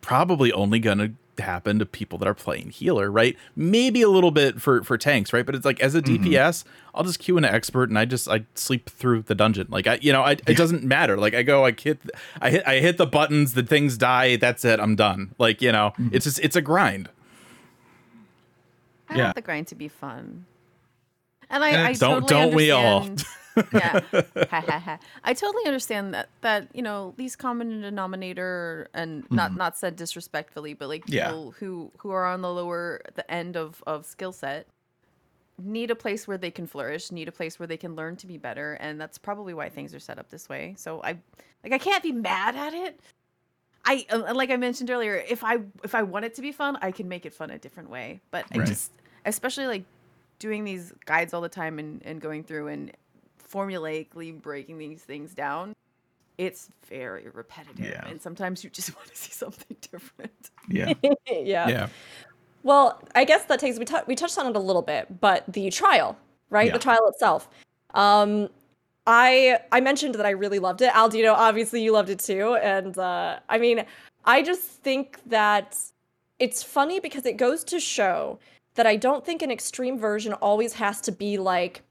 probably only going to happen to people that are playing healer. Right. Maybe a little bit for, for tanks. Right. But it's like as a D P S, mm-hmm. I'll just queue an expert and I just I sleep through the dungeon like, I you know, I, yeah. it doesn't matter. Like I go, I hit I hit I hit the buttons, the things die. That's it. I'm done. Like, you know, mm-hmm. it's just it's a grind. I yeah. want the grind to be fun. And I, I don't, totally don't we all? Yeah, I totally understand that that you know least common denominator, and mm-hmm. not not said disrespectfully, but like yeah. people who who are on the lower the end of of skill set need a place where they can flourish, need a place where they can learn to be better, and that's probably why things are set up this way. So I like I can't be mad at it. I like I mentioned earlier, if I if I want it to be fun, I can make it fun a different way. But right. I just especially like. doing these guides all the time and, and going through and formulaically breaking these things down, it's very repetitive. Yeah. And sometimes you just want to see something different. Yeah. yeah. Yeah. Well, I guess that takes, we, t- we touched on it a little bit, but the trial, right? Yeah. The trial itself. Um, I I mentioned that I really loved it. Aldino, obviously you loved it too. And uh, I mean, I just think that it's funny because it goes to show that I don't think an extreme version always has to be like,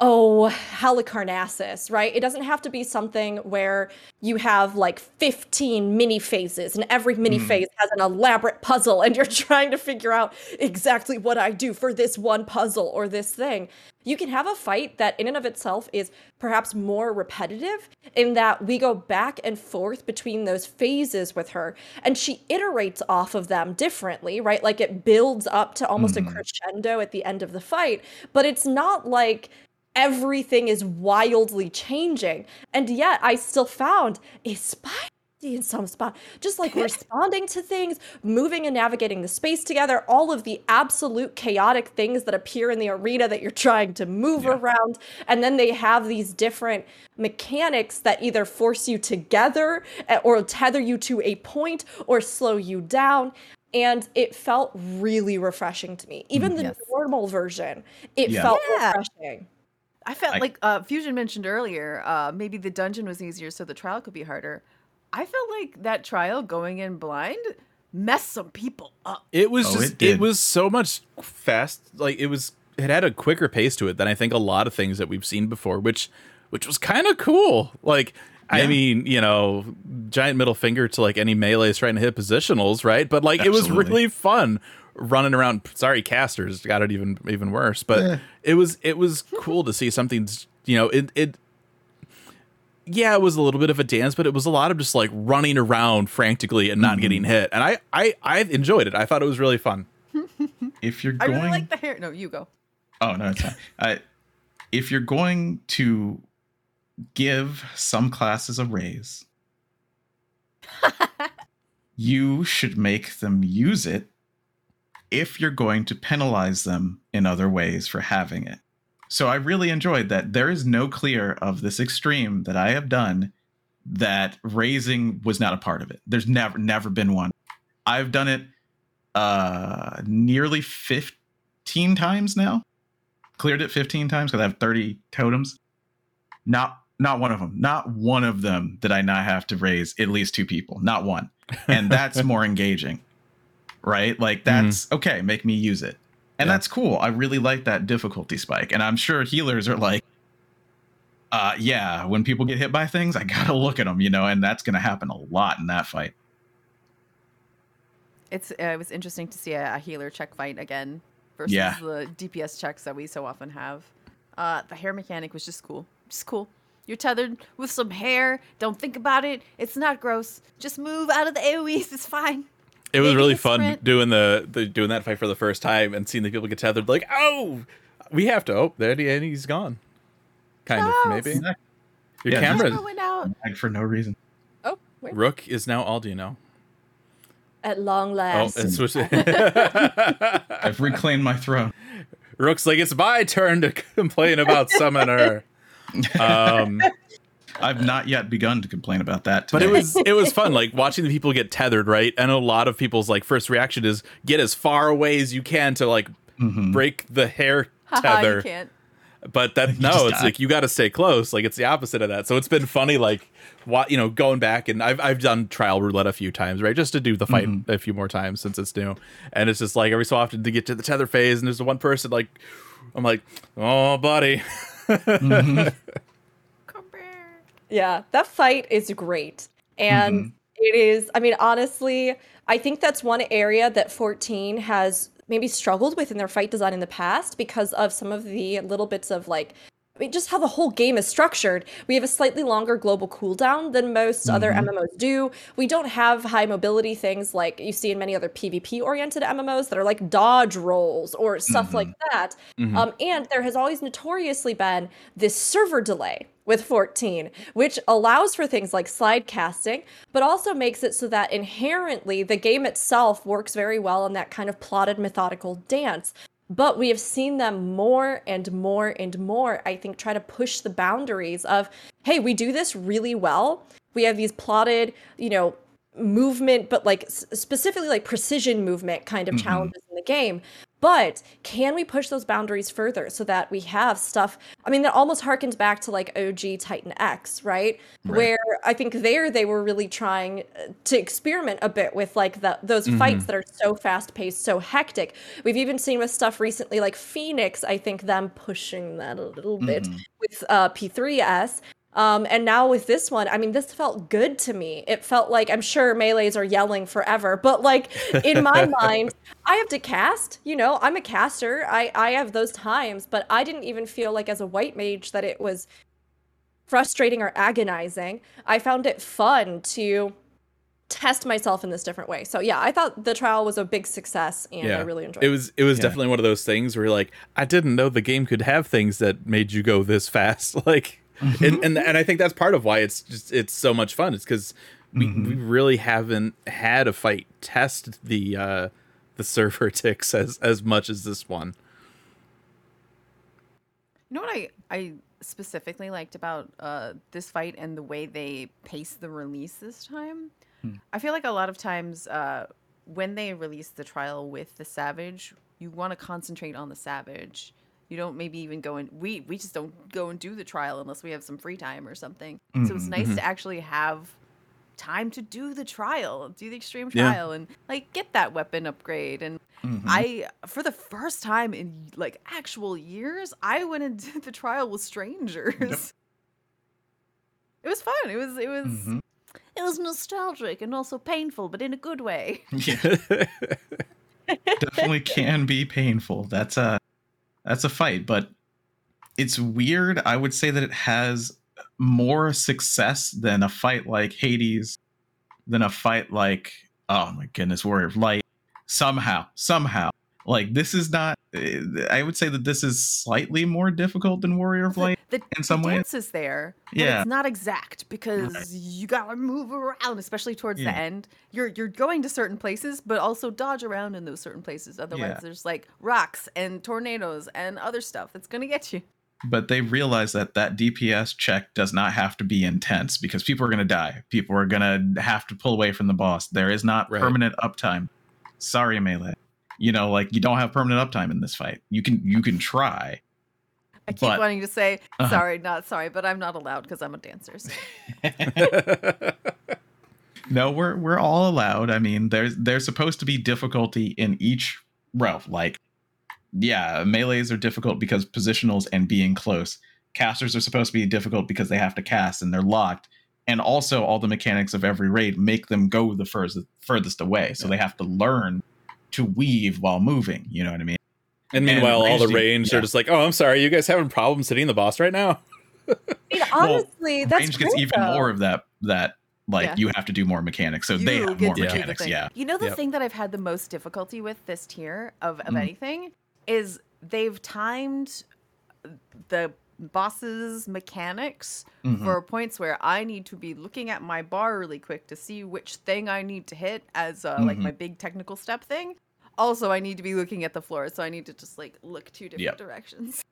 oh, Halicarnassus, right? It doesn't have to be something where you have like fifteen mini phases and every mini mm. phase has an elaborate puzzle and you're trying to figure out exactly what I do for this one puzzle or this thing. You can have a fight that in and of itself is perhaps more repetitive in that we go back and forth between those phases with her and she iterates off of them differently, right? Like it builds up to almost mm. a crescendo at the end of the fight, but it's not like everything is wildly changing. And yet I still found a spy in some spot, just like responding to things, moving and navigating the space together, all of the absolute chaotic things that appear in the arena that you're trying to move yeah. around. And then they have these different mechanics that either force you together or tether you to a point or slow you down. And it felt really refreshing to me. Even the yes. normal version, it yeah. felt yeah. refreshing. I felt I, like uh, Fusion mentioned earlier, uh, maybe the dungeon was easier so the trial could be harder. I felt like that trial going in blind messed some people up. It was oh, just, it, it was so much fast. Like it was, it had a quicker pace to it than I think a lot of things that we've seen before, which, which was kind of cool. Like, yeah. I mean, you know, giant middle finger to like any melees trying to hit positionals, right? But like, Absolutely. It was really fun running around. Sorry, casters got it even even worse. But yeah. it was it was cool to see something. You know, it it yeah, it was a little bit of a dance, but it was a lot of just like running around frantically and not mm-hmm. getting hit. And I, I I enjoyed it. I thought it was really fun. If you're going, I really like the hair. No, you go. Oh no, it's fine. I, if you're going to give some classes a raise, you should make them use it if you're going to penalize them in other ways for having it. So I really enjoyed that. There is no clear of this extreme that I have done that raising was not a part of it. There's never, never been one. I've done it uh, nearly fifteen times now. Cleared it fifteen times because I have thirty totems. Not not one of them. Not one of them did I not have to raise at least two people. Not one. And that's more engaging. Right? Like that's mm. okay. Make me use it. And yeah. that's cool. I really like that difficulty spike. And I'm sure healers are like, uh, yeah, when people get hit by things, I got to look at them, you know, and that's going to happen a lot in that fight. It's uh, it was interesting to see a, a healer check fight again versus yeah. the D P S checks that we so often have. Uh, the hair mechanic was just cool. Just cool. You're tethered with some hair. Don't think about it. It's not gross. Just move out of the AoEs. It's fine. It was really fun doing the, the doing that fight for the first time and seeing the people get tethered. Like, oh, we have to. Oh, there he and he's gone. Kind oh, of maybe. Not, Your yeah, camera went out for no reason. Oh, where? Rook is now Aldino. At long last. Oh, it's, I've reclaimed my throne. Rook's like, it's my turn to complain about Summoner. um, I've not yet begun to complain about that today. But it was it was fun, like watching the people get tethered, right? And a lot of people's like first reaction is get as far away as you can to like mm-hmm. break the hair tether. You can't. But that no, it's die. Like you got to stay close. Like it's the opposite of that. So it's been funny, like what you know, going back and I've I've done trial roulette a few times, right, just to do the fight mm-hmm. a few more times since it's new. And it's just like every so often to get to the tether phase, and there's the one person like I'm like, oh, buddy. Mm-hmm. Yeah, that fight is great. And mm-hmm. it is, I mean, honestly, I think that's one area that fourteen has maybe struggled with in their fight design in the past because of some of the little bits of like, I mean, just how the whole game is structured. We have a slightly longer global cooldown than most mm-hmm. other M M Os do. We don't have high mobility things like you see in many other PvP-oriented M M Os that are like dodge rolls or stuff mm-hmm. like that. Mm-hmm. Um, and there has always notoriously been this server delay with fourteen, which allows for things like slide casting, but also makes it so that inherently the game itself works very well in that kind of plotted methodical dance. But we have seen them more and more and more, I think, try to push the boundaries of, hey, we do this really well. We have these plotted, you know, movement, but like specifically like precision movement kind of mm-hmm. challenges in the game. But can we push those boundaries further so that we have stuff, I mean, that almost harkens back to like O G Titan X, right? right? Where I think there they were really trying to experiment a bit with like the, those mm-hmm. fights that are so fast paced, so hectic. We've even seen with stuff recently like Phoenix, I think them pushing that a little mm-hmm. bit with uh, P three S. Um, and now with this one, I mean, this felt good to me. It felt like, I'm sure melees are yelling forever, but like in my mind, I have to cast, you know, I'm a caster. I, I have those times, but I didn't even feel like as a white mage that it was frustrating or agonizing. I found it fun to test myself in this different way. So yeah, I thought the trial was a big success and yeah. I really enjoyed it. It was it was yeah. definitely one of those things where you're like, I didn't know the game could have things that made you go this fast. Like Mm-hmm. And, and and I think that's part of why it's just it's so much fun. It's because we, mm-hmm. we really haven't had a fight test the uh, the server ticks as, as much as this one. You know what I, I specifically liked about uh, this fight and the way they paced the release this time? Mm. I feel like a lot of times uh, when they release the trial with the Savage, you want to concentrate on the Savage. You don't maybe even go and we, we just don't go and do the trial unless we have some free time or something. Mm-hmm. So it's nice mm-hmm. to actually have time to do the trial, do the extreme trial, yeah. and like get that weapon upgrade. And mm-hmm. I, for the first time in like actual years, I went and did the trial with strangers. Yep. It was fun. It was, it was, mm-hmm. it was nostalgic and also painful, but in a good way. Yeah. Definitely can be painful. That's a, that's a fight, but it's weird. I would say that it has more success than a fight like Hades, than a fight like, oh my goodness, Warrior of Light. Somehow, somehow. Like, this is not, I would say that this is slightly more difficult than Warrior of Light the, in some ways. The dance ways. Is there, but yeah. it's not exact because right. you gotta move around, especially towards yeah. the end. You're you're going to certain places, but also dodge around in those certain places. Otherwise, yeah. there's like rocks and tornadoes and other stuff that's gonna get you. But they realize that that D P S check does not have to be intense because people are gonna die. People are gonna have to pull away from the boss. There is not right. permanent uptime. Sorry, Melee. You know, like, you don't have permanent uptime in this fight. You can you can try. I keep but, wanting to say, sorry, uh-huh. not sorry, but I'm not allowed because I'm a dancer. So. No, we're we're all allowed. I mean, there's there's supposed to be difficulty in each row. Like, yeah, melees are difficult because positionals and being close. Casters are supposed to be difficult because they have to cast and they're locked. And also all the mechanics of every raid make them go the furthest, furthest away. So yeah. they have to learn to weave while moving, you know what I mean? And meanwhile, and all the ranged yeah. are just like, oh, I'm sorry, you guys having problems hitting the boss right now? I mean, honestly, well, that's range gets even though. More of that, that like, yeah. you have to do more mechanics, so you they have more mechanics, yeah. You know the yep. thing that I've had the most difficulty with this tier of, of mm. anything is they've timed the boss's mechanics mm-hmm. for points where I need to be looking at my bar really quick to see which thing I need to hit as uh, mm-hmm. like my big technical step thing. Also, I need to be looking at the floor, so I need to just like look two different yep. directions.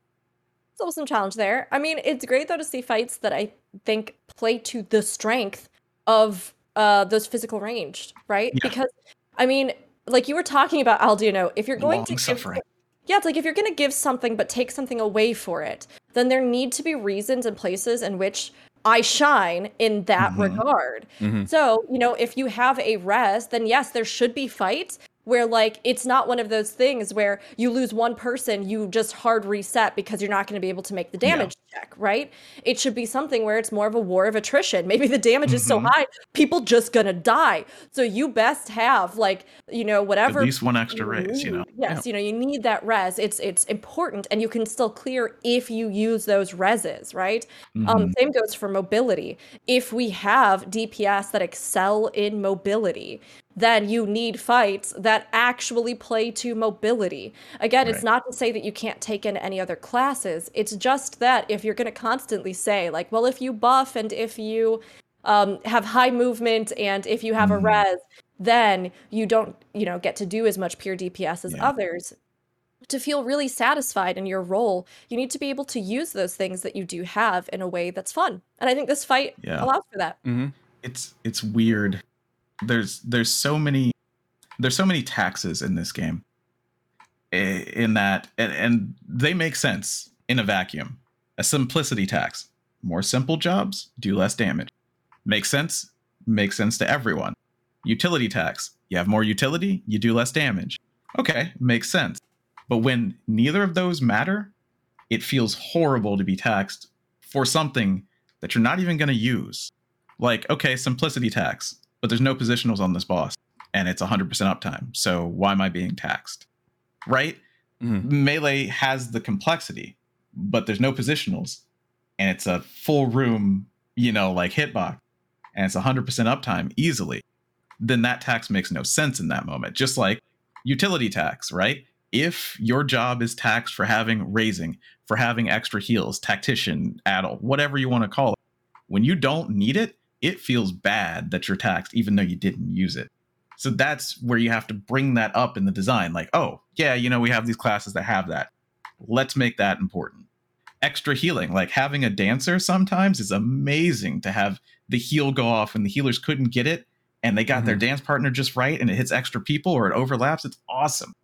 It's also a challenge there. I mean, it's great though to see fights that I think play to the strength of uh, those physical range, right? Yeah. Because I mean, like you were talking about Aldino, if you're going Long to suffering. Give- Yeah, it's like if you're going to give something but take something away for it, then there need to be reasons and places in which I shine in that mm-hmm. regard. Mm-hmm. So, you know, if you have a rest, then yes, there should be fights where like it's not one of those things where you lose one person, you just hard reset because you're not going to be able to make the damage yeah. check, right? It should be something where it's more of a war of attrition. Maybe the damage mm-hmm. is so high, people just going to die. So you best have like, you know, whatever. At least one extra raise, you know. Yes, yeah. you know, you need that res. It's it's important and you can still clear if you use those reses, right? Mm-hmm. Um, same goes for mobility. If we have D P S that excel in mobility, then you need fights that actually play to mobility. Again, right. it's not to say that you can't take in any other classes. It's just that if you're going to constantly say, like, well, if you buff and if you um, have high movement and if you have mm. a res, then you don't, you know, get to do as much pure D P S as yeah. others. To feel really satisfied in your role, you need to be able to use those things that you do have in a way that's fun. And I think this fight yeah. allows for that. Mm-hmm. It's it's weird. There's there's so many there's so many taxes in this game in that and, and they make sense in a vacuum. A simplicity tax. More simple jobs do less damage. Makes sense. Makes sense to everyone. Utility tax. You have more utility, you do less damage. OK, makes sense. But when neither of those matter, it feels horrible to be taxed for something that you're not even going to use. Like, OK, simplicity tax. But there's no positionals on this boss, and it's one hundred percent uptime. So why am I being taxed? Right? Mm-hmm. Melee has the complexity, but there's no positionals, and it's a full room, you know, like hitbox, and it's one hundred percent uptime easily. Then that tax makes no sense in that moment. Just like utility tax, right? If your job is taxed for having raising, for having extra heals, tactician, adult, whatever you want to call it, when you don't need it, it feels bad that you're taxed, even though you didn't use it. So that's where you have to bring that up in the design. Like, oh, yeah, you know, we have these classes that have that. Let's make that important. Extra healing, like having a dancer sometimes is amazing to have the heal go off and the healers couldn't get it. And they got mm-hmm. their dance partner just right and it hits extra people or it overlaps. It's awesome.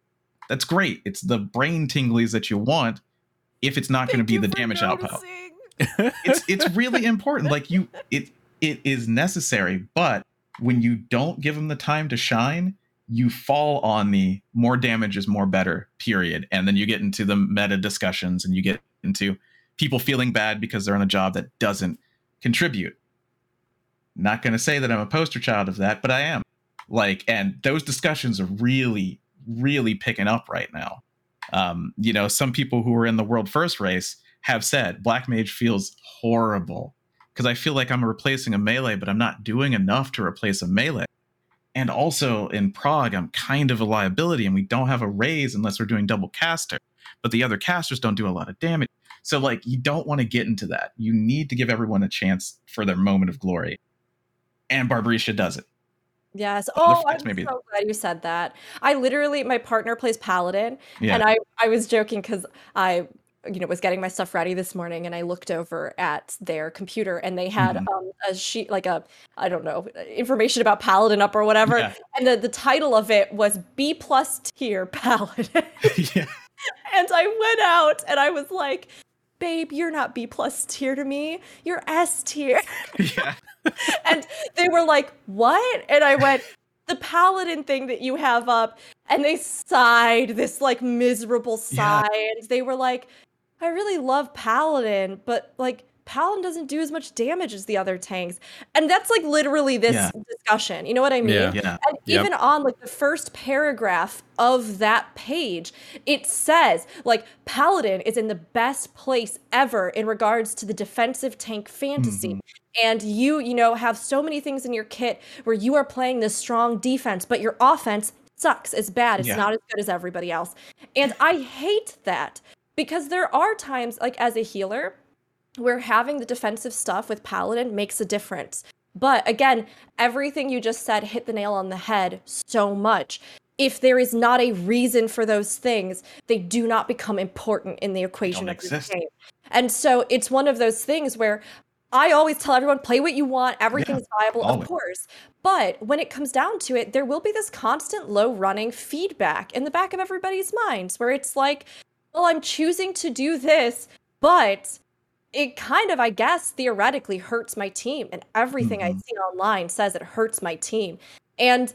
That's great. It's the brain tinglies that you want if it's not going to be the damage output. it's it's really important. Like you, it, It is necessary, but when you don't give them the time to shine, you fall on the more damage is more better, period. And then you get into the meta discussions and you get into people feeling bad because they're on a job that doesn't contribute. Not going to say that I'm a poster child of that, but I am. Like, and those discussions are really, really picking up right now. Um, you know, some people who were in the World First race have said Black Mage feels horrible because I feel like I'm replacing a melee, but I'm not doing enough to replace a melee. And also in Prague, I'm kind of a liability and we don't have a raise unless we're doing double caster, but the other casters don't do a lot of damage. So like, you don't want to get into that. You need to give everyone a chance for their moment of glory. And Barbariccia does it. Yes. Oh, I'm maybe. so glad you said that. I literally, my partner plays Paladin, yeah. and I, I was joking because I, you know, was getting my stuff ready this morning, and I looked over at their computer, and they had mm-hmm. um, a sheet, like a, I don't know, information about Paladin up or whatever, yeah. and the, the title of it was B plus tier Paladin. yeah. And I went out, and I was like, babe, you're not B plus tier to me. You're S tier. Yeah. And they were like, what? And I went, the Paladin thing that you have up. And they sighed this like miserable sigh. Yeah. And they were like, I really love Paladin, but like Paladin doesn't do as much damage as the other tanks. And that's like literally this yeah. discussion. You know what I mean? Yeah. Yeah. And yep. even on like the first paragraph of that page, it says like Paladin is in the best place ever in regards to the defensive tank fantasy. Mm-hmm. And you, you know, have so many things in your kit where you are playing this strong defense, but your offense sucks. It's bad. It's yeah. not as good as everybody else. And I hate that because there are times like as a healer, where having the defensive stuff with Paladin makes a difference. But again, everything you just said hit the nail on the head so much. If there is not a reason for those things, they do not become important in the equation of the game. And so it's one of those things where I always tell everyone, play what you want. Everything's yeah, viable, always. Of course. But when it comes down to it, there will be this constant low running feedback in the back of everybody's minds where it's like, well, I'm choosing to do this, but it kind of, I guess, theoretically hurts my team. And everything mm-hmm. I've seen online says it hurts my team. And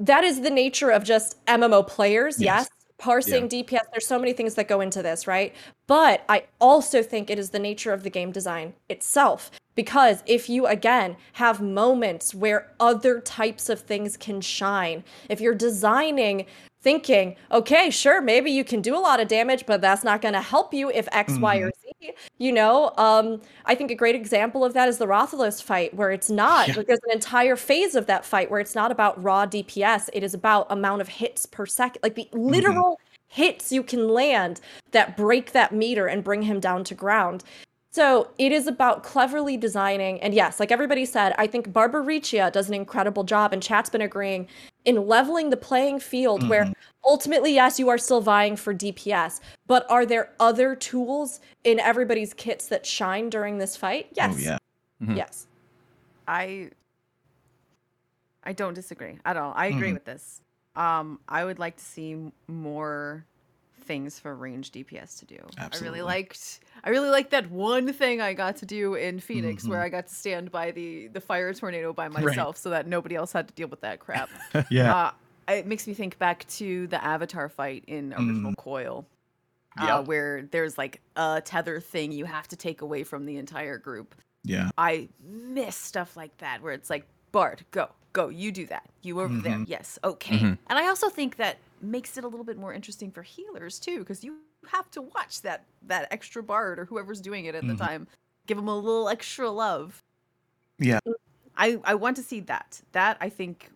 that is the nature of just M M O players. Yes. yes. Parsing yeah. D P S. There's so many things that go into this, right? But I also think it is the nature of the game design itself. Because if you, again, have moments where other types of things can shine, if you're designing thinking, okay, sure, maybe you can do a lot of damage, but that's not going to help you if X, mm-hmm. Y, or Z, you know? Um, I think a great example of that is the Rathalos fight, where it's not, yeah. like, there's an entire phase of that fight where it's not about raw D P S, it is about amount of hits per second, like the literal mm-hmm. hits you can land that break that meter and bring him down to ground. So it is about cleverly designing. And yes, like everybody said, I think Barbariccia does an incredible job, and chat's been agreeing, in leveling the playing field mm-hmm. where ultimately, yes, you are still vying for D P S, but are there other tools in everybody's kits that shine during this fight? Yes. Oh, yeah. Mm-hmm. Yes. I I don't disagree at all. I agree mm-hmm. with this. Um, I would like to see more things for range D P S to do. Absolutely. I really liked I really liked that one thing I got to do in Phoenix mm-hmm. where I got to stand by the the fire tornado by myself right. so that nobody else had to deal with that crap. yeah. Uh, it makes me think back to the Avatar fight in Original mm. Coil. Yeah. Uh, where there's like a tether thing you have to take away from the entire group. Yeah. I miss stuff like that where it's like, Bard, go, go, you do that. You over mm-hmm. there. Yes. Okay. Mm-hmm. And I also think that makes it a little bit more interesting for healers too, because you have to watch that that extra bard or whoever's doing it at mm-hmm. the time, give them a little extra love. Yeah, I I want to see that. That I think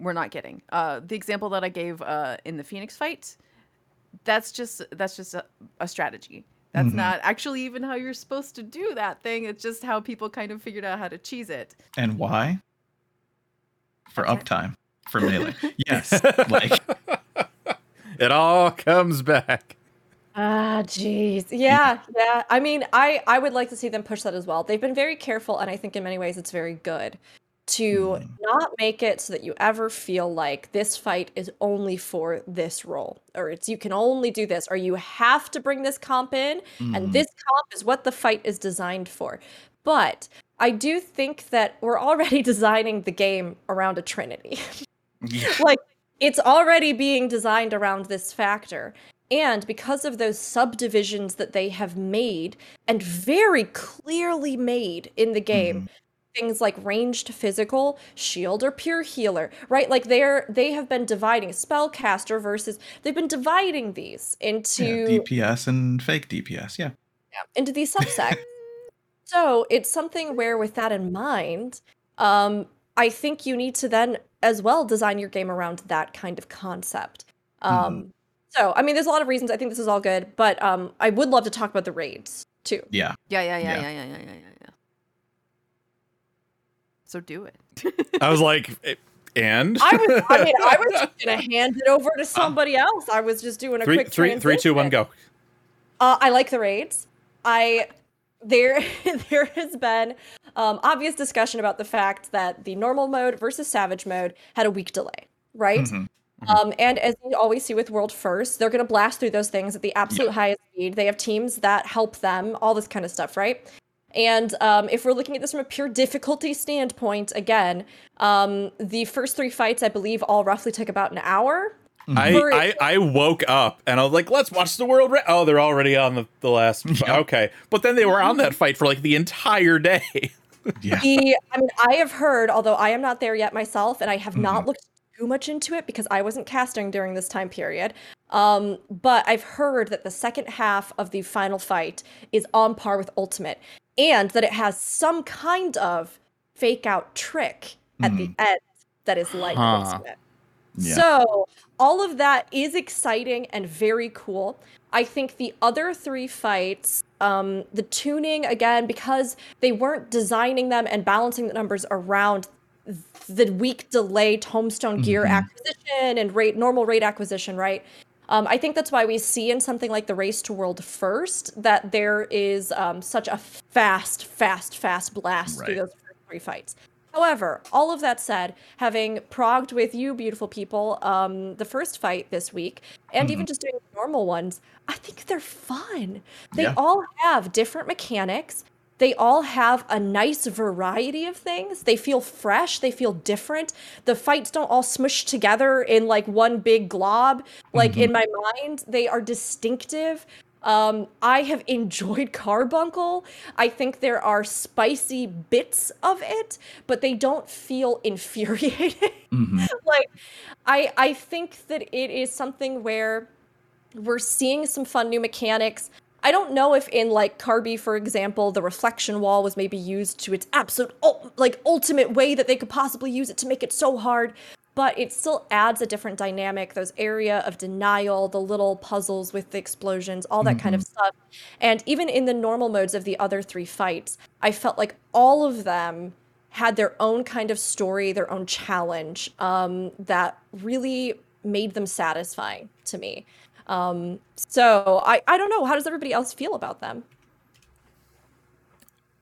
we're not getting. Uh, the example that I gave uh, in the Phoenix fight, that's just that's just a, a strategy. That's mm-hmm. not actually even how you're supposed to do that thing. It's just how people kind of figured out how to cheese it. And why? For okay. uptime, for melee. Yes, like. It all comes back. Ah, jeez. Yeah, yeah. I mean, I, I would like to see them push that as well. They've been very careful, and I think in many ways it's very good to mm. not make it so that you ever feel like this fight is only for this role, or it's you can only do this, or you have to bring this comp in, mm. and this comp is what the fight is designed for. But I do think that we're already designing the game around a trinity. Yeah. Like, it's already being designed around this factor. And because of those subdivisions that they have made, and very clearly made in the game, mm-hmm. things like ranged physical, shield or pure healer, right? Like they're they have been dividing spellcaster versus, they've been dividing these into yeah, D P S and fake D P S, yeah. yeah into these subsects. So it's something where, with that in mind, um, I think you need to then as well design your game around that kind of concept. Um, mm-hmm. So, I mean, there's a lot of reasons. I think this is all good, but um, I would love to talk about the raids too. Yeah. Yeah, yeah, yeah, yeah, yeah, yeah, yeah, yeah. yeah. So do it. I was like, and? I was, I mean, I was just going to hand it over to somebody uh, else. I was just doing a three, quick three, transition. Three, two, one, go. Uh, I like the raids. I... There, there has been um, obvious discussion about the fact that the normal mode versus savage mode had a week delay, right? Mm-hmm. Mm-hmm. Um, and as you always see with World First, they're going to blast through those things at the absolute yeah. highest speed. They have teams that help them, all this kind of stuff, right? And um, if we're looking at this from a pure difficulty standpoint, again, um, the first three fights, I believe, all roughly took about an hour. Mm-hmm. I, I, I woke up and I was like, let's watch the world. Ra- oh, they're already on the, the last. Yeah. Okay. But then they were on that fight for like the entire day. yeah. The, I mean, I have heard, although I am not there yet myself, and I have mm-hmm. not looked too much into it because I wasn't casting during this time period. Um, but I've heard that the second half of the final fight is on par with Ultimate, and that it has some kind of fake out trick at mm. the end that is like huh. Ultimate. Yeah. So all of that is exciting and very cool. I think the other three fights, um, the tuning, again, because they weren't designing them and balancing the numbers around the week delay tombstone mm-hmm. gear acquisition and rate, normal rate acquisition, right? Um, I think that's why we see in something like the Race to World First that there is um, such a fast, fast, fast blast right. through those first three fights. However, all of that said, having progged with you beautiful people um, the first fight this week, and mm-hmm. even just doing the normal ones, I think they're fun. They yeah. all have different mechanics. They all have a nice variety of things. They feel fresh. They feel different. The fights don't all smush together in like one big glob. Like mm-hmm. in my mind, they are distinctive. Um, I have enjoyed Carbuncle. I think there are spicy bits of it, but they don't feel infuriating. Mm-hmm. Like, I I think that it is something where we're seeing some fun new mechanics. I don't know if in like Carby, for example, the reflection wall was maybe used to its absolute ul- like ultimate way that they could possibly use it to make it so hard. But it still adds a different dynamic, those area of denial, the little puzzles with the explosions, all that mm-hmm. kind of stuff. And even in the normal modes of the other three fights, I felt like all of them had their own kind of story, their own challenge um, that really made them satisfying to me. Um, so I, I don't know. How does everybody else feel about them?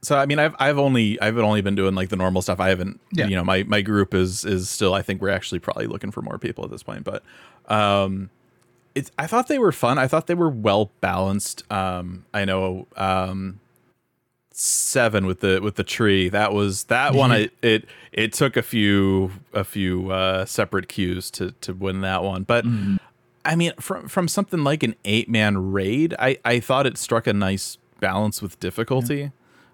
So, I mean, I've I've only I've only been doing like the normal stuff. I haven't, yeah. you know, my, my group is is still, I think we're actually probably looking for more people at this point. But um, it's I thought they were fun. I thought they were well balanced. Um, I know um, seven with the with the tree. That was that one. I, it it took a few a few uh, separate cues to to win that one. But mm-hmm. I mean, from from something like an eight man raid, I, I thought it struck a nice balance with difficulty. Yeah.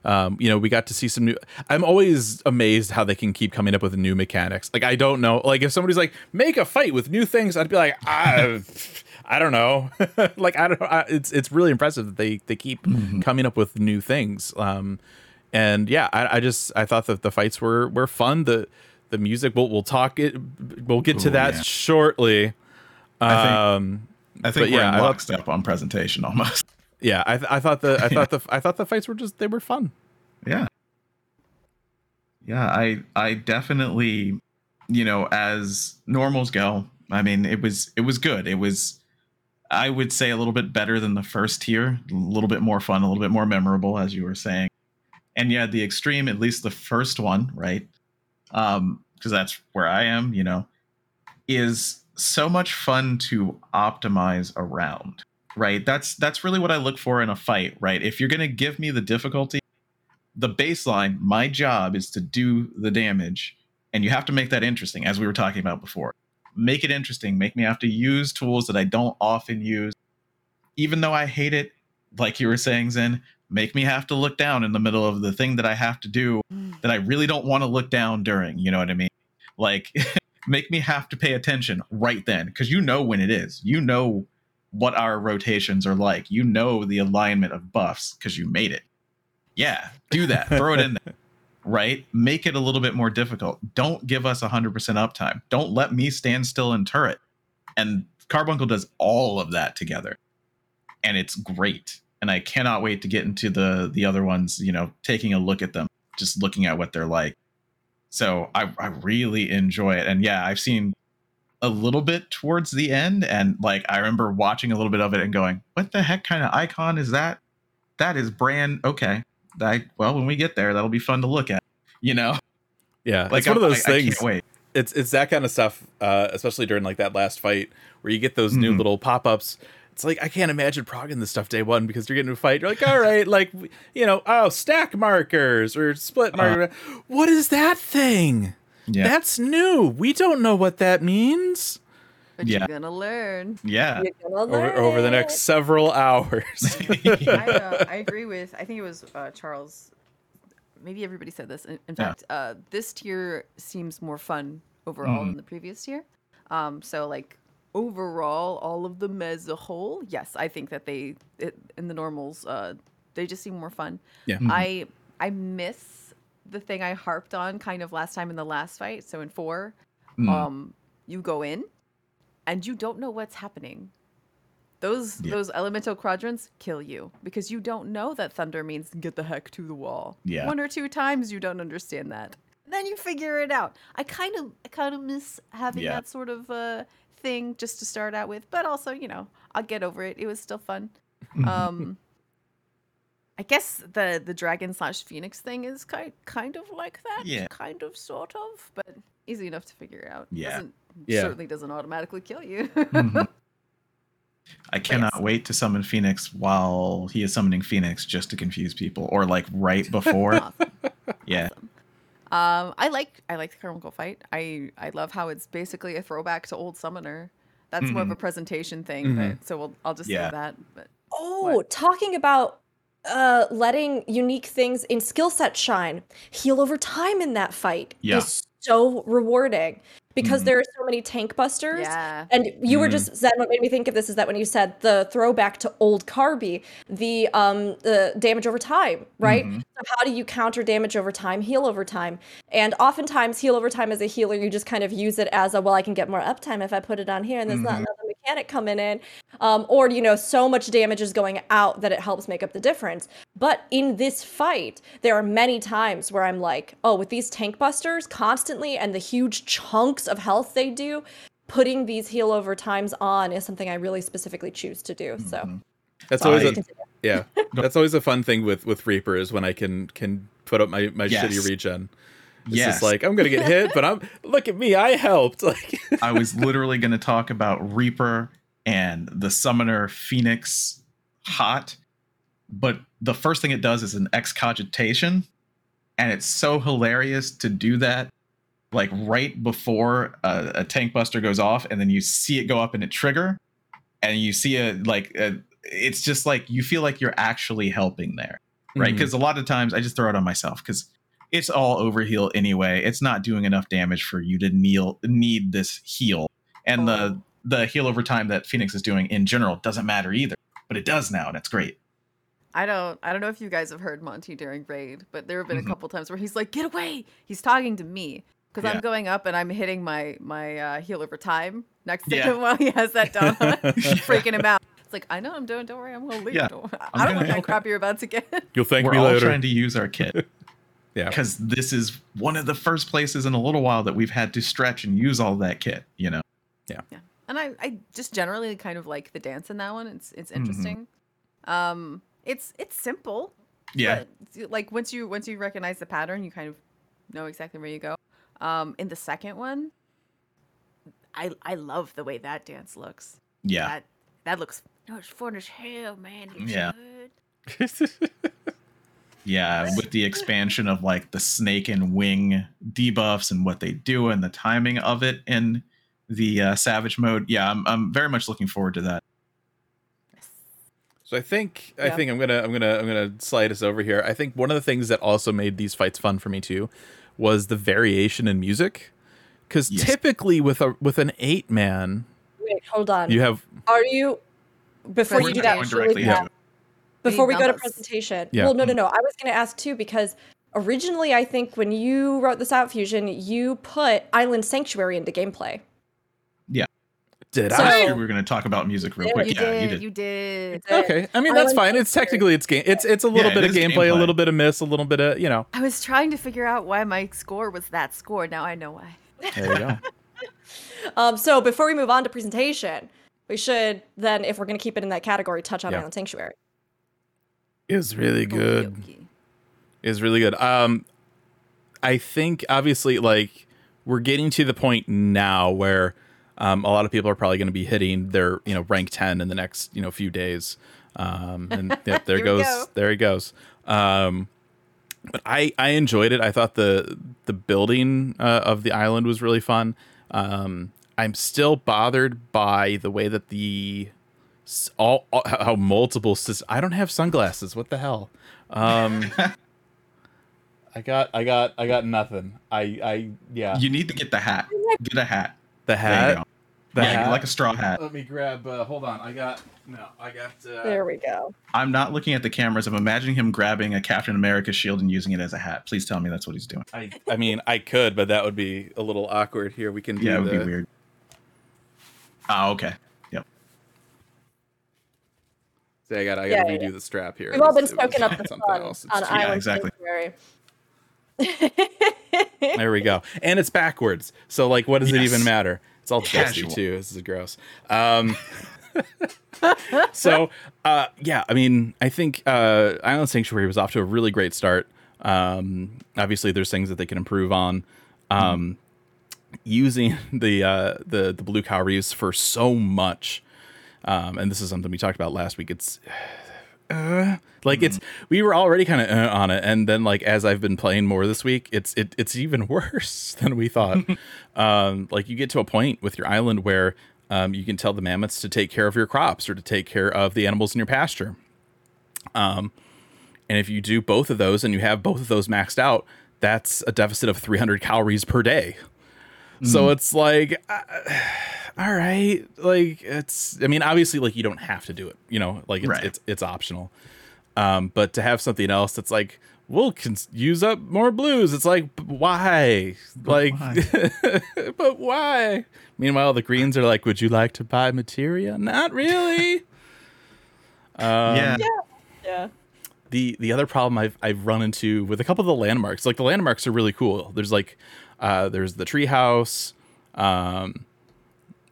Um, you know, we got to see some new. I'm always amazed how they can keep coming up with new mechanics. Like, I don't know. Like, if somebody's like, make a fight with new things, I'd be like, I, I don't know. like, I don't. I, it's it's really impressive that they they keep mm-hmm. coming up with new things. Um, and yeah, I, I just I thought that the fights were were fun. The the music. We'll we'll talk it. We'll get Ooh, to that yeah. shortly. Um, I think, I think we're yeah, in lockstep on presentation almost. Yeah, I, th- I thought the I thought the I thought the fights were just they were fun. Yeah, yeah. I I definitely, you know, as normals go, I mean, it was it was good. It was, I would say, a little bit better than the first tier. A little bit more fun, a little bit more memorable, as you were saying. And yeah, the extreme, at least the first one, right? Um, because that's where I am. You know, is so much fun to optimize around. Right. That's that's really what I look for in a fight. Right. If you're going to give me the difficulty, the baseline, my job is to do the damage, and you have to make that interesting, as we were talking about before. Make it interesting. Make me have to use tools that I don't often use. Even though I hate it, like you were saying, Zen, make me have to look down in the middle of the thing that I have to do that I really don't want to look down during. You know what I mean? Like, make me have to pay attention right then, because you know when it is. You know what our rotations are like. You know the alignment of buffs because you made it. Yeah, do that. Throw it in there. Right? Make it a little bit more difficult. Don't give us one hundred percent uptime. Don't let me stand still in turret. And Carbuncle does all of that together. And it's great. And I cannot wait to get into the the other ones, you know, taking a look at them, just looking at what they're like. So I, I really enjoy it. And yeah, I've seen a little bit towards the end. And like, I remember watching a little bit of it and going, what the heck kind of icon is that? That is brand. Okay. I, well, when we get there, that'll be fun to look at, you know? Yeah. Like, it's one I, of those I, things. I can't wait. It's, it's that kind of stuff, uh, especially during like that last fight where you get those mm. new little pop-ups. It's like, I can't imagine progging this stuff day one, because you're getting into a fight. You're like, all right, like, you know, oh, stack markers or split marker. Uh, what is that thing? Yeah. That's new. We don't know what that means. But yeah. you're going to learn. Yeah. You're gonna learn. Over, over the next several hours. I, uh, I agree with, I think it was uh, Charles. Maybe everybody said this. In, in fact, yeah. uh, this tier seems more fun overall mm. than the previous tier. Um, so like, overall, all of them as a whole, yes, I think that they it, in the normals, uh, they just seem more fun. Yeah. Mm-hmm. I I miss the thing I harped on kind of last time in the last fight. So in four, mm. um, you go in, and you don't know what's happening. Those yeah. those elemental quadrants kill you because you don't know that thunder means get the heck to the wall. Yeah. One or two times you don't understand that. Then you figure it out. I kind of I kind of miss having yeah. that sort of. Uh, thing just to start out with, but also, you know, I'll get over it. It was still fun. um I guess the the dragon slash phoenix thing is kind kind of like that, yeah, kind of sort of, but easy enough to figure out. Yeah, doesn't, yeah. certainly doesn't automatically kill you. mm-hmm. I cannot yes. wait to summon Phoenix while he is summoning Phoenix, just to confuse people, or like right before. awesome. Yeah. Awesome. Um, I like I like the Carbuncle fight. I, I love how it's basically a throwback to old Summoner. That's mm-hmm. more of a presentation thing. Mm-hmm. But, so we'll, I'll just yeah. say that. But oh, what? Talking about uh, letting unique things in skill set shine. Heal over time in that fight yeah. is so rewarding because mm-hmm. there are so many tank busters. Yeah. And you mm-hmm. were just, Zen, what made me think of this is that when you said the throwback to old Carby, the um the damage over time, right? Mm-hmm. How do you counter damage over time, heal over time? And oftentimes heal over time as a healer, you just kind of use it as a, well, I can get more uptime if I put it on here and there's mm-hmm. not another mechanic coming in. Um, or, you know, so much damage is going out that it helps make up the difference. But in this fight, there are many times where I'm like, oh, with these tank busters constantly and the huge chunks of health they do, putting these heal over times on is something I really specifically choose to do. Mm-hmm. So that's always I, a, yeah that's always a fun thing with with Reaper is when I can can put up my my yes. shitty regen. It's yes. just like I'm gonna get hit, but I'm look at me, I helped. Like I was literally gonna talk about Reaper and the Summoner Phoenix hot, but the first thing it does is an excogitation, and it's so hilarious to do that like right before a, a tank buster goes off, and then you see it go up and it trigger, and you see a like a it's just like you feel like you're actually helping there, right? Because mm-hmm. a lot of times I just throw it on myself because it's all overheal anyway. It's not doing enough damage for you to kneel, need this heal. And oh. the the heal over time that Phoenix is doing in general doesn't matter either, but it does now, and it's great. I don't I don't know if you guys have heard Monty during raid, but there have been mm-hmm. a couple times where he's like, get away. He's talking to me because yeah. I'm going up and I'm hitting my my uh, heal over time next to yeah. him while he has that down on yeah. freaking him out. Like, I know I'm doing, don't worry, I'm gonna leave. Yeah, I don't know what crap you're about to get. You'll thank We're me later. We're all trying to use our kit. Yeah. Because this is one of the first places in a little while that we've had to stretch and use all that kit, you know? Yeah. Yeah. And I, I just generally kind of like the dance in that one. It's it's interesting. Mm-hmm. Um it's it's simple. Yeah. But like once you once you recognize the pattern, you kind of know exactly where you go. Um in the second one, I I love the way that dance looks. Yeah. That that looks No, it's fun as hell, man. It's yeah. good. Yeah, with the expansion of like the snake and wing debuffs and what they do and the timing of it in the uh, savage mode. Yeah, I'm I'm very much looking forward to that. So I think yeah. I think I'm gonna I'm gonna I'm gonna slide us over here. I think one of the things that also made these fights fun for me too was the variation in music, because yes. typically with a with an eight man. Wait, hold on. You have. Are you before We're you do that? Directly yeah. Before we go to presentation. Yeah. Well, no, no, no. I was going to ask too, because originally I think when you wrote this out, Fusion, you put Island Sanctuary into gameplay. Yeah. Did so, I? We were going to talk about music real yeah, quick. You yeah, did, you did. You did. Okay. I mean, that's fine. It's technically it's game. It's it's a little yeah, bit of gameplay, gameplay, a little bit of miss, a little bit of, you know. I was trying to figure out why my score was that score. Now I know why. There you go. um, so before we move on to presentation, we should then, if we're going to keep it in that category, touch on yeah. Island Sanctuary. Is really good. Okay, okay. Is really good. Um, I think obviously like we're getting to the point now where um, a lot of people are probably going to be hitting their you know rank ten in the next you know few days. Um, and yep, there goes go. there it goes. Um, but I I enjoyed it. I thought the the building uh, of the island was really fun. Um, I'm still bothered by the way that the All, all how multiple systems. I don't have sunglasses. What the hell? Um, I got, I got, I got nothing. I, I, yeah. You need to get the hat. Get a hat. The hat. The yeah, hat. Like a straw hat. Let me grab. Uh, hold on. I got. No, I got. Uh, there we go. I'm not looking at the cameras. I'm imagining him grabbing a Captain America shield and using it as a hat. Please tell me that's what he's doing. I, I mean, I could, but that would be a little awkward. Here, we can. Do yeah, it would the... be weird. Ah, okay. I got. I got to yeah, redo yeah. the strap here. We've all been soaking up the sun else. on yeah, Island exactly. Sanctuary. There we go. And it's backwards. So, like, what does yes. it even matter? It's all dusty too. This is gross. Um, so, uh, yeah. I mean, I think uh, Island Sanctuary was off to a really great start. Um, obviously, there's things that they can improve on. Um, mm-hmm. Using the uh, the the blue cowries for so much. Um, and this is something we talked about last week. It's uh, like mm. it's we were already kind of uh, on it. And then like as I've been playing more this week, it's it, it's even worse than we thought. um, like you get to a point with your island where um, you can tell the mammoths to take care of your crops or to take care of the animals in your pasture. Um, and if you do both of those and you have both of those maxed out, that's a deficit of three hundred calories per day. Mm. So it's like... Uh, all right, like it's I mean obviously like you don't have to do it, you know, like it's right. it's, it's optional, um but to have something else that's like we'll cons- use up more blues, it's like why but like why? But why? Meanwhile the greens are like, would you like to buy materia? Not really. um yeah. yeah yeah the the other problem I've I've run into with a couple of the landmarks, like the landmarks are really cool. There's like uh there's the tree house, um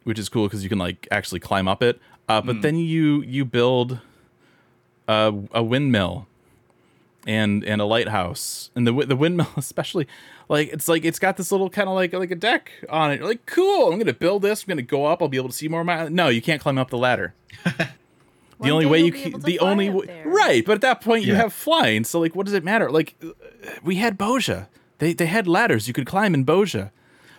which is cool because you can like actually climb up it. Uh, but mm. then you you build a, a windmill and and a lighthouse, and the the windmill especially, like it's like it's got this little kind of like like a deck on it. You're like, cool, I'm gonna build this. I'm gonna go up. I'll be able to see more of my. No, you can't climb up the ladder. The only way you can, the only w- right. But at that point, yeah. you have flying. So like, what does it matter? Like, we had Boja. They they had ladders you could climb in Boja.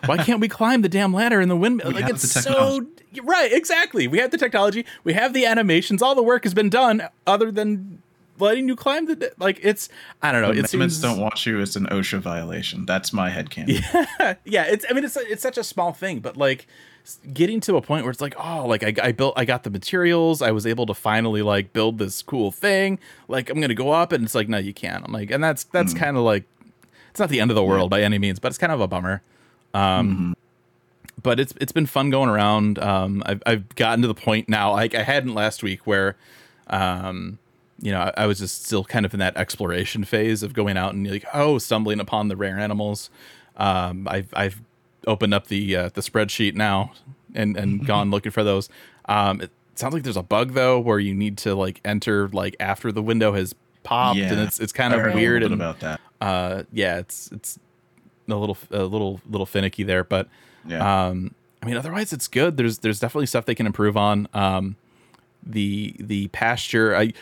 Why can't we climb the damn ladder in the windmill? Like it's so right, exactly. We have the technology, we have the animations, all the work has been done, other than letting you climb the like. It's I don't know. It seems don't watch you. It's an OSHA violation. That's my headcanon. Yeah, yeah. It's I mean it's it's such a small thing, but like getting to a point where it's like oh like I, I built I got the materials, I was able to finally like build this cool thing. Like I'm gonna go up, and it's like no you can't. I'm like and that's that's mm. kind of like it's not the end of the world yeah. by any means, but it's kind of a bummer. Um, mm-hmm. but it's, it's been fun going around. Um, I've, I've gotten to the point now, like I hadn't last week where, um, you know, I, I was just still kind of in that exploration phase of going out and like, oh, stumbling upon the rare animals. Um, I've, I've opened up the, uh, the spreadsheet now and, and gone looking for those. Um, it sounds like there's a bug though, where you need to like enter, like after the window has popped yeah. and it's, it's kind of weird and, about that. Uh, yeah, it's, it's, a little a little little finicky there, but yeah. um I mean otherwise it's good. There's there's definitely stuff they can improve on. um the the pasture. I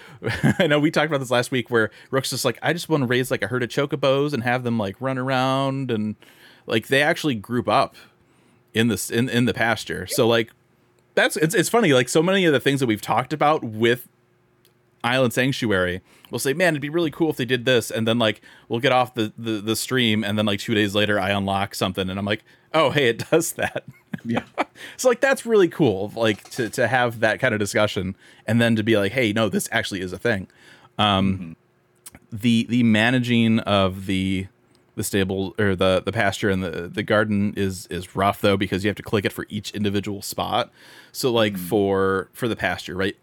I know we talked about this last week where Rook's just like, I just want to raise like a herd of chocobos and have them like run around, and like they actually group up in this in, in the pasture. So like that's it's it's funny, like so many of the things that we've talked about with Island Sanctuary, we'll say, man, it'd be really cool if they did this, and then like we'll get off the the, the stream, and then like two days later I unlock something and I'm like, oh hey, it does that. Yeah. So like that's really cool, like to to have that kind of discussion, and then to be like, hey, no, this actually is a thing. Um, mm-hmm. The the managing of the the stable or the the pasture and the the garden is is rough though, because you have to click it for each individual spot. So like mm-hmm. for for the pasture, right?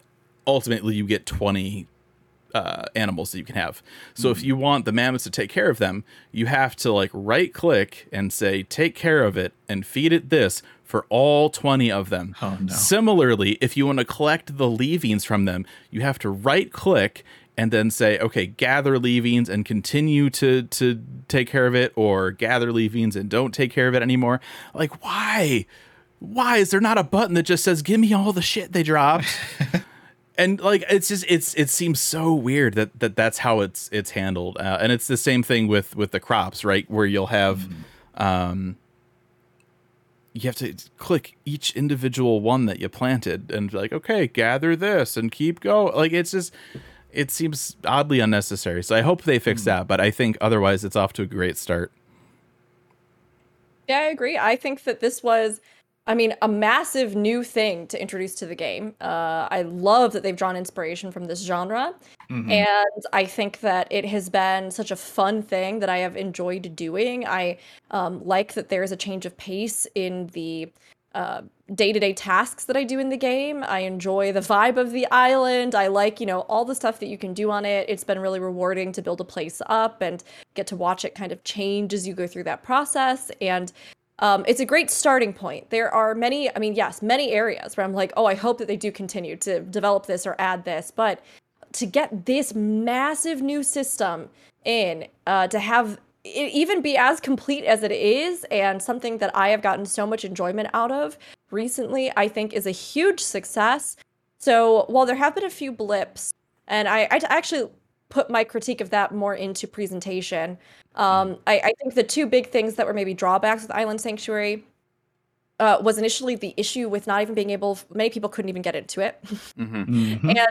Ultimately, you get twenty uh, animals that you can have. So mm-hmm. if you want the mammoths to take care of them, you have to like right click and say, take care of it and feed it this for all twenty of them. Oh, no. Similarly, if you want to collect the leavings from them, you have to right click and then say, okay, gather leavings and continue to, to take care of it, or gather leavings and don't take care of it anymore. Like, why? Why is there not a button that just says, give me all the shit they dropped? And like it's just it's it seems so weird that, that that's how it's it's handled, uh, and it's the same thing with, with the crops, right? Where you'll have, mm. um, you have to click each individual one that you planted and be like, okay, gather this and keep going. Like it's just it seems oddly unnecessary. So I hope they fix mm. that, but I think otherwise it's off to a great start. Yeah, I agree. I think that this was, I mean, a massive new thing to introduce to the game. Uh, I love that they've drawn inspiration from this genre. Mm-hmm. And I think that it has been such a fun thing that I have enjoyed doing. I um, like that there is a change of pace in the uh, day-to-day tasks that I do in the game. I enjoy the vibe of the island. I like, you know, all the stuff that you can do on it. It's been really rewarding to build a place up and get to watch it kind of change as you go through that process. And Um, it's a great starting point. There are many, I mean, yes, many areas where I'm like, oh, I hope that they do continue to develop this or add this. But to get this massive new system in, uh, to have it even be as complete as it is, and something that I have gotten so much enjoyment out of recently, I think is a huge success. So while there have been a few blips, and I, I actually put my critique of that more into presentation. Um, I, I think the two big things that were maybe drawbacks with Island Sanctuary uh, was initially the issue with not even being able, many people couldn't even get into it. Mm-hmm. Mm-hmm. And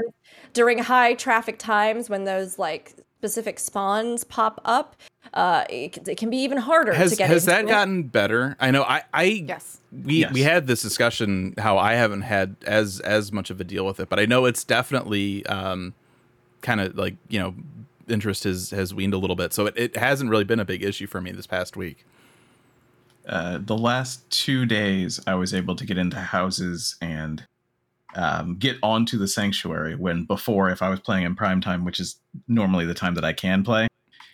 during high traffic times when those like specific spawns pop up, uh, it, it can be even harder has, to get has into. Has that it. gotten better? I know I, I yes. we yes. we had this discussion how I haven't had as, as much of a deal with it, but I know it's definitely um, kind of like, you know, interest has has weaned a little bit, so it, it hasn't really been a big issue for me this past week. Uh the last two days I was able to get into houses and um get onto the sanctuary, when before, if I was playing in prime time, which is normally the time that I can play,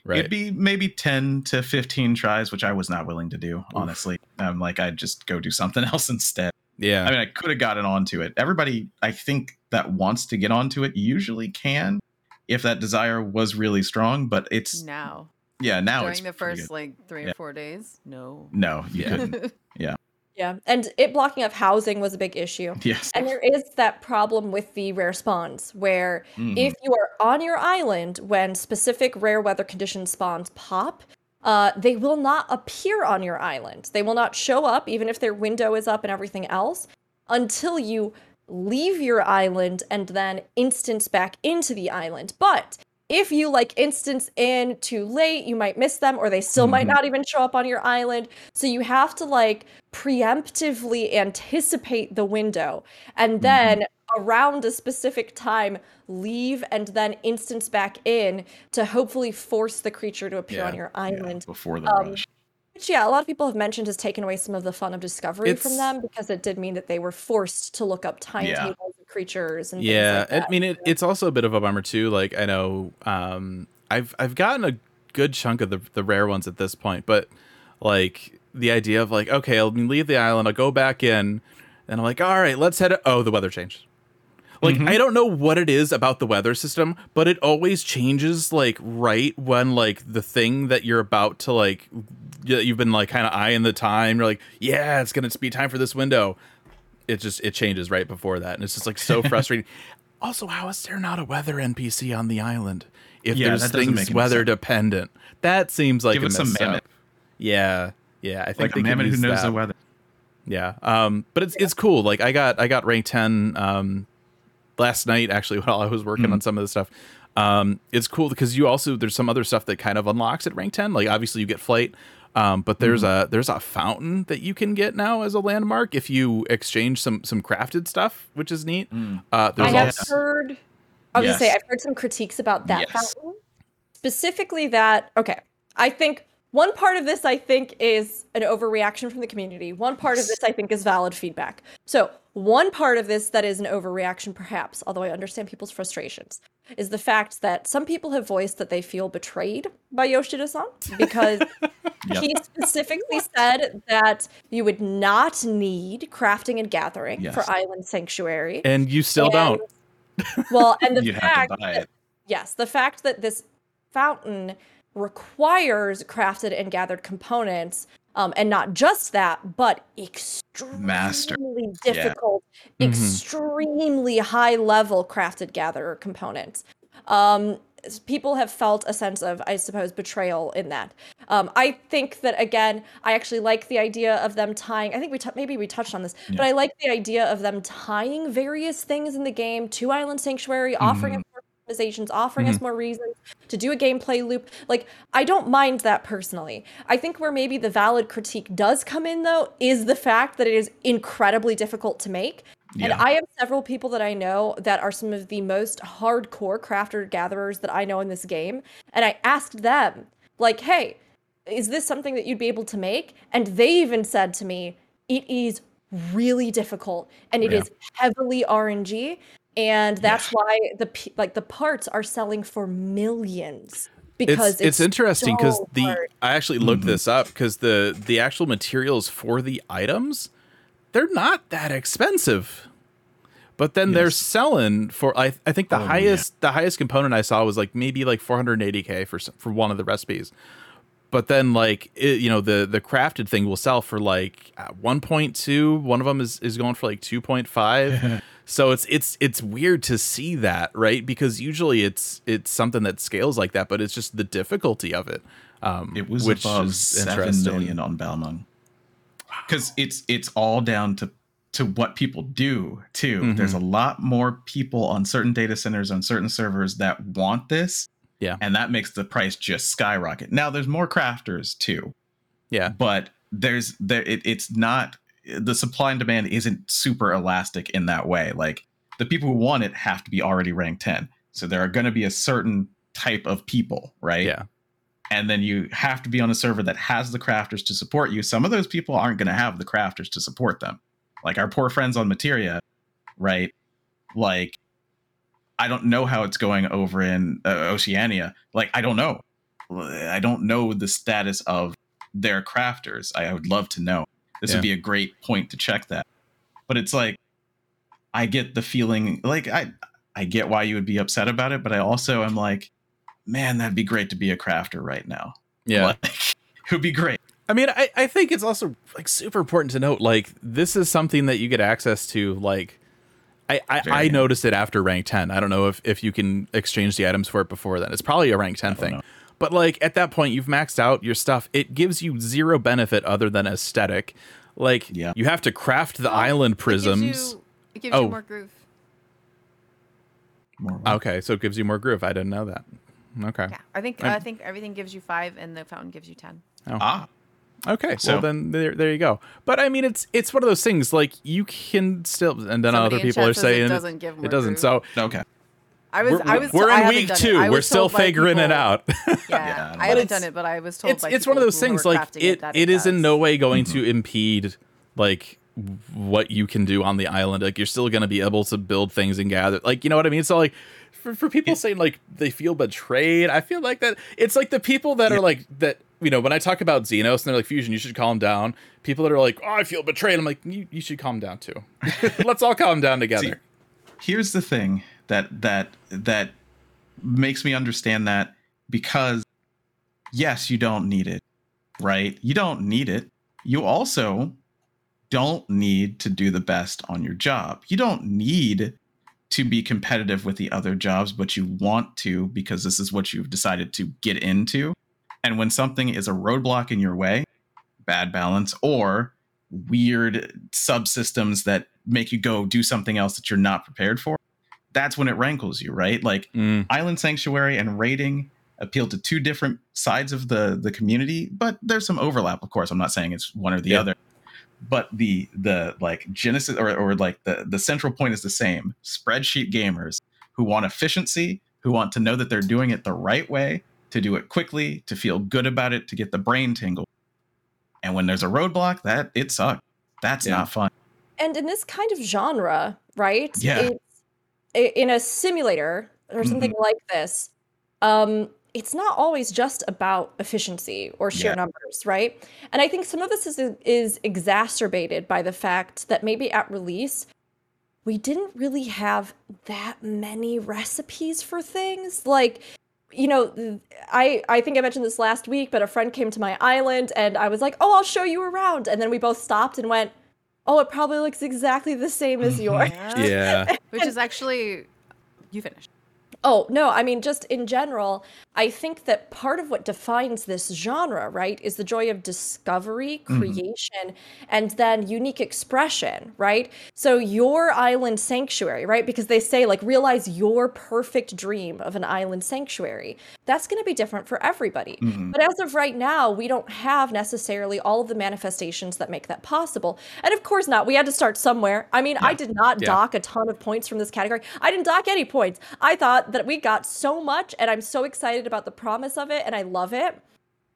right, it'd be maybe ten to fifteen tries, which I was not willing to do. Oof. Honestly, I'm like, I'd just go do something else instead. Yeah, I mean, I could have gotten onto it. Everybody I think that wants to get onto it usually can, if that desire was really strong, but it's now. Yeah, now during it's during the first like three yeah. or four days. No, no, you yeah. couldn't. Yeah. Yeah. And it blocking up housing was a big issue. Yes. And there is that problem with the rare spawns, where mm. if you are on your island when specific rare weather condition spawns pop, uh, they will not appear on your island. They will not show up, even if their window is up and everything else, until you leave your island and then instance back into the island. But if you like instance in too late, you might miss them, or they still mm-hmm. might not even show up on your island. So you have to like preemptively anticipate the window, and then mm-hmm. around a specific time leave and then instance back in to hopefully force the creature to appear yeah, on your island. Yeah, before the um, rush. Which, yeah, a lot of people have mentioned has taken away some of the fun of discovery it's, from them, because it did mean that they were forced to look up timetables yeah. of creatures and yeah, things like that. I mean, it, it's also a bit of a bummer, too. Like, I know um, I've I've gotten a good chunk of the, the rare ones at this point, but, like, the idea of, like, okay, I'll leave the island, I'll go back in, and I'm like, all right, let's head... Oh, the weather changed. Like, mm-hmm. I don't know what it is about the weather system, but it always changes, like, right when, like, the thing that you're about to, like, you've been, like, kind of eyeing the time. You're like, yeah, it's going to be time for this window. It just, it changes right before that. And it's just, like, so frustrating. Also, how is there not a weather N P C on the island? If yeah, there's things weather sense. dependent, that seems like Give a us mess up. Yeah, yeah, I think like they a mammoth who knows that. the weather. Yeah, um, but it's yeah. it's cool. Like I got I got rank ten um, last night actually while I was working mm. on some of the stuff. Um, it's cool because you also there's some other stuff that kind of unlocks at rank ten. Like obviously you get flight. Um, but there's mm. a there's a fountain that you can get now as a landmark if you exchange some some crafted stuff, which is neat. Mm. Uh, there's I have also... heard. I was yes. gonna say I've heard some critiques about that yes. fountain, specifically that. Okay, I think one part of this I think is an overreaction from the community. One part of this I think is valid feedback. So one part of this that is an overreaction, perhaps, although I understand people's frustrations, is the fact that some people have voiced that they feel betrayed by Yoshida-san because yep. he specifically said that you would not need crafting and gathering yes. for Island Sanctuary. And you still and, don't. Well, and the you fact have to buy it. That, yes, the fact that this fountain requires crafted and gathered components, um, and not just that, but extremely Master. difficult, yeah. extremely mm-hmm. high-level crafted gatherer components. Um, people have felt a sense of, I suppose, betrayal in that. Um, I think that, again, I actually like the idea of them tying, I think we t- maybe we touched on this, yeah. but I like the idea of them tying various things in the game to Island Sanctuary, mm-hmm. offering a offering mm-hmm. us more reasons to do a gameplay loop. Like, I don't mind that personally. I think where maybe the valid critique does come in, though, is the fact that it is incredibly difficult to make. Yeah. And I have several people that I know that are some of the most hardcore crafter-gatherers that I know in this game. And I asked them, like, hey, is this something that you'd be able to make? And they even said to me, it is really difficult and it yeah. is heavily R N G. And that's yeah. why the like the parts are selling for millions because it's, it's, it's interesting because so the hard. I actually looked mm-hmm. this up because the the actual materials for the items, they're not that expensive, but then yes. they're selling for I I think the oh, highest yeah. the highest component I saw was like maybe like four hundred eighty K for for one of the recipes, but then like it, you know the the crafted thing will sell for like one point two. One of them is is going for like two point five. So it's it's it's weird to see that, right? Because usually it's it's something that scales like that, but it's just the difficulty of it. Um, it was which above seven million on Balmung, because it's it's all down to to what people do too. Mm-hmm. There's a lot more people on certain data centers on certain servers that want this, yeah, and that makes the price just skyrocket. Now there's more crafters too, yeah, but there's there it, it's not. The supply and demand isn't super elastic in that way. Like the people who want it have to be already ranked ten. So there are going to be a certain type of people, right? Yeah. And then you have to be on a server that has the crafters to support you. Some of those people aren't going to have the crafters to support them. Like our poor friends on Materia, right? Like, I don't know how it's going over in uh, Oceania. Like, I don't know. I don't know the status of their crafters. I would love to know. This yeah. would be a great point to check that. But it's like, I get the feeling, like, I I get why you would be upset about it, but I also am like, man, that'd be great to be a crafter right now. Yeah. Like, it would be great. I mean, I, I think it's also, like, super important to note, like, this is something that you get access to, like, I, I, I noticed it after rank ten. I don't know if, if you can exchange the items for it before then. It's probably a rank ten thing. Know. But, like, at that point, you've maxed out your stuff. It gives you zero benefit other than aesthetic. Like, yeah. you have to craft the oh, island prisms. It gives you, it gives oh. you more groove. More okay, so it gives you more groove. I didn't know that. Okay. Yeah, I think I, I think everything gives you five, and the fountain gives you ten. Oh. Ah. Okay, so well, then there, there you go. But I mean, it's it's one of those things. Like, you can still, and then other people are saying it doesn't give more it doesn't. Groove. So okay. I was, we're, I was, we're in I week two. We're still figuring people, it out. Yeah, yeah, I, I haven't done it, but I was told. It's, by it's one of those things. Like it, it, it is does. in no way going mm-hmm. to impede like what you can do on the island. Like you're still going to be able to build things and gather. Like you know what I mean. So like for, for people it, saying like they feel betrayed, I feel like that. It's like the people that yeah. are like that. You know, when I talk about Zenos and they're like, Fusion, you should calm down. People that are like, oh, I feel betrayed. I'm like, you, you should calm down too. Let's all calm down together. See, here's the thing. That that that makes me understand that because, yes, you don't need it, right? You don't need it. You also don't need to do the best on your job. You don't need to be competitive with the other jobs, but you want to because this is what you've decided to get into. And when something is a roadblock in your way, bad balance or weird subsystems that make you go do something else that you're not prepared for, that's when it rankles you, right? Like mm. Island Sanctuary and raiding appeal to two different sides of the, the community, but there's some overlap, of course. I'm not saying it's one or the yeah. other, but the the like genesis or, or like the, the central point is the same. Spreadsheet gamers who want efficiency, who want to know that they're doing it the right way, to do it quickly, to feel good about it, to get the brain tingle. And when there's a roadblock, that it sucks. That's yeah. not fun. And in this kind of genre, right? Yeah. It's, in a simulator or something mm-hmm. like this, um, it's not always just about efficiency or sheer yeah. numbers, right? And I think some of this is is exacerbated by the fact that maybe at release, we didn't really have that many recipes for things. Like, you know, I, I think I mentioned this last week, but a friend came to my island and I was like, oh, I'll show you around. And then we both stopped and went, oh, it probably looks exactly the same as yours. Yeah. Which is actually, you finished. Oh, no, I mean, just in general, I think that part of what defines this genre, right, is the joy of discovery, creation, mm-hmm. and then unique expression, right? So your island sanctuary, right? Because they say, like, realize your perfect dream of an island sanctuary. That's going to be different for everybody. Mm-hmm. But as of right now, we don't have necessarily all of the manifestations that make that possible. And of course not. We had to start somewhere. I mean, yeah. I did not yeah. dock a ton of points from this category. I didn't dock any points. I thought that we got so much and I'm so excited about the promise of it and I love it.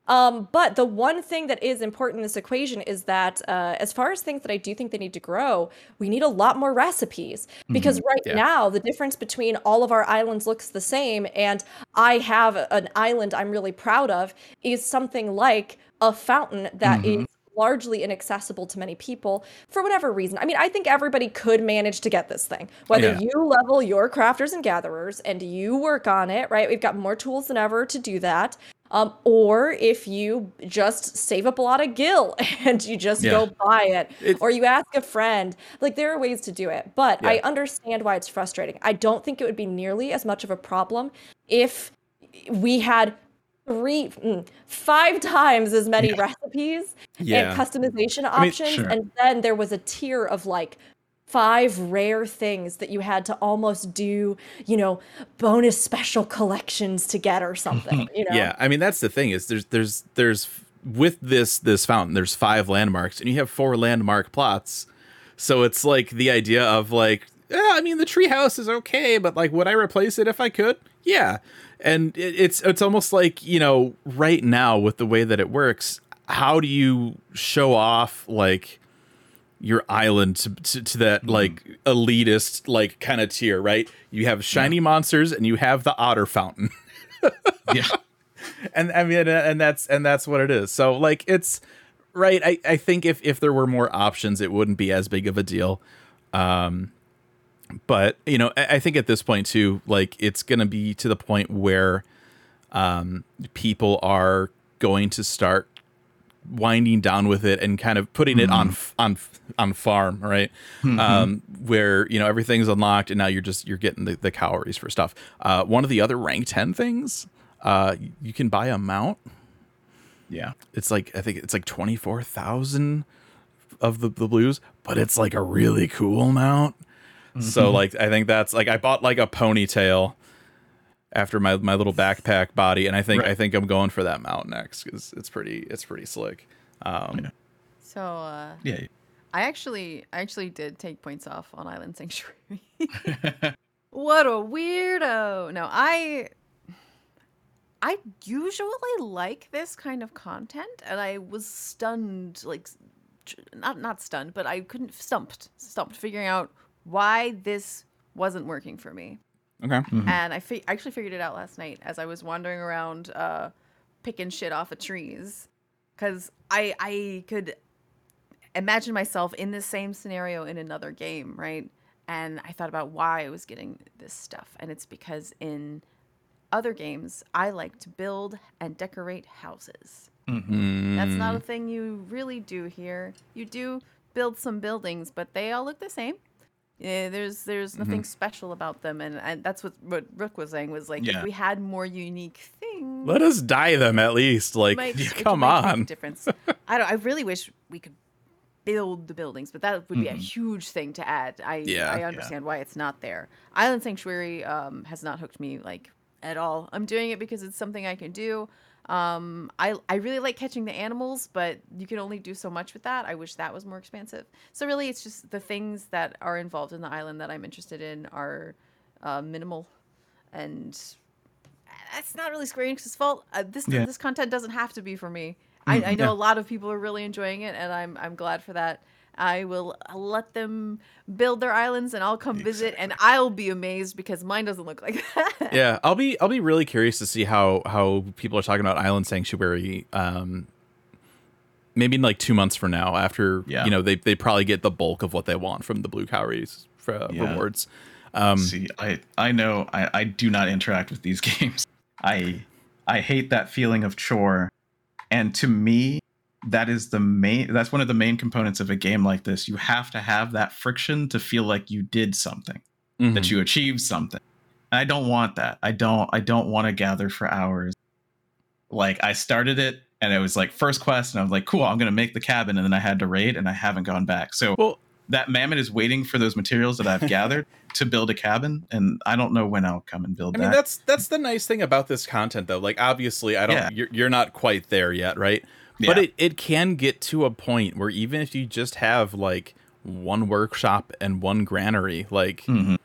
Um, but the one thing that is important in this equation is that uh, as far as things that I do think they need to grow, we need a lot more recipes because mm-hmm. right yeah. now the difference between all of our islands looks the same and I have an island I'm really proud of is something like a fountain that mm-hmm. is largely inaccessible to many people for whatever reason. I mean, I think everybody could manage to get this thing. Whether yeah. you level your crafters and gatherers and you work on it, right? We've got more tools than ever to do that. Um, or if you just save up a lot of gil and you just yeah. go buy it, it's, or you ask a friend. Like, there are ways to do it. But yeah. I understand why it's frustrating. I don't think it would be nearly as much of a problem if we had Three, five times as many yeah. recipes yeah. and customization options. I mean, sure. And then there was a tier of like five rare things that you had to almost do, you know, bonus special collections to get or something. You know? Yeah. I mean, that's the thing is there's, there's, there's with this, this fountain, there's five landmarks and you have four landmark plots. So it's like the idea of like, yeah, I mean, the treehouse is okay, but like, would I replace it if I could? Yeah. And it, it's it's almost like, you know, right now with the way that it works, how do you show off like your island to, to, to that mm-hmm. like elitist like kind of tier, right? You have shiny yeah. monsters and you have the otter fountain. yeah. And I mean, and that's and that's what it is. So like it's right. I, I think if, if there were more options, it wouldn't be as big of a deal. Um But, you know, I think at this point, too, like it's going to be to the point where um, people are going to start winding down with it and kind of putting mm-hmm. it on on on farm. Right. Mm-hmm. Um, where, you know, everything's unlocked and now you're just you're getting the, the calories for stuff. Uh, one of the other rank ten things, uh, you can buy a mount. Yeah, it's like I think it's like twenty-four thousand of the, the blues, but it's like a really cool mount. So like I think that's like I bought like a ponytail after my, my little backpack body, and I think right. I think I'm going for that mount next because it's pretty it's pretty slick. Um, yeah. So uh, yeah, I actually I actually did take points off on Island Sanctuary. What a weirdo! No, I I usually like this kind of content, and I was stunned like not not stunned, but I couldn't stumped stumped figuring out why this wasn't working for me. Okay. Mm-hmm. And I, fi- I actually figured it out last night as I was wandering around uh, picking shit off of trees. Because I I could imagine myself in the same scenario in another game, right? And I thought about why I was getting this stuff. And it's because in other games, I like to build and decorate houses. Mm-hmm. That's not a thing you really do here. You do build some buildings, but they all look the same. Yeah, there's there's mm-hmm. nothing special about them, and, and that's what, what Rook was saying was like yeah. if we had more unique things. Let us dye them at least. Like, might, yeah, come might on. Make a difference. I don't. I really wish we could build the buildings, but that would be mm-hmm. a huge thing to add. I yeah, I understand yeah. why it's not there. Island Sanctuary um, has not hooked me like at all. I'm doing it because it's something I can do. Um, I, I really like catching the animals, but you can only do so much with that. I wish that was more expansive. So really, it's just the things that are involved in the island that I'm interested in are uh, minimal. And that's not really Square Enix's fault. Uh, this yeah. this content doesn't have to be for me. Mm, I, I know yeah. a lot of people are really enjoying it, and I'm I'm glad for that. I will let them build their islands, and I'll come visit, and I'll be amazed because mine doesn't look like that. Yeah, I'll be I'll be really curious to see how how people are talking about Island Sanctuary. Um, maybe in like two months from now, after yeah. you know they they probably get the bulk of what they want from the Blue Cowries for uh, yeah. rewards. Um, see, I I know I, I do not interact with these games. I I hate that feeling of chore, and to me. That is the main, that's one of the main components of a game like this. You have to have that friction to feel like you did something, mm-hmm. that you achieved something. And I don't want that. I don't, I don't want to gather for hours. Like I started it and it was like first quest and I was like, cool, I'm going to make the cabin. And then I had to raid and I haven't gone back. So well, that mammoth is waiting for those materials that I've gathered to build a cabin. And I don't know when I'll come and build I that. I mean, that's, that's the nice thing about this content though. Like, obviously I don't, yeah. you're, you're not quite there yet. Right. But yeah. it, it can get to a point where even if you just have like one workshop and one granary, like mm-hmm.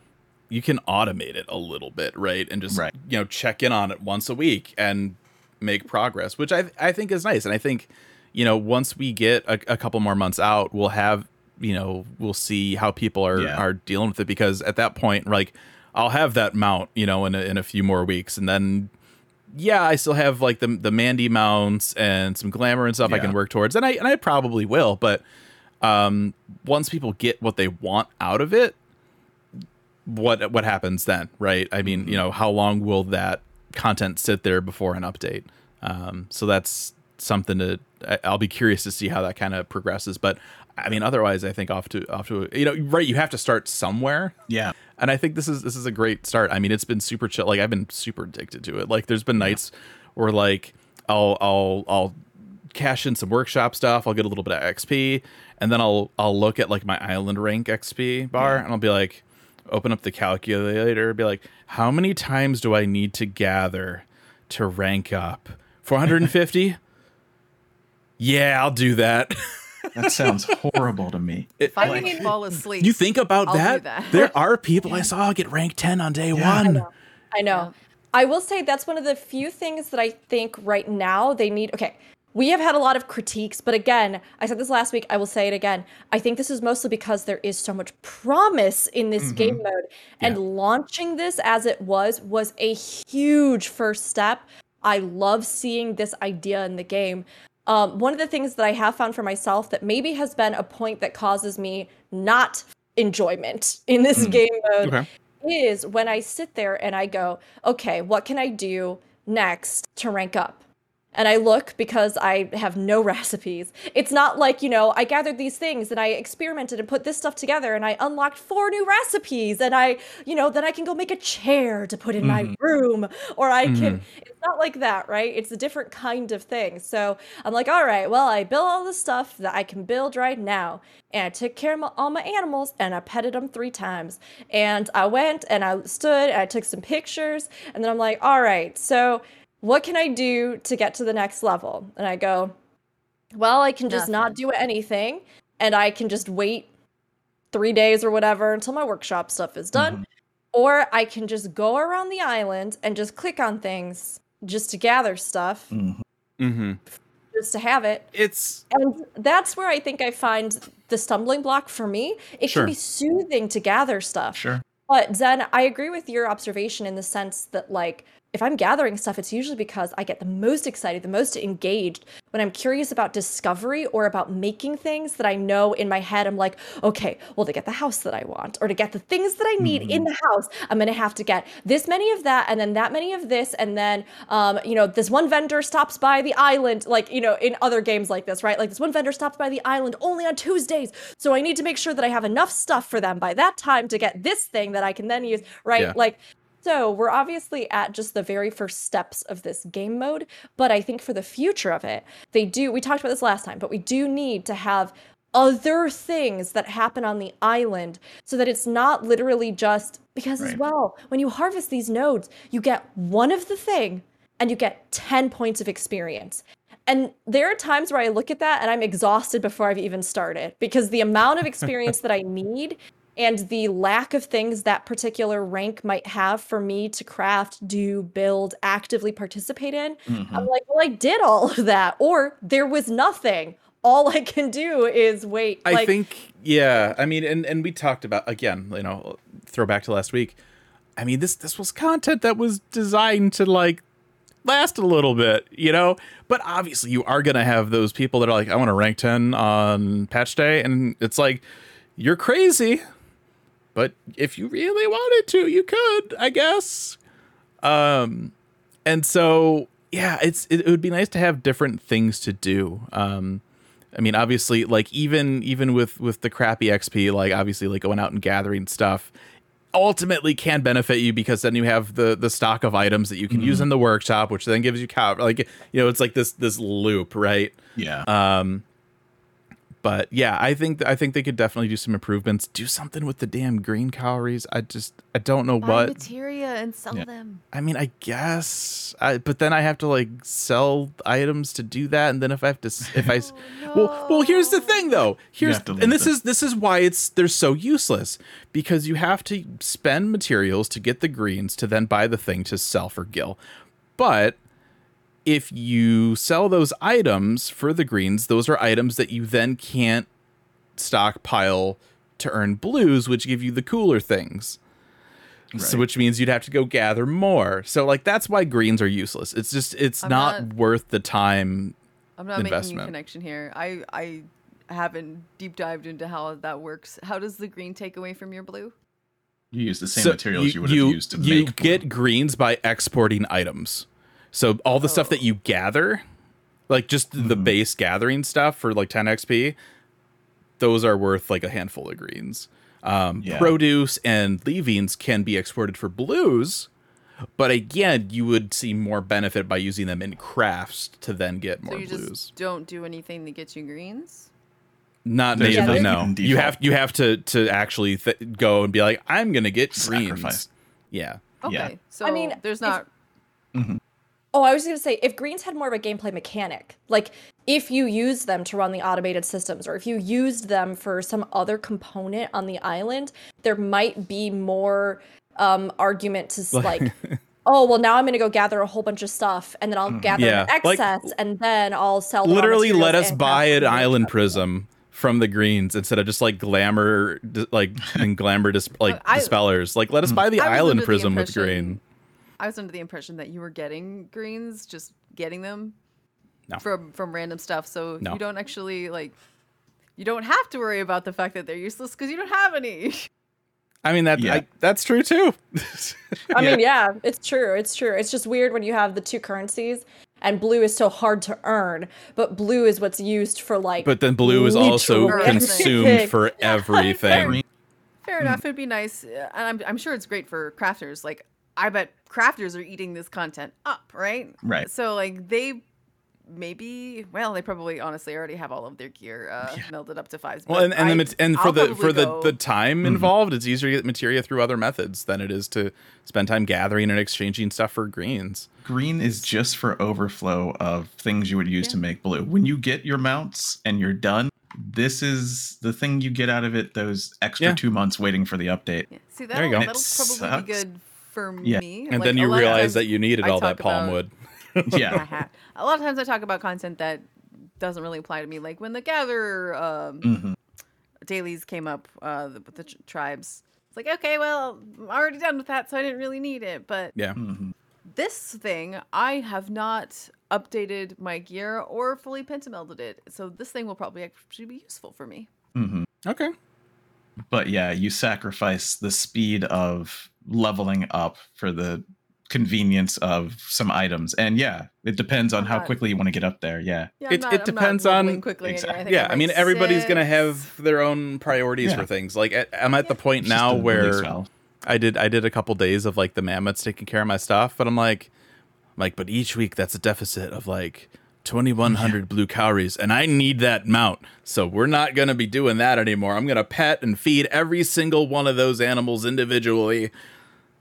you can automate it a little bit, right? And just right. you know check in on it once a week and make progress, which I I think is nice. And I think you know once we get a, a couple more months out, we'll have you know we'll see how people are yeah. are dealing with it, because at that point, like I'll have that mount you know in a, in a few more weeks, and then. Yeah, I still have like the the Mandy mounts and some glamour and stuff yeah. I can work towards, and I and I probably will. But um, once people get what they want out of it, what what happens then, right? I mean, mm-hmm. you know, how long will that content sit there before an update? Um, so that's something to I'll be curious to see how that kind of progresses. But I mean, otherwise, I think off to off to you know, right? You have to start somewhere. Yeah. And I think this is this is a great start. I mean, it's been super chill. Like I've been super addicted to it. Like there's been nights where like I'll I'll I'll cash in some workshop stuff. I'll get a little bit of X P, and then I'll I'll look at like my island rank X P bar, yeah. and I'll be like, open up the calculator, be like, how many times do I need to gather to rank up? four hundred fifty? Yeah, I'll do that. That sounds horrible to me. If I like, can fall asleep, you think about I'll that? that. There are people yeah. I saw get ranked ten on day yeah. one. I know. I know. Yeah. I will say that's one of the few things that I think right now they need. Okay, we have had a lot of critiques, but again, I said this last week. I will say it again. I think this is mostly because there is so much promise in this mm-hmm. game mode, and yeah. launching this as it was was a huge first step. I love seeing this idea in the game. Um, one of the things that I have found for myself that maybe has been a point that causes me not enjoyment in this mm. game mode okay. is when I sit there and I go, okay, what can I do next to rank up? And I look because I have no recipes. It's not like, you know, I gathered these things and I experimented and put this stuff together and I unlocked four new recipes and I, you know, then I can go make a chair to put in mm. my room or I mm. can, it's not like that, right? It's a different kind of thing. So I'm like, all right, well, I built all the stuff that I can build right now. And I took care of my, all my animals and I petted them three times. And I went and I stood and I took some pictures and then I'm like, all right, so what can I do to get to the next level? And I go, well, I can just Nothing. not do anything and I can just wait three days or whatever until my workshop stuff is done. Mm-hmm. Or I can just go around the island and just click on things just to gather stuff, mm-hmm. just to have it. It's And that's where I think I find the stumbling block for me. It sure. can be soothing to gather stuff. Sure. But Zen, I agree with your observation in the sense that like, if I'm gathering stuff, it's usually because I get the most excited, the most engaged when I'm curious about discovery or about making things that I know in my head. I'm like, okay, well, to get the house that I want or to get the things that I need mm-hmm. in the house, I'm going to have to get this many of that and then that many of this. And then, um, you know, this one vendor stops by the island, like, you know, in other games like this, right? Like this one vendor stops by the island only on Tuesdays. So I need to make sure that I have enough stuff for them by that time to get this thing that I can then use, right? Yeah. Like, so we're obviously at just the very first steps of this game mode, but I think for the future of it, they do, we talked about this last time, but we do need to have other things that happen on the island so that it's not literally just, because right. as well, when you harvest these nodes, you get one of the thing and you get ten points of experience. And there are times where I look at that and I'm exhausted before I've even started because the amount of experience that I need and the lack of things that particular rank might have for me to craft, do, build, actively participate in, mm-hmm. I'm like, well, I did all of that, or there was nothing. All I can do is wait. I like, think, yeah, I mean, and, and we talked about, again, you know, throwback to last week. I mean, this this was content that was designed to, like, last a little bit, you know? But obviously you are going to have those people that are like, I want to rank ten on patch day, and it's like, you're crazy. But if you really wanted to, you could, I guess. Um, and so, yeah, it's it, it would be nice to have different things to do. Um, I mean, obviously, like even even with with the crappy X P, like obviously, like going out and gathering stuff ultimately can benefit you because then you have the the stock of items that you can mm-hmm. use in the workshop, which then gives you cow. Like, you know, it's like this this loop, right? Yeah. Um, But yeah, I think I think they could definitely do some improvements. Do something with the damn green cowries. I just I don't know Buy what materia and sell yeah. them. I mean, I guess. I, but then I have to like sell items to do that, and then if I have to, if I oh, no. well, well, here's the thing though. Here's and this them. is this is why it's they're so useless because you have to spend materials to get the greens to then buy the thing to sell for gil, but. If you sell those items for the greens, those are items that you then can't stockpile to earn blues, which give you the cooler things. Right. So, which means you'd have to go gather more. So, like, that's why greens are useless. It's just, it's not, not worth the time I'm not investment. Making a connection here. I, I haven't deep dived into how that works. How does the green take away from your blue? You use the same so materials you, you would have you, used to you make You get blue. Greens by exporting items. So all the oh. stuff that you gather, like just mm-hmm. the base gathering stuff for like ten X P, those are worth like a handful of greens. Um, yeah. Produce and leavings can be exported for blues. But again, you would see more benefit by using them in crafts to then get more so you blues. Just don't do anything that gets you greens? Not They're natively, no. You have you have to, to actually th- go and be like, I'm going to get Sacrifice. greens. Yeah. Okay. Yeah. So I mean, there's not... If... Mm-hmm. Oh, I was going to say, if greens had more of a gameplay mechanic, like if you use them to run the automated systems or if you used them for some other component on the island, there might be more um, argument to like, oh, well, now I'm going to go gather a whole bunch of stuff and then I'll gather yeah. an excess like, and then I'll sell. Literally let us buy an island prism from the greens instead of just like glamour, like and glamour dis- like I, dispellers. Like let us buy the I island prism the with green. I was under the impression that you were getting greens, just getting them no. from from random stuff. So no. you don't actually like, you don't have to worry about the fact that they're useless because you don't have any. I mean that yeah. I, that's true too. I yeah. mean, yeah, it's true. It's true. It's just weird when you have the two currencies and blue is so hard to earn, but blue is what's used for like. But then blue is also consumed for everything. Fair enough. It'd be nice, and I'm I'm sure it's great for crafters. Like. I bet crafters are eating this content up, right? Right. So, like, they maybe, well, they probably honestly already have all of their gear uh, yeah. melded up to fives. Well, and and, I, the, and for the for the, the time mm-hmm. involved, it's easier to get materia through other methods than it is to spend time gathering and exchanging stuff for greens. Green is just for overflow of things you would use yeah. to make blue. When you get your mounts and you're done, this is the thing you get out of it, those extra yeah. two months waiting for the update. Yeah. See, that'll, there you go. that'll probably be good for yeah. me. And like, then you realize that you needed I all that palm about, wood. yeah. A lot of times I talk about content that doesn't really apply to me. Like when the Gatherer um, mm-hmm. dailies came up, uh, the, the tribes, it's like, okay, well, I'm already done with that, so I didn't really need it. But yeah. mm-hmm. this thing, I have not updated my gear or fully pentamelded it. So this thing will probably actually be useful for me. Mm-hmm. Okay. But yeah, you sacrifice the speed of leveling up for the convenience of some items. And yeah, it depends on I'm how not, quickly you want to get up there. Yeah. yeah it not, it I'm depends on quickly. Exactly. Anyway. I yeah. Like I mean, everybody's going to have their own priorities yeah. for things. Like I'm at yeah. the point it's now where I did, I did a couple days of like the mammoths taking care of my stuff, but I'm like, I'm like, but each week that's a deficit of like twenty-one hundred yeah. blue cowries, and I need that mount. So we're not going to be doing that anymore. I'm going to pet and feed every single one of those animals individually.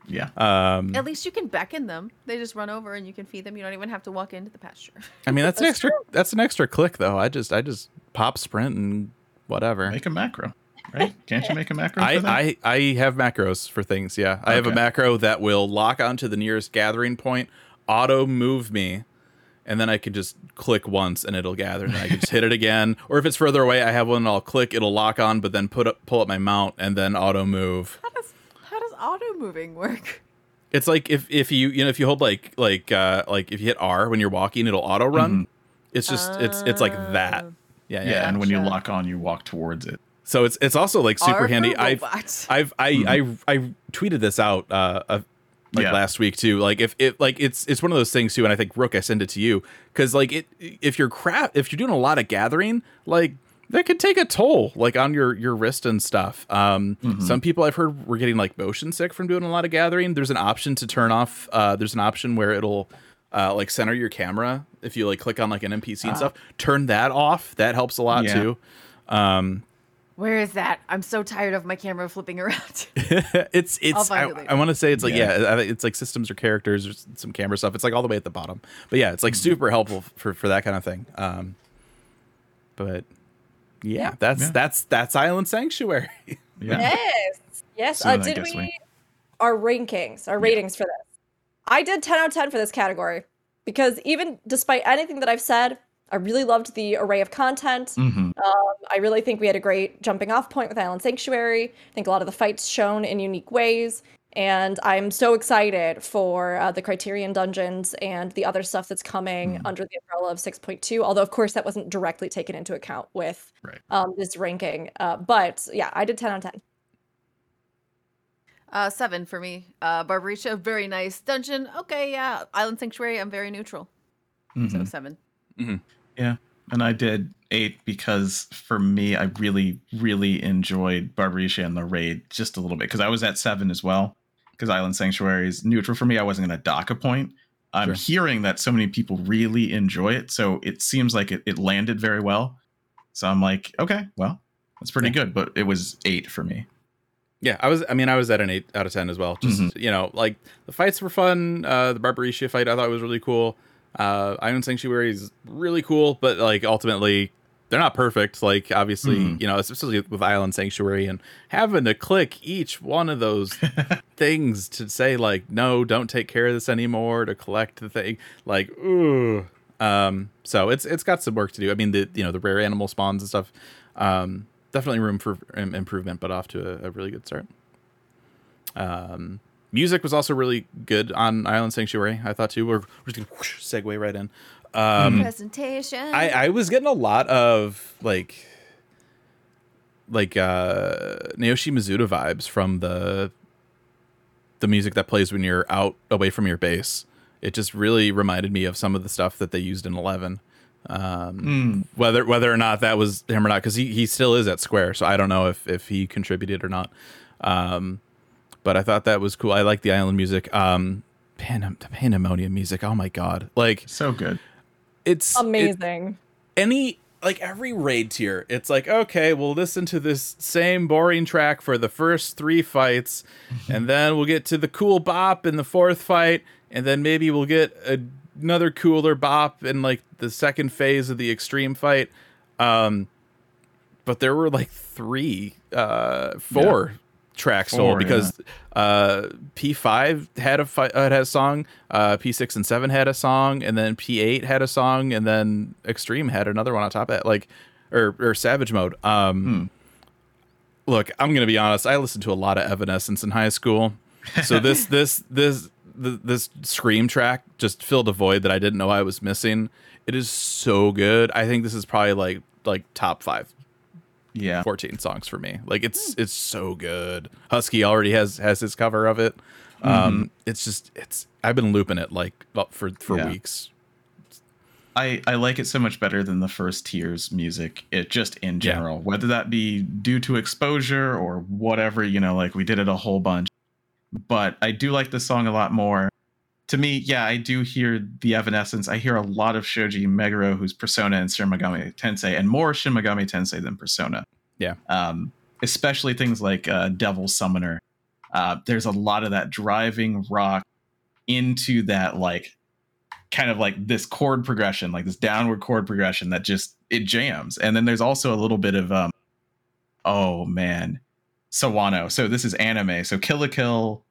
Yeah. Um, At least you can beckon them. They just run over and you can feed them. You don't even have to walk into the pasture. I mean, that's, that's an extra true. that's an extra click though. I just I just pop sprint and whatever. Make a macro, right? Can't you make a macro? I, for that? I I have macros for things. Yeah, okay. I have a macro that will lock onto the nearest gathering point, auto move me, and then I can just click once and it'll gather, and then I can just hit it again. Or if it's further away, I have one and I'll click. It'll lock on, but then put up, pull up my mount and then auto move. How does how does auto moving work? It's like if, if you you know if you hold like like uh, like if you hit R when you're walking, it'll auto run. Mm-hmm. It's just uh, it's it's like that. Yeah, yeah. yeah and gotcha. When you lock on, you walk towards it. So it's it's also like super R handy. I've I've I mm-hmm. I I tweeted this out uh, a. Like yeah. last week too, like if it like it's it's one of those things too, and I think Rook, I send it to you because like it if you're crap if you're doing a lot of gathering, like that could take a toll like on your your wrist and stuff. Um, mm-hmm. Some people I've heard were getting like motion sick from doing a lot of gathering. There's an option to turn off. Uh, there's an option where it'll uh, like center your camera if you like click on like an N P C ah. and stuff. Turn that off. That helps a lot yeah. too. Um, Where is that? I'm so tired of my camera flipping around. it's it's. I, I want to say it's like yeah. yeah, it's like systems or characters or some camera stuff. It's like all the way at the bottom. But yeah, it's like super helpful for, for that kind of thing. Um, but yeah, yeah. that's yeah. that's that's Island Sanctuary. yeah. Yes, yes. So uh, did we, we our rankings, our yeah. ratings for this? I did ten out of ten for this category because even despite anything that I've said, I really loved the array of content. Mm-hmm. Um, I really think we had a great jumping off point with Island Sanctuary. I think a lot of the fights shown in unique ways. And I'm so excited for uh, the Criterion Dungeons and the other stuff that's coming mm-hmm. under the umbrella of six point two. Although, of course, that wasn't directly taken into account with right. um, this ranking. Uh, but yeah, I did ten out of ten. Uh, seven for me. Uh, Barbariccia, very nice. Dungeon, okay, yeah. Island Sanctuary, I'm very neutral. Mm-hmm. So seven. Mm-hmm. Yeah, and I did eight because for me, I really, really enjoyed Barbariccia and the raid just a little bit because I was at seven as well because Island Sanctuary is neutral for me. I wasn't going to dock a point. I'm sure. hearing that so many people really enjoy it, so it seems like it, it landed very well. So I'm like, okay, well, that's pretty yeah. good, but it was eight for me. Yeah, I was. I mean, I was at an eight out of ten as well. Just mm-hmm. you know, like the fights were fun. Uh, the Barbariccia fight I thought was really cool. Uh, Island Sanctuary is really cool, but like ultimately they're not perfect. Like obviously, mm. you know, especially with Island Sanctuary and having to click each one of those things to say like, no, don't take care of this anymore, to collect the thing. Like, ooh, um, so it's it's got some work to do. I mean, the you know the rare animal spawns and stuff, um, definitely room for um, improvement, but off to a, a really good start. Um. Music was also really good on Island Sanctuary, I thought, too. We're, we're just going to whoosh, segue right in. Um, Presentation. I, I was getting a lot of, like, like uh, Naoshi Mizuta vibes from the the music that plays when you're out away from your base. It just really reminded me of some of the stuff that they used in eleven. Um, mm. Whether whether or not that was him or not, because he, he still is at Square, so I don't know if, if he contributed or not. Um But I thought that was cool. I like the island music. Um, Pan- Pandemonium music. Oh, my God. Like, so good. It's amazing. It, any like every raid tier, it's like, OK, we'll listen to this same boring track for the first three fights and then we'll get to the cool bop in the fourth fight. And then maybe we'll get a, another cooler bop in like the second phase of the extreme fight. Um, but there were like three, uh, four. Yeah. track sold because yeah. uh P five had a fi- uh, had a song, uh P six and seven had a song, and then P eight had a song, and then Extreme had another one on top of that, like or or Savage Mode. um hmm. Look, I'm gonna be honest, I listened to a lot of Evanescence in high school, so this this this the, this Scream track just filled a void that I didn't know I was missing. It is so good. I think this is probably like like top five, yeah, fourteen songs for me. Like it's it's so good. Husky already has has his cover of it. Mm-hmm. Um, it's just it's I've been looping it like for for yeah. weeks. I, I like it so much better than the first tier's music. It just in general, yeah. whether that be due to exposure or whatever, you know, like we did it a whole bunch. But I do like this song a lot more. To me, yeah, I do hear the evanescence. I hear a lot of Shoji Meguro, who's Persona and Shin Megami Tensei, and more Shin Megami Tensei than Persona. Yeah. Um, especially things like uh, Devil Summoner. Uh, there's a lot of that driving rock into that, like, kind of like this chord progression, like this downward chord progression that just, it jams. And then there's also a little bit of, um, oh man, Sawano. So this is anime. So Kill la Kill,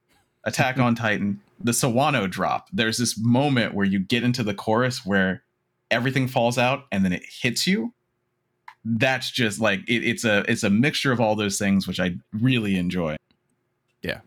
Attack on Titan, the Sawano drop. There's this moment where you get into the chorus where everything falls out and then it hits you. That's just like, it, it's a, it's a mixture of all those things, which I really enjoy. Yeah.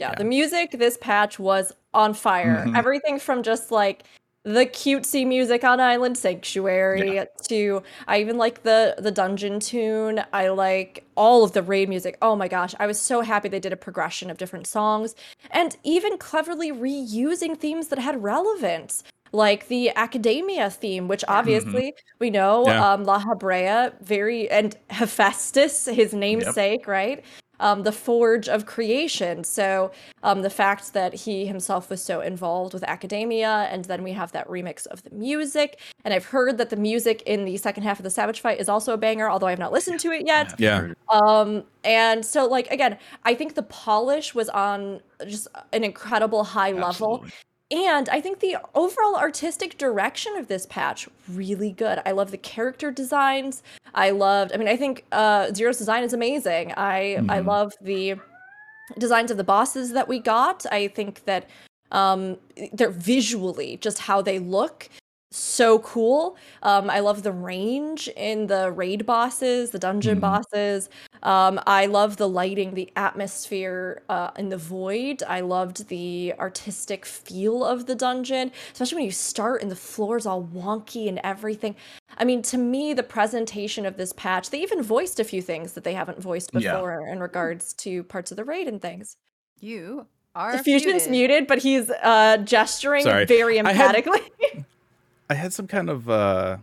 Yeah. yeah. The music, this patch was on fire. Mm-hmm. Everything from just like the cutesy music on Island Sanctuary yeah. to I even like the the dungeon tune. I like all of the raid music. Oh my gosh, I was so happy they did a progression of different songs and even cleverly reusing themes that had relevance, like the academia theme, which obviously mm-hmm. we know yeah. um, Lahabrea, very and Hephaestus, his namesake, yep. right? Um, the forge of creation. So um, the fact that he himself was so involved with academia, and then we have that remix of the music. And I've heard that the music in the second half of the Savage Fight is also a banger, although I have not listened to it yet. Yeah. Um, and so, like, again, I think the polish was on just an incredible high Absolutely. Level. And I think the overall artistic direction of this patch, really good. I love the character designs. I loved, I mean, I think uh, Zero's design is amazing. I, mm-hmm. I love the designs of the bosses that we got. I think that um, they're visually, just how they look, so cool. Um, I love the range in the raid bosses, the dungeon mm-hmm. bosses. Um, I love the lighting, the atmosphere uh, in the void. I loved the artistic feel of the dungeon, especially when you start and the floor's all wonky and everything. I mean, to me, the presentation of this patch, they even voiced a few things that they haven't voiced before yeah. in regards to parts of the raid and things. You are Fusion's muted, muted but he's uh, gesturing Sorry. very emphatically. I had, I had some kind of... Uh...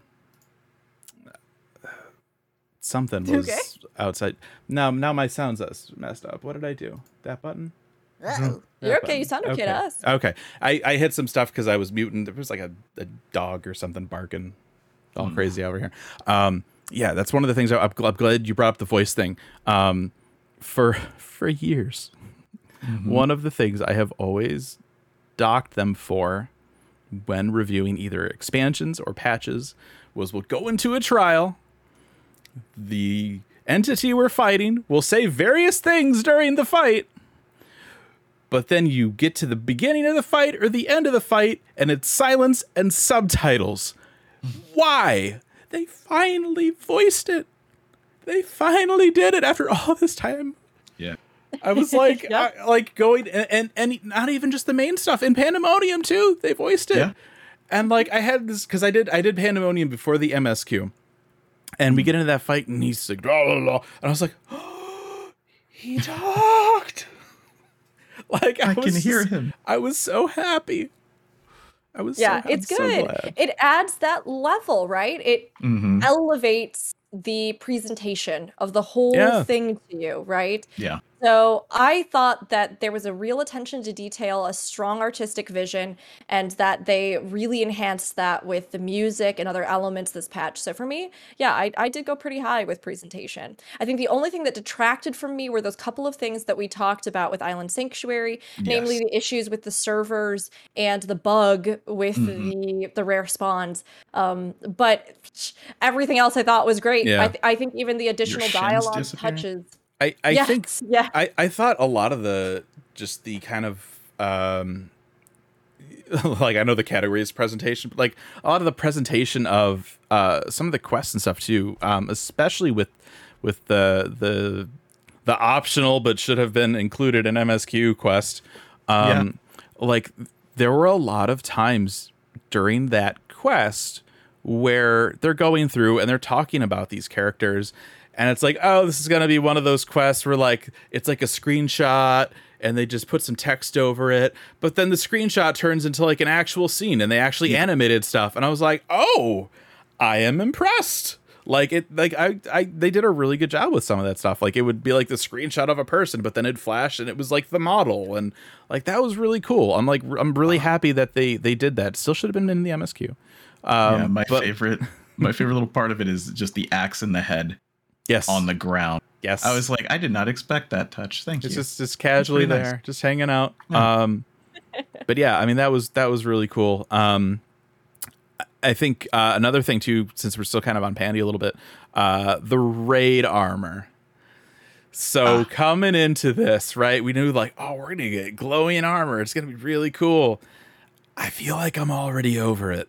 Something was okay. outside. Now, now my sound's messed up. What did I do? That button? That You're okay. Button. You sound okay, okay to us. Okay. I, I hit some stuff because I was muting. There was like a, a dog or something barking all mm. crazy over here. Um, yeah, that's one of the things. I, I'm glad you brought up the voice thing. Um, for for years, mm-hmm. one of the things I have always docked them for when reviewing either expansions or patches was we'll go into a trial. The entity we're fighting will say various things during the fight, but then you get to the beginning of the fight or the end of the fight and it's silence and subtitles. Why? They finally voiced it. They finally did it after all this time. Yeah. I was like, yeah. I, like going and, and, and not even just the main stuff in Pandemonium too. They voiced it. Yeah. And like I had this because I did I did Pandemonium before the M S Q. And we get into that fight, and he's like, blah, blah, blah. And I was like, oh, he talked. like I, I was, can hear him. I was so happy. I was yeah, so happy. It's good. So it adds that level, right? It mm-hmm. elevates the presentation of the whole yeah. thing to you, right? Yeah. So I thought that there was a real attention to detail, a strong artistic vision, and that they really enhanced that with the music and other elements this patch. So for me, yeah, I, I did go pretty high with presentation. I think the only thing that detracted from me were those couple of things that we talked about with Island Sanctuary, yes. namely the issues with the servers and the bug with mm-hmm. the, the rare spawns. Um, but everything else I thought was great. Yeah. I, th- I think even the additional dialogue touches... I, I yes, think yeah. I, I thought a lot of the just the kind of um, like I know the category is presentation, but like a lot of the presentation of uh, some of the quests and stuff too, um, especially with with the the the optional but should have been included in M S Q quest. Um, yeah. like there were a lot of times during that quest where they're going through and they're talking about these characters, and it's like, oh, this is going to be one of those quests where like it's like a screenshot and they just put some text over it, but then the screenshot turns into like an actual scene and they actually yeah. animated stuff, and I was like, oh, I am impressed. Like it, like I, I, they did a really good job with some of that stuff. Like it would be like the screenshot of a person, but then it'd flash and it was like the model, and like that was really cool. I'm like, I'm really happy that they they did that. Still should have been in the M S Q. Um, yeah, my but, favorite, my favorite little part of it is just the axe in the head. Yes, on the ground. Yes, I was like, I did not expect that touch. Thank it's you. It's just just casually there, nice. Just hanging out. Yeah. Um, but yeah, I mean that was that was really cool. Um. I think uh, another thing, too, since we're still kind of on Pandy a little bit, uh, the raid armor. So ah. coming into this, right, we knew like, oh, we're going to get glowing armor. It's going to be really cool. I feel like I'm already over it.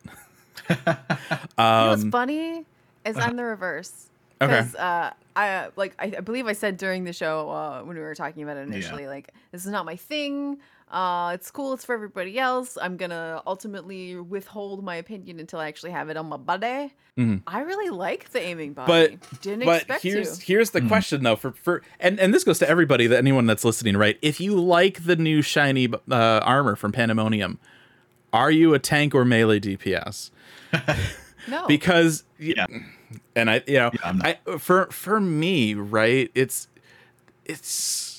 um, you know what's funny is I'm the reverse. Okay. Uh, I, like, I, I believe I said during the show uh, when we were talking about it initially, yeah. like, this is not my thing. Uh, it's cool. It's for everybody else. I'm going to ultimately withhold my opinion until I actually have it on my body. Mm-hmm. I really like the aiming body. But, Didn't but expect here's, to. Here's the mm-hmm. question, though, for, for and, and this goes to everybody, that anyone that's listening, right? If you like the new shiny uh, armor from Pandemonium, are you a tank or melee D P S? No. Because, yeah. and I, you know, yeah, I, for, for me, right, it's, it's,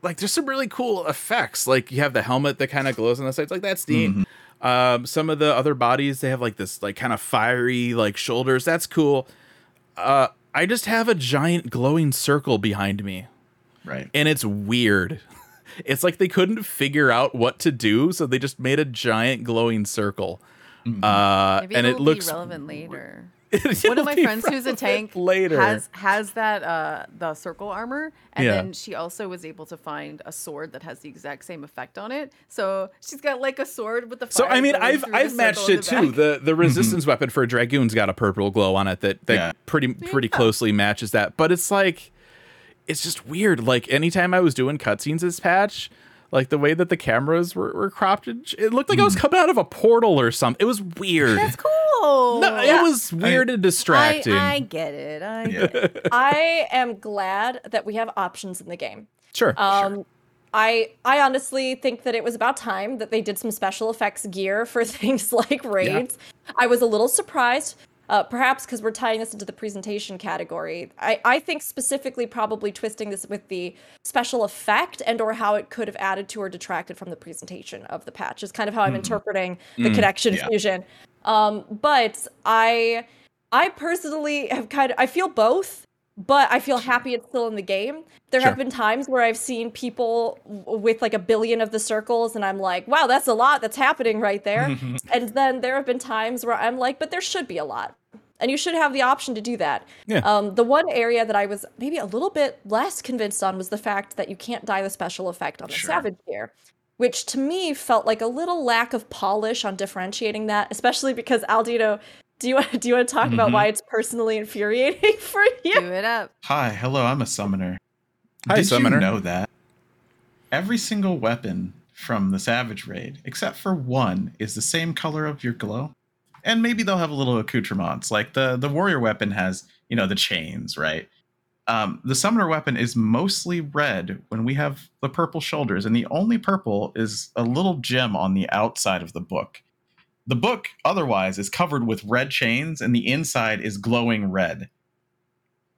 like there's some really cool effects. Like you have the helmet that kind of glows on the sides. Like that's neat. Mm-hmm. Um, some of the other bodies, they have like this like kind of fiery like shoulders. That's cool. Uh, I just have a giant glowing circle behind me. Right. And it's weird. It's like they couldn't figure out what to do, so they just made a giant glowing circle. Mm-hmm. Uh, Maybe and it, it looks be relevant later. One of my friends who's a tank later. has has that uh, the circle armor, and yeah. then she also was able to find a sword that has the exact same effect on it. So she's got like a sword with the fire. So I mean, I've I've matched it too. The the resistance mm-hmm. weapon for a dragoon's got a purple glow on it that that yeah. pretty pretty yeah. closely matches that. But it's like, it's just weird. Like anytime I was doing cutscenes this patch, like the way that the cameras were, were cropped, it looked like mm. I was coming out of a portal or something. It was weird. That's cool. No, yeah. It was weird I, and distracting. I, I get it. I get it. I am glad that we have options in the game. Sure. Um, sure. I I honestly think that it was about time that they did some special effects gear for things like raids. Yeah. I was a little surprised, uh, perhaps because we're tying this into the presentation category. I, I think specifically probably twisting this with the special effect and or how it could have added to or detracted from the presentation of the patch is kind of how I'm mm. interpreting the mm. connection yeah. fusion. Um, but I I personally have kind of, I feel both, but I feel happy it's still in the game. There sure. have been times where I've seen people w- with like a billion of the circles and I'm like, wow, that's a lot that's happening right there. And then there have been times where I'm like, but there should be a lot. And you should have the option to do that. Yeah. Um, the one area that I was maybe a little bit less convinced on was the fact that you can't die the special effect on the sure. Savage Gear, which to me felt like a little lack of polish on differentiating that, especially because Aldino, do you want to, do you want to talk mm-hmm. about why it's personally infuriating for you? Do it up. Hi, hello, I'm a summoner. Hi, Did summoner. you know that? Every single weapon from the Savage Raid, except for one, is the same color of your glow. And maybe they'll have a little accoutrements. Like the, the warrior weapon has, you know, the chains, right? Um, the summoner weapon is mostly red when we have the purple shoulders, and the only purple is a little gem on the outside of the book. The book, otherwise, is covered with red chains, and the inside is glowing red.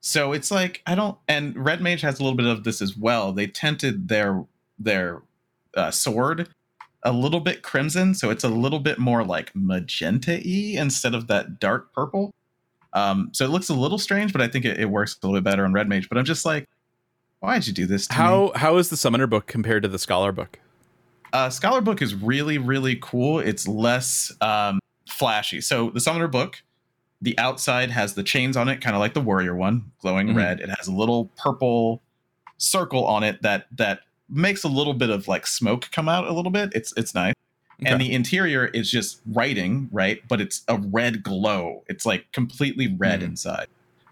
So it's like, I don't... And Red Mage has a little bit of this as well. They tinted their their uh, sword a little bit crimson, so it's a little bit more like magenta-y instead of that dark purple. Um, so it looks a little strange, but I think it, it works a little bit better on Red Mage. But I'm just like, why'd you do this to how, me? How is the Summoner book compared to the Scholar book? Uh, Scholar book is really, really cool. It's less um, flashy. So the Summoner book, the outside has the chains on it, kind of like the Warrior one, glowing mm-hmm. red. It has a little purple circle on it that that makes a little bit of like smoke come out a little bit. It's it's nice. Okay. And the interior is just writing, right? But it's a red glow. It's like completely red mm-hmm. inside.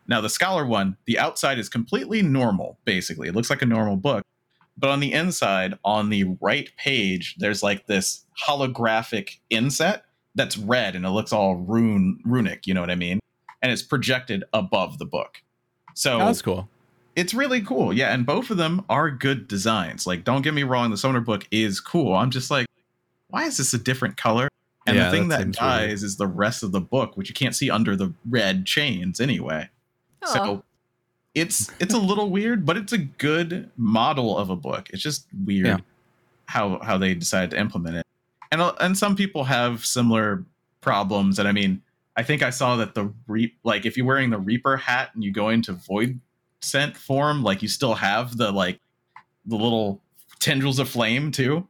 Now, the Scholar one, the outside is completely normal, basically. It looks like a normal book, But on the inside, on the right page, there's like this holographic inset that's red and it looks all rune runic, you know what I mean? And it's projected above the book. So that's cool. It's really cool. Yeah. And both of them are good designs. Like, don't get me wrong. The Summoner book is cool. I'm just like, why is this a different color? And yeah, the thing that, that dies weird. Is the rest of the book, which you can't see under the red chains anyway. Aww. So it's it's a little weird, but it's a good model of a book. It's just weird yeah. how how they decided to implement it. And and some people have similar problems. And I mean, I think I saw that the Reap, like if you're wearing the Reaper hat and you go into Void Scent form, like you still have the like the little tendrils of flame too.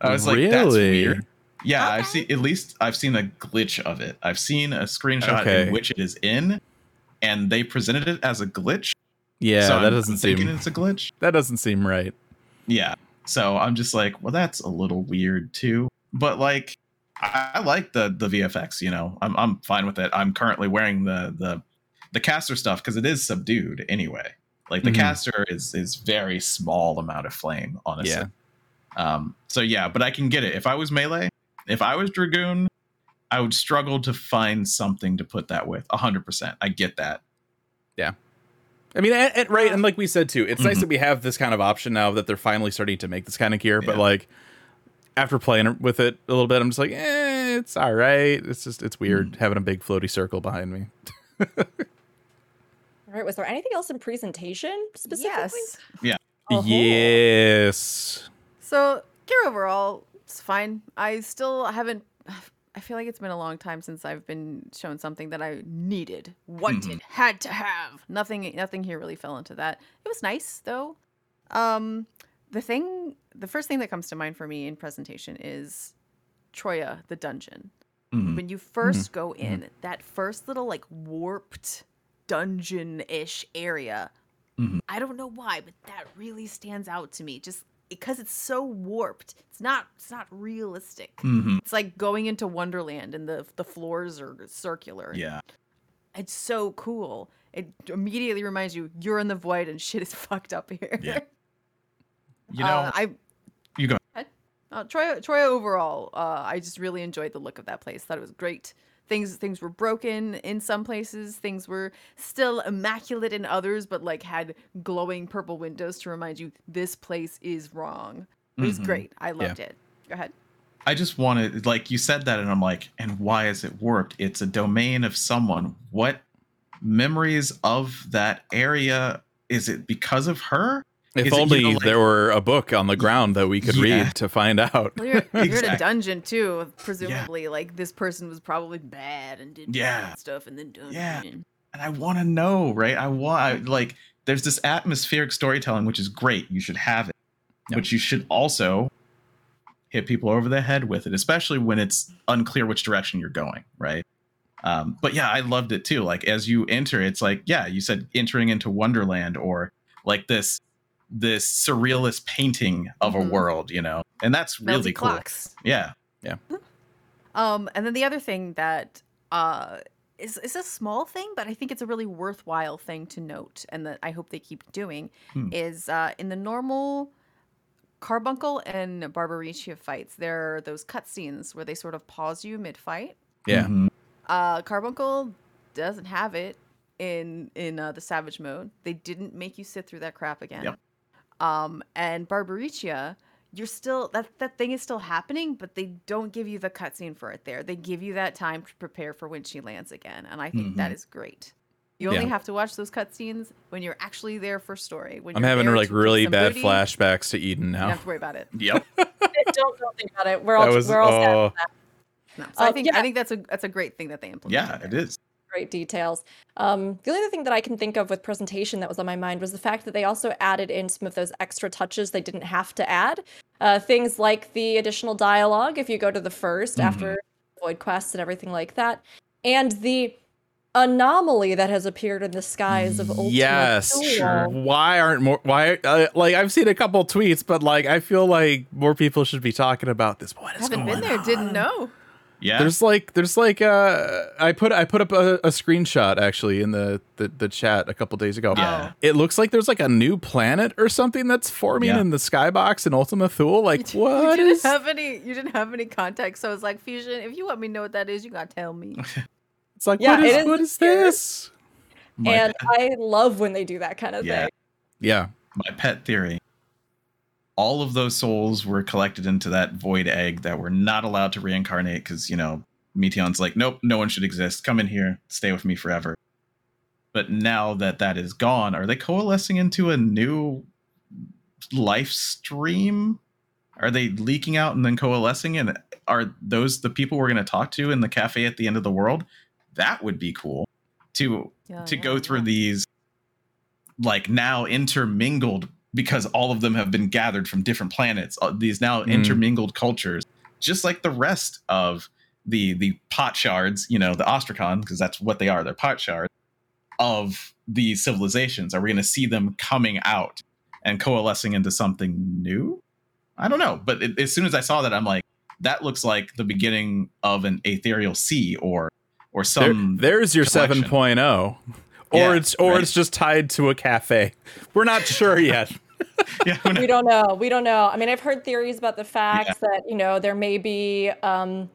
I was really? like, that's weird. Yeah, okay. I've seen at least I've seen a glitch of it. I've seen a screenshot okay. in which it is in, and they presented it as a glitch. Yeah, so that I'm, doesn't I'm seem. It's a glitch. That doesn't seem right. Yeah, so I'm just like, well, that's a little weird too. But like, I, I like the the V F X. You know, I'm I'm fine with it. I'm currently wearing the the the caster stuff because it is subdued anyway. Like the mm-hmm. caster is is very small amount of flame, honestly. Yeah. Um. So yeah, but I can get it if I was melee. If I was Dragoon, I would struggle to find something to put that with. one hundred percent. I get that. Yeah. I mean, at, at, right, and like we said, too, it's mm-hmm. nice that we have this kind of option now that they're finally starting to make this kind of gear. Yeah. But, like, after playing with it a little bit, I'm just like, eh, it's all right. It's just, it's weird mm-hmm. having a big floaty circle behind me. All right. Was there anything else in presentation specifically? Yes. Yeah. Oh, yes. So, gear overall... It's fine. I still haven't. I feel like it's been a long time since I've been shown something that I needed, wanted, mm-hmm. had to have. Nothing. Nothing here really fell into that. It was nice though. Um, the thing, the first thing that comes to mind for me in presentation is Troia, the dungeon. Mm-hmm. When you first mm-hmm. go in, mm-hmm. that first little like warped dungeon-ish area. Mm-hmm. I don't know why, but that really stands out to me. Just. Because it's so warped, it's not it's not realistic. Mm-hmm. It's like going into Wonderland, and the the floors are circular. Yeah, it's so cool. It immediately reminds you you're in the void, and shit is fucked up here. Yeah, you know, uh, I you go. Uh, Troia, Troia overall, uh, I just really enjoyed the look of that place. Thought it was great. Things things were broken in some places. Things were still immaculate in others, but like had glowing purple windows to remind you this place is wrong. It mm-hmm. was great. I loved yeah. it. Go ahead. I just wanted, like you said that, and I'm like, and why is it warped? It's a domain of someone. What memories of that area? Is it because of her? If is only it, you know, like, there were a book on the ground that we could yeah. read to find out. Well, you're, you're exactly. in a dungeon, too. Presumably, yeah. like, this person was probably bad and did yeah. bad stuff and then dungeon. Yeah. And I want to know, right? I want, like, there's this atmospheric storytelling, which is great. You should have it. Yep. But you should also hit people over the head with it, especially when it's unclear which direction you're going, right? Um, but, yeah, I loved it, too. Like, as you enter, it's like, yeah, you said entering into Wonderland or, like, this... this surrealist painting of mm-hmm. a world, you know, and that's really cool. Clocks. Yeah. Yeah. Um, and then the other thing that uh, is, is a small thing, but I think it's a really worthwhile thing to note and that I hope they keep doing hmm. is uh, in the normal Carbuncle and Barbariccia fights, there are those cutscenes where they sort of pause you mid-fight. Yeah. Mm-hmm. Uh, Carbuncle doesn't have it in, in uh, the Savage mode. They didn't make you sit through that crap again. Yep. Um, and Barbariccia, you're still, that, that thing is still happening, but they don't give you the cutscene for it there. They give you that time to prepare for when she lands again. And I think mm-hmm. that is great. You yeah. only have to watch those cutscenes when you're actually there for story. When I'm you're having like really bad booty, flashbacks to Eden now. You don't have to worry about it. Yep. don't, don't think about it. We're all, was, we're all sad oh. about that. No. So uh, I think, yeah. I think that's a, that's a great thing that they implemented. Yeah, there. It is. Great details. Um, the only other thing that I can think of with presentation that was on my mind was the fact that they also added in some of those extra touches they didn't have to add. Uh, things like the additional dialogue, if you go to the first mm-hmm. after Void Quest and everything like that. And the anomaly that has appeared in the skies of Ultima. Yes, sure. Why aren't more, why, uh, like, I've seen a couple tweets, but like, I feel like more people should be talking about this. What is going on? Haven't been there, didn't know. Yeah. There's like there's like uh I put I put up a, a screenshot actually in the, the, the chat a couple days ago. Yeah. It looks like there's like a new planet or something that's forming yeah. in the skybox in Ultima Thule. Like you, what? You didn't is... have any you didn't have any context, so it's like Fusion, if you want me to know what that is, you gotta tell me. It's like yeah, what is, is what is this? My and pet. I love when they do that kind of yeah. thing. Yeah. My pet theory. All of those souls were collected into that void egg that were not allowed to reincarnate because, you know, Meteon's like, nope, no one should exist. Come in here. Stay with me forever. But now that that is gone, are they coalescing into a new life stream? Are they leaking out and then coalescing? And are those the people we're going to talk to in the cafe at the end of the world? That would be cool to yeah, to yeah, go through yeah. these like now intermingled, because all of them have been gathered from different planets, these now mm. intermingled cultures, just like the rest of the the pot shards, you know, the Ostrakon, because that's what they are, they're pot shards of the civilizations. Are we going to see them coming out and coalescing into something new? I don't know. But it, as soon as I saw that, I'm like, that looks like the beginning of an Aetherial Sea or or some. There, there's your collection. seven point oh. Or yeah, it's or right. it's just tied to a cafe. We're not sure yet. yeah, not. We don't know. We don't know. I mean, I've heard theories about the fact yeah. that, you know, there may be um,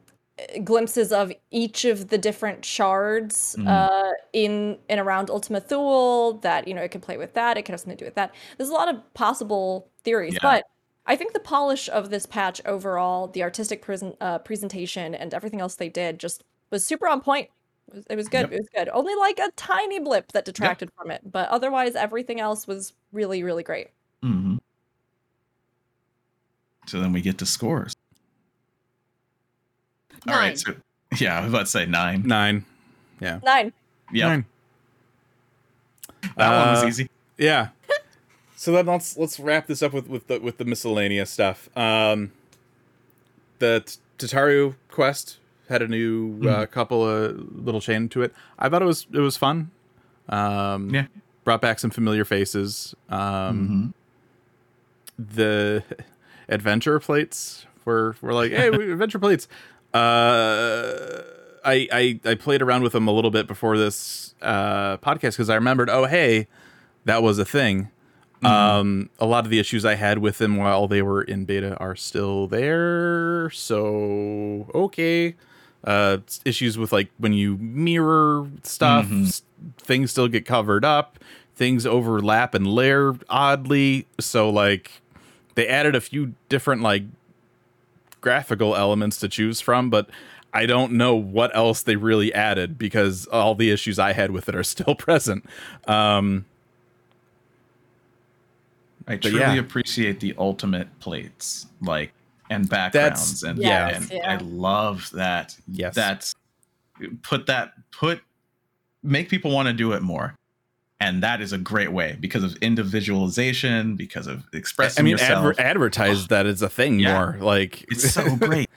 glimpses of each of the different shards mm. uh, in and around Ultima Thule, that, you know, it could play with that. It could have something to do with that. There's a lot of possible theories. Yeah. But I think the polish of this patch overall, the artistic present, uh, presentation and everything else they did just was super on point. It was good. Yep. It was good. Only like a tiny blip that detracted yep. from it, but otherwise everything else was really, really great. Mm-hmm. So then we get to scores. Nine. All right. So yeah, I was about to say nine. Nine. Yeah. Nine. Yeah. Nine. That uh, one was easy. Yeah. So then let's let's wrap this up with with the with the miscellaneous stuff. Um, the Tataru quest had a new mm. uh, couple of little chain to it. I thought it was it was fun. Um, yeah, brought back some familiar faces. Um, mm-hmm. The adventure plates were were like, hey, we, adventure plates. Uh, I, I I played around with them a little bit before this uh, podcast because I remembered, oh hey, that was a thing. Mm-hmm. Um, a lot of the issues I had with them while they were in beta are still there. So okay. Uh, issues with like when you mirror stuff, mm-hmm. s- things still get covered up, things overlap and layer oddly. So like they added a few different like graphical elements to choose from, but I don't know what else they really added because all the issues I had with it are still present. Um, I but truly yeah. appreciate the ultimate plates, like, and backgrounds. That's, and yes, and yeah. I love that. Yes. That's put that put make people want to do it more. And that is a great way because of individualization, because of expressing I mean, yourself. Adver- advertise oh. that as a thing yeah. more. Like it's so great.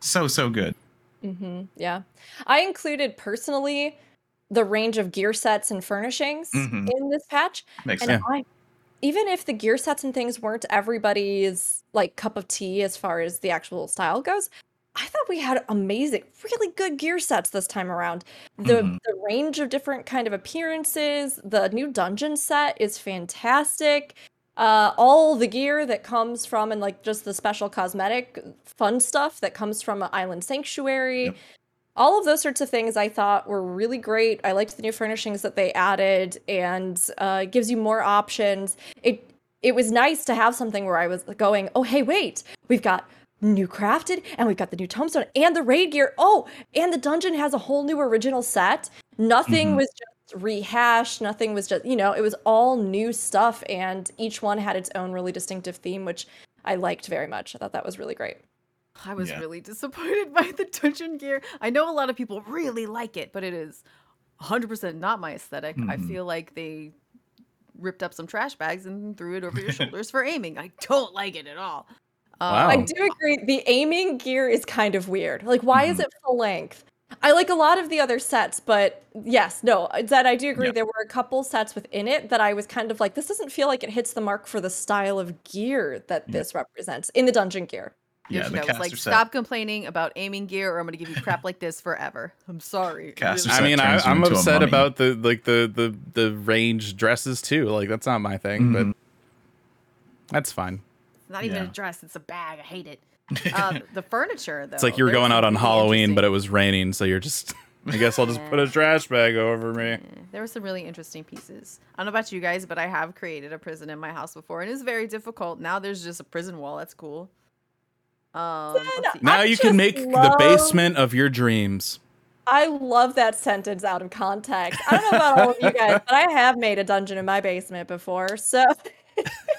So, so good. Mm-hmm. Yeah. I included personally the range of gear sets and furnishings mm-hmm. in this patch. Makes and sense. I, Even if the gear sets and things weren't everybody's like cup of tea as far as the actual style goes, I thought we had amazing, really good gear sets this time around. The mm-hmm. the range of different kind of appearances, the new dungeon set is fantastic. Uh, all the gear that comes from and like just the special cosmetic fun stuff that comes from Island Sanctuary. Yep. All of those sorts of things I thought were really great. I liked the new furnishings that they added, and uh, it gives you more options. It it was nice to have something where I was going, oh, hey, wait, we've got new crafted, and we've got the new tombstone, and the raid gear. Oh, and the dungeon has a whole new original set. Nothing mm-hmm. was just rehashed. Nothing was just, you know, it was all new stuff, and each one had its own really distinctive theme, which I liked very much. I thought that was really great. I was yeah. really disappointed by the dungeon gear. I know a lot of people really like it, but it is one hundred percent not my aesthetic. Mm-hmm. I feel like they ripped up some trash bags and threw it over your shoulders for aiming. I don't like it at all. Um, wow. I do agree. The aiming gear is kind of weird. Like, why mm-hmm. is it full length? I like a lot of the other sets, but yes, no, Zed, I do agree. Yep. There were a couple sets within it that I was kind of like, this doesn't feel like it hits the mark for the style of gear that yep. this represents in the dungeon gear. Yeah, Yoshida the caster was like, set. Stop complaining about aiming gear, or I'm gonna give you crap like this forever. I'm sorry. Caster I mean, I, I'm upset about the like the, the the range dresses too. Like that's not my thing, mm-hmm. but that's fine. It's not even yeah. a dress; it's a bag. I hate it. Uh, the furniture, though. It's like you were going out on Halloween, but it was raining, so you're just. I guess I'll just put a trash bag over me. There were some really interesting pieces. I don't know about you guys, but I have created a prison in my house before, and it's very difficult. Now there's just a prison wall. That's cool. Um, now I you can make love... the basement of your dreams. I love that sentence out of context. I don't know about all of you guys, but I have made a dungeon in my basement before, so...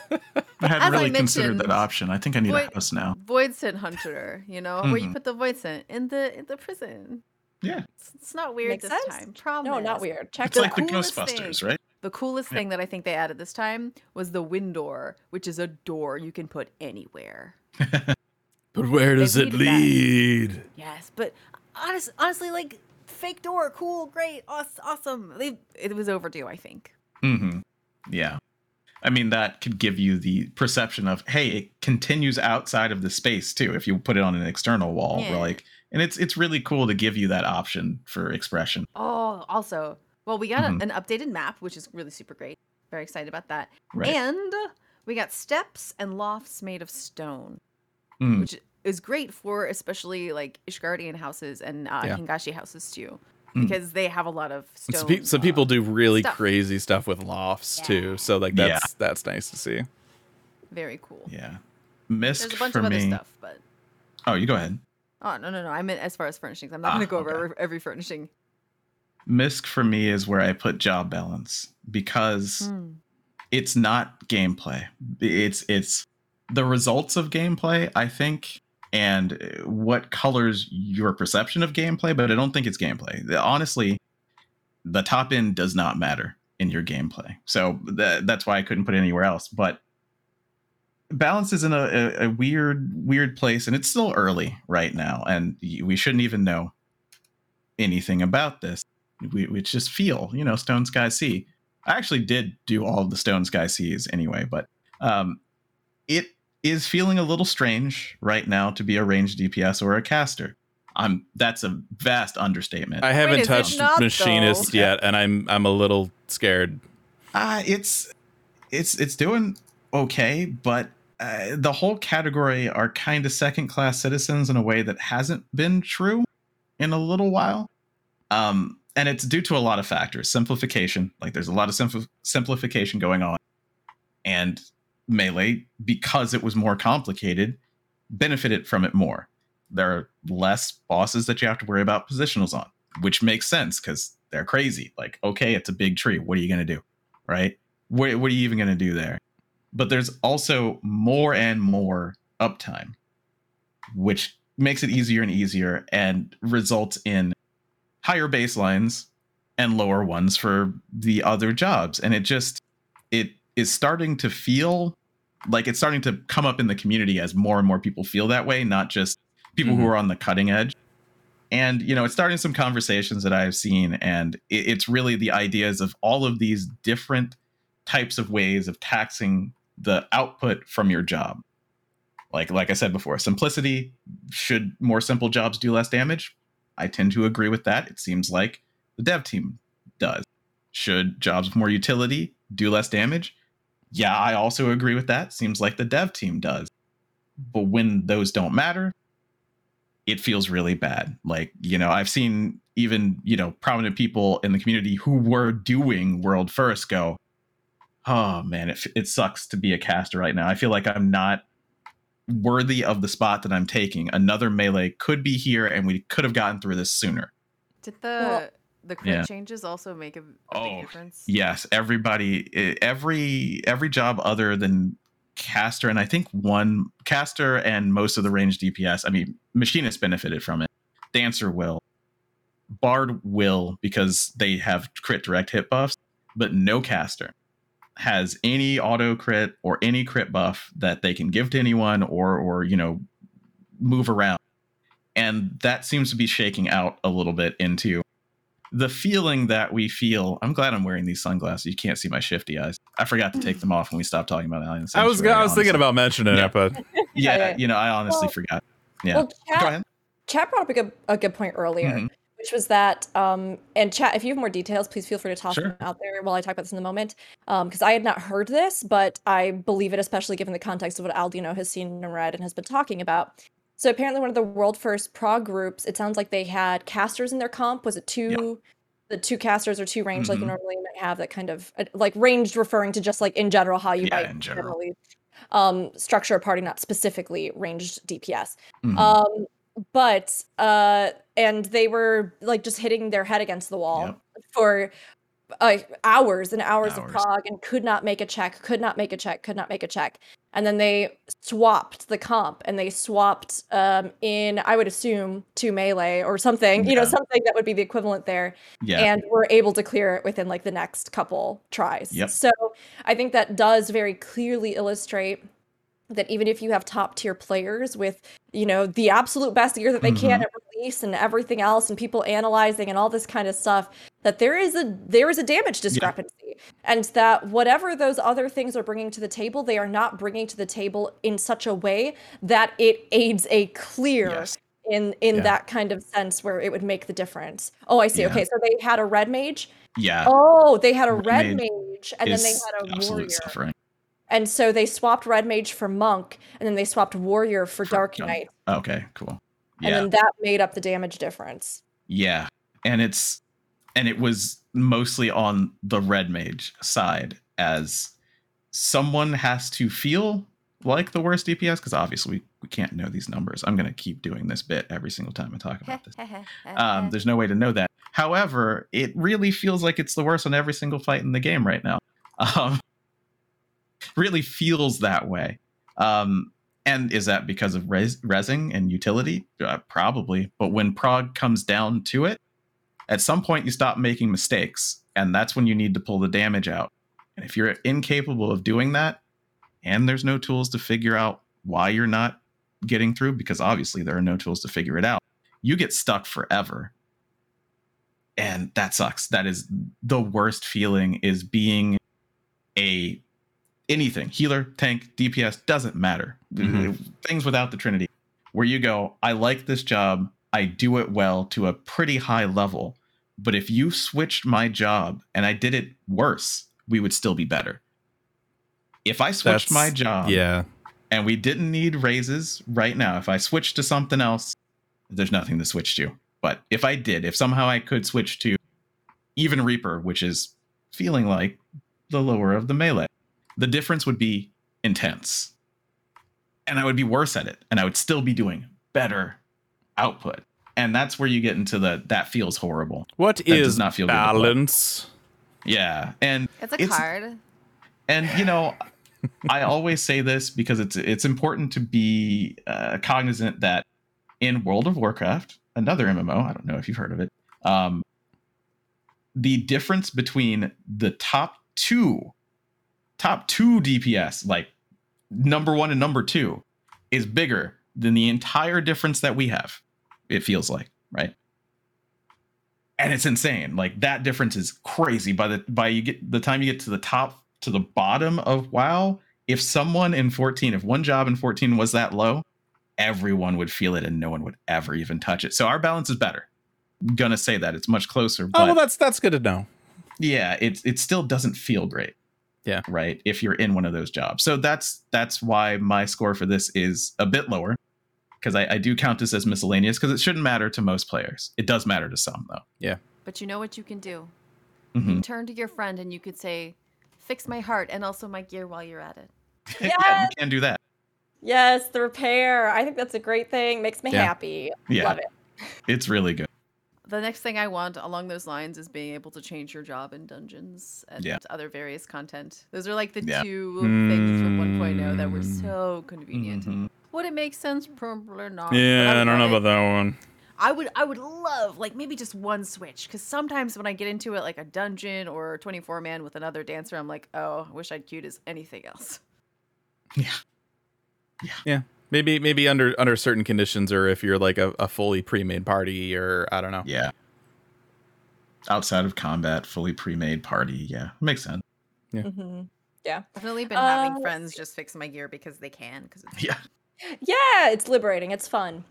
I hadn't really I considered that option. I think I need Void, a house now. Void Scent Hunter, you know, mm-hmm. where you put the Void Scent in the in the prison. Yeah. It's, it's not weird Makes this sense? Time. Promise. No, not weird. Check it's the like the Ghostbusters, thing, right? The coolest yeah. thing that I think they added this time was the wind door, which is a door you can put anywhere. But where does it lead? That. Yes, but honest, honestly, like, fake door, cool, great, awesome. They, it was overdue, I think. Mm-hmm. Yeah. I mean, that could give you the perception of, hey, it continues outside of the space, too, if you put it on an external wall. Yeah. We're like, and it's it's really cool to give you that option for expression. Oh, also, well, we got mm-hmm. a, an updated map, which is really super great. Very excited about that. Right. And we got steps and lofts made of stone, mm. which is great for especially like Ishgardian houses and uh, yeah. Hingashi houses, too. Because they have a lot of stone. So, pe- so people do really stuff. crazy stuff with lofts yeah. too. So like that's yeah. that's nice to see. Very cool. Yeah, Misk There's a bunch for of other me. Stuff, but oh, you go ahead. Oh no no no! I meant as far as furnishings. I'm not ah, going to go okay. over every, every furnishing. Misk for me is where I put job balance because mm. it's not gameplay. It's it's the results of gameplay, I think. And what colors your perception of gameplay, but I don't think it's gameplay. Honestly, the top end does not matter in your gameplay. So th- that's why I couldn't put it anywhere else. But balance is in a, a, a weird, weird place, and it's still early right now. And we shouldn't even know anything about this. We, we just feel, you know, Stone Sky Sea. I actually did do all of the Stone Sky Seas anyway, but um, it... is feeling a little strange right now to be a ranged D P S or a caster. I'm that's a vast understatement. I haven't Wait, touched not, Machinist though? Yet, and I'm I'm a little scared. Uh it's it's it's doing okay, but uh, the whole category are kind of second class citizens in a way that hasn't been true in a little while. Um, and it's due to a lot of factors. Simplification, like there's a lot of simf- simplification going on, and Melee, because it was more complicated, benefited from it more. There are less bosses that you have to worry about positionals on, which makes sense because they're crazy. Like, okay, it's a big tree. What are you going to do? Right? What, what are you even going to do there? But there's also more and more uptime, which makes it easier and easier and results in higher baselines and lower ones for the other jobs. And it just, it, is starting to feel like it's starting to come up in the community as more and more people feel that way, not just people mm-hmm. who are on the cutting edge. And, you know, it's starting some conversations that I've seen, and it, it's really the ideas of all of these different types of ways of taxing the output from your job. Like, like I said before, simplicity, should more simple jobs do less damage? I tend to agree with that. It seems like the dev team does. Should jobs with more utility do less damage? Yeah, I also agree with that. Seems like the dev team does. But when those don't matter, it feels really bad. Like, you know, I've seen even, you know, prominent people in the community who were doing World First go, oh, man, it, it sucks to be a caster right now. I feel like I'm not worthy of the spot that I'm taking. Another Melee could be here, and we could have gotten through this sooner. Did the... Well- The crit yeah. changes also make a, a oh, big difference. Yes, everybody, every every job other than caster, and I think one caster and most of the ranged D P S. I mean, Machinist benefited from it. Dancer will, Bard will because they have crit direct hit buffs, but no caster has any auto crit or any crit buff that they can give to anyone or or you know move around, and that seems to be shaking out a little bit into. the feeling that we feel. I'm glad I'm wearing these sunglasses. You can't see my shifty eyes. I forgot to take them off when we stopped talking about Island Sanctuary. I was I was honestly. thinking about mentioning yeah. it, but yeah, yeah, you know, I honestly well, forgot. Yeah, well, Chad, Go ahead. Chad brought up a good, a good point earlier, mm-hmm. which was that. Um, and Chad, if you have more details, please feel free to toss sure. them out there while I talk about this in a moment, because um, I had not heard this, but I believe it, especially given the context of what Aldino has seen and read and has been talking about. So apparently one of the world first prog groups, it sounds like they had casters in their comp. Was it two, yep. the two casters or two range mm-hmm. like you normally might have, that kind of like ranged referring to just like in general how you yeah, might in general. generally um, structure a party, not specifically ranged D P S. Mm-hmm. Um, but, uh, and they were like just hitting their head against the wall yep. for uh, hours and hours, hours of prog and could not make a check, could not make a check, could not make a check. And then they swapped the comp, and they swapped um, in, I would assume, to melee or something, yeah. you know, something that would be the equivalent there, yeah. and were able to clear it within like the next couple tries. Yep. So I think that does very clearly illustrate that even if you have top tier players with, you know, the absolute best gear that they mm-hmm. can at release and everything else, and people analyzing and all this kind of stuff, that there is a there is a damage discrepancy. Yeah. And that whatever those other things are bringing to the table, they are not bringing to the table in such a way that it aids a clear yes. in, in yeah. that kind of sense where it would make the difference. Oh, I see. Yeah. Okay, so they had a red mage. Yeah. Oh, they had a red, red mage, and then they had a warrior. Suffering. And so they swapped red mage for monk, and then they swapped warrior for, for dark knight. Oh, okay, cool. Yeah. And then that made up the damage difference. Yeah, and it's... And it was mostly on the red mage side, as someone has to feel like the worst D P S, because obviously we, we can't know these numbers. I'm going to keep doing this bit every single time I talk about this. Um, there's no way to know that. However, it really feels like it's the worst on every single fight in the game right now. Um, really feels that way. Um, and is that because of res- resing and utility? Uh, probably. But when prog comes down to it, at some point, you stop making mistakes, and that's when you need to pull the damage out. And if you're incapable of doing that, and there's no tools to figure out why you're not getting through, because obviously there are no tools to figure it out, you get stuck forever. And that sucks. That is the worst feeling, is being a anything, healer, tank, D P S, doesn't matter. Mm-hmm. Things without the Trinity, where you go, I like this job. I do it well to a pretty high level, but if you switched my job and I did it worse, we would still be better. If I switched That's, my job yeah. and we didn't need raises right now, if I switched to something else, there's nothing to switch to. But if I did, if somehow I could switch to even Reaper, which is feeling like the lower of the melee, the difference would be intense. And I would be worse at it, and I would still be doing better output. And that's where you get into the that feels horrible. What that is does not feel balance? Good yeah. And it's a it's, card. And you know, I always say this because it's it's important to be uh, cognizant that in World of Warcraft, another M M O, I don't know if you've heard of it, um, the difference between the top two, top two D P S, like number one and number two, is bigger than the entire difference that we have. It feels like, right? And it's insane. Like that difference is crazy. By the by you get the time you get to the top to the bottom of WoW, if someone in fourteen, if one job in fourteen was that low, everyone would feel it and no one would ever even touch it. So our balance is better. I'm gonna say that it's much closer. But oh, well, that's that's good to know. Yeah, it it still doesn't feel great. Yeah. Right. If you're in one of those jobs. So that's that's why my score for this is a bit lower, because I, I do count this as miscellaneous, because it shouldn't matter to most players. It does matter to some, though. Yeah. But you know what you can do? Mm-hmm. You turn to your friend and you could say, fix my heart and also my gear while you're at it. Yes! Yeah, you can do that. Yes. The repair. I think that's a great thing. Makes me yeah. happy. Yeah. Love it. It's really good. The next thing I want along those lines is being able to change your job in dungeons and yeah. other various content. Those are like the yeah. two mm-hmm. things from one point oh that were so convenient. Mm-hmm. Would it make sense? Probably not. Yeah, I, I don't know about that one. I would I would love like maybe just one switch, because sometimes when I get into it like a dungeon or twenty-four man with another dancer, I'm like, oh, I wish I'd queued as anything else. Yeah. Yeah. Yeah. Maybe maybe under under certain conditions, or if you're like a, a fully pre-made party, or I don't know. Yeah. outside of combat, fully pre-made party. Yeah, makes sense. Yeah, mm-hmm. yeah. Definitely been uh, having friends just fix my gear because they can. Because yeah, yeah, it's liberating. It's fun.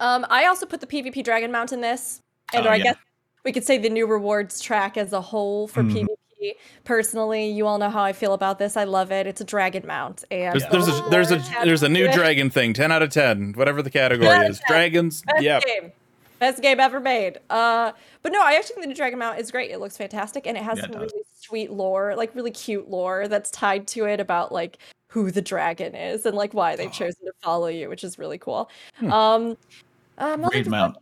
Um, I also put the PvP Dragon Mount in this, and oh, or I yeah. guess we could say the new rewards track as a whole for mm-hmm. PvP. Personally, you all know how I feel about this. I love it. It's a dragon mount, and there's, there's a there's a there's a new dragon thing. Ten out of ten, whatever the category is. Dragons. Yeah. Best game ever made. Uh, but no, I actually think the new Dragon Mount is great. It looks fantastic, and it has yeah, some it really sweet lore, like really cute lore that's tied to it about like who the dragon is and like why they've oh. chosen to follow you, which is really cool. Hmm. Um, um, Raid Mount.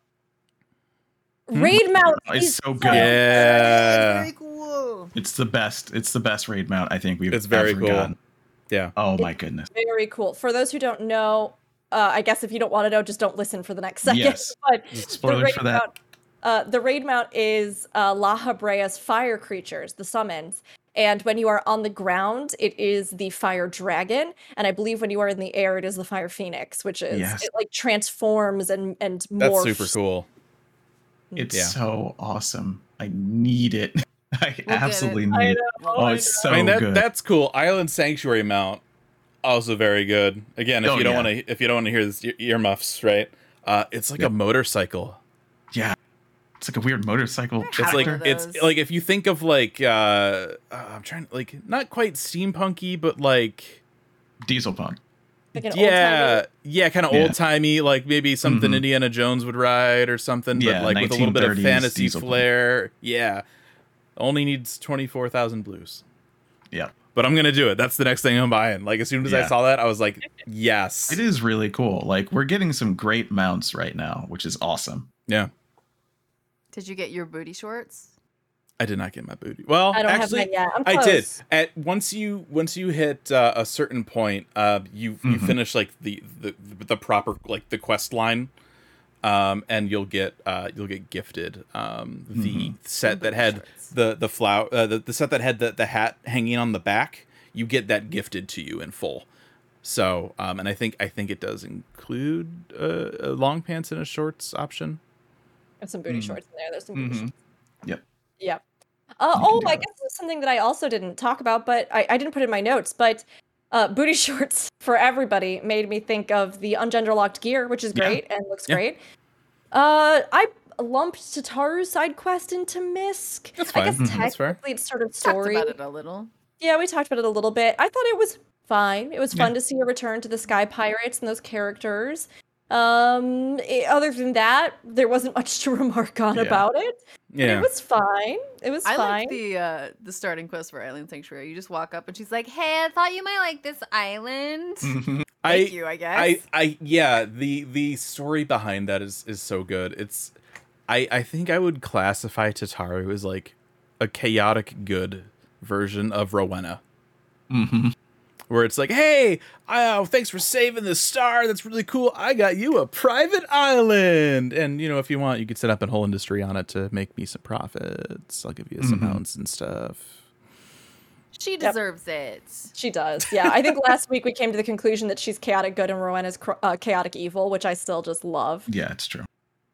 Raid hmm. Mount is so good. Yeah. It's very cool. It's the best. It's the best Raid Mount I think we've it's very ever cool. gotten. Yeah. Oh it's my goodness. Very cool. For those who don't know. Uh, I guess if you don't want to know, just don't listen for the next second. Yes. But spoilers for that. Mount, uh, the raid mount is uh, Lahabrea's fire creatures, the summons. And when you are on the ground, it is the fire dragon. And I believe when you are in the air, it is the fire phoenix, which is yes. it like transforms and, and morphs. That's super cool. It's yeah. so awesome. I need it. I we'll absolutely it. need I it. Oh, I it's know. so I mean, that, good. That's cool. Island Sanctuary mount. Also very good. Again, if oh, you don't yeah. want to, if you don't want to hear this, earmuffs, right? Uh, it's like yeah. a motorcycle. Yeah, it's like a weird motorcycle. It's like it's like if you think of like uh, I'm trying like not quite steampunky, but like diesel punk. Like an yeah, old-timey. yeah, kind of yeah. old timey. Like maybe something mm-hmm. Indiana Jones would ride or something, yeah, but like with a little bit of fantasy flair. Punk. Yeah, only needs twenty-four thousand blues. Yeah. But I'm going to do it. That's the next thing I'm buying. Like, as soon as yeah. I saw that, I was like, yes. It is really cool. Like, we're getting some great mounts right now, which is awesome. Yeah. Did you get your booty shorts? I did not get my booty. Well, I don't actually, have yet. I'm I did. At once you once you hit uh, a certain point, uh, you mm-hmm. you finish like the, the the proper like the quest line, um, and you'll get uh, you'll get gifted um, mm-hmm. the set that had. Shorts. The the flower uh, the, the set that had the, the hat hanging on the back, you get that gifted to you in full. So um, and I think I think it does include uh, a long pants and a shorts option. There's some booty mm. shorts in there. There's some booty mm-hmm. shorts. Yep. Yep. Uh, oh, I guess there's something that I also didn't talk about, but I, I didn't put in my notes. But uh, booty shorts for everybody made me think of the ungender locked gear, which is great yeah. and looks yeah. great. Uh, I. lumped Tataru's side quest into Misk. That's fine. I guess mm-hmm. technically it's sort of story. We talked about it a little. Yeah, we talked about it a little bit. I thought it was fine. It was fun yeah. to see a return to the Sky Pirates and those characters. Um, it, other than that, there wasn't much to remark on yeah. about it. Yeah. But it was fine. It was I fine. I like the uh, the starting quest for Island Sanctuary. You just walk up and she's like, "Hey, I thought you might like this island." Mm-hmm. Thank I, you, I guess. I, I yeah. The the story behind that is is so good. It's. I, I think I would classify Tataru as like a chaotic good version of Rowena. Mm-hmm. Where it's like, hey, oh, thanks for saving this star. That's really cool. I got you a private island. And, you know, if you want, you could set up a whole industry on it to make me some profits. I'll give you some mm-hmm. mounts and stuff. She deserves yep. it. She does. Yeah. I think last week we came to the conclusion that she's chaotic good and Rowena's uh, chaotic evil, which I still just love. Yeah, it's true.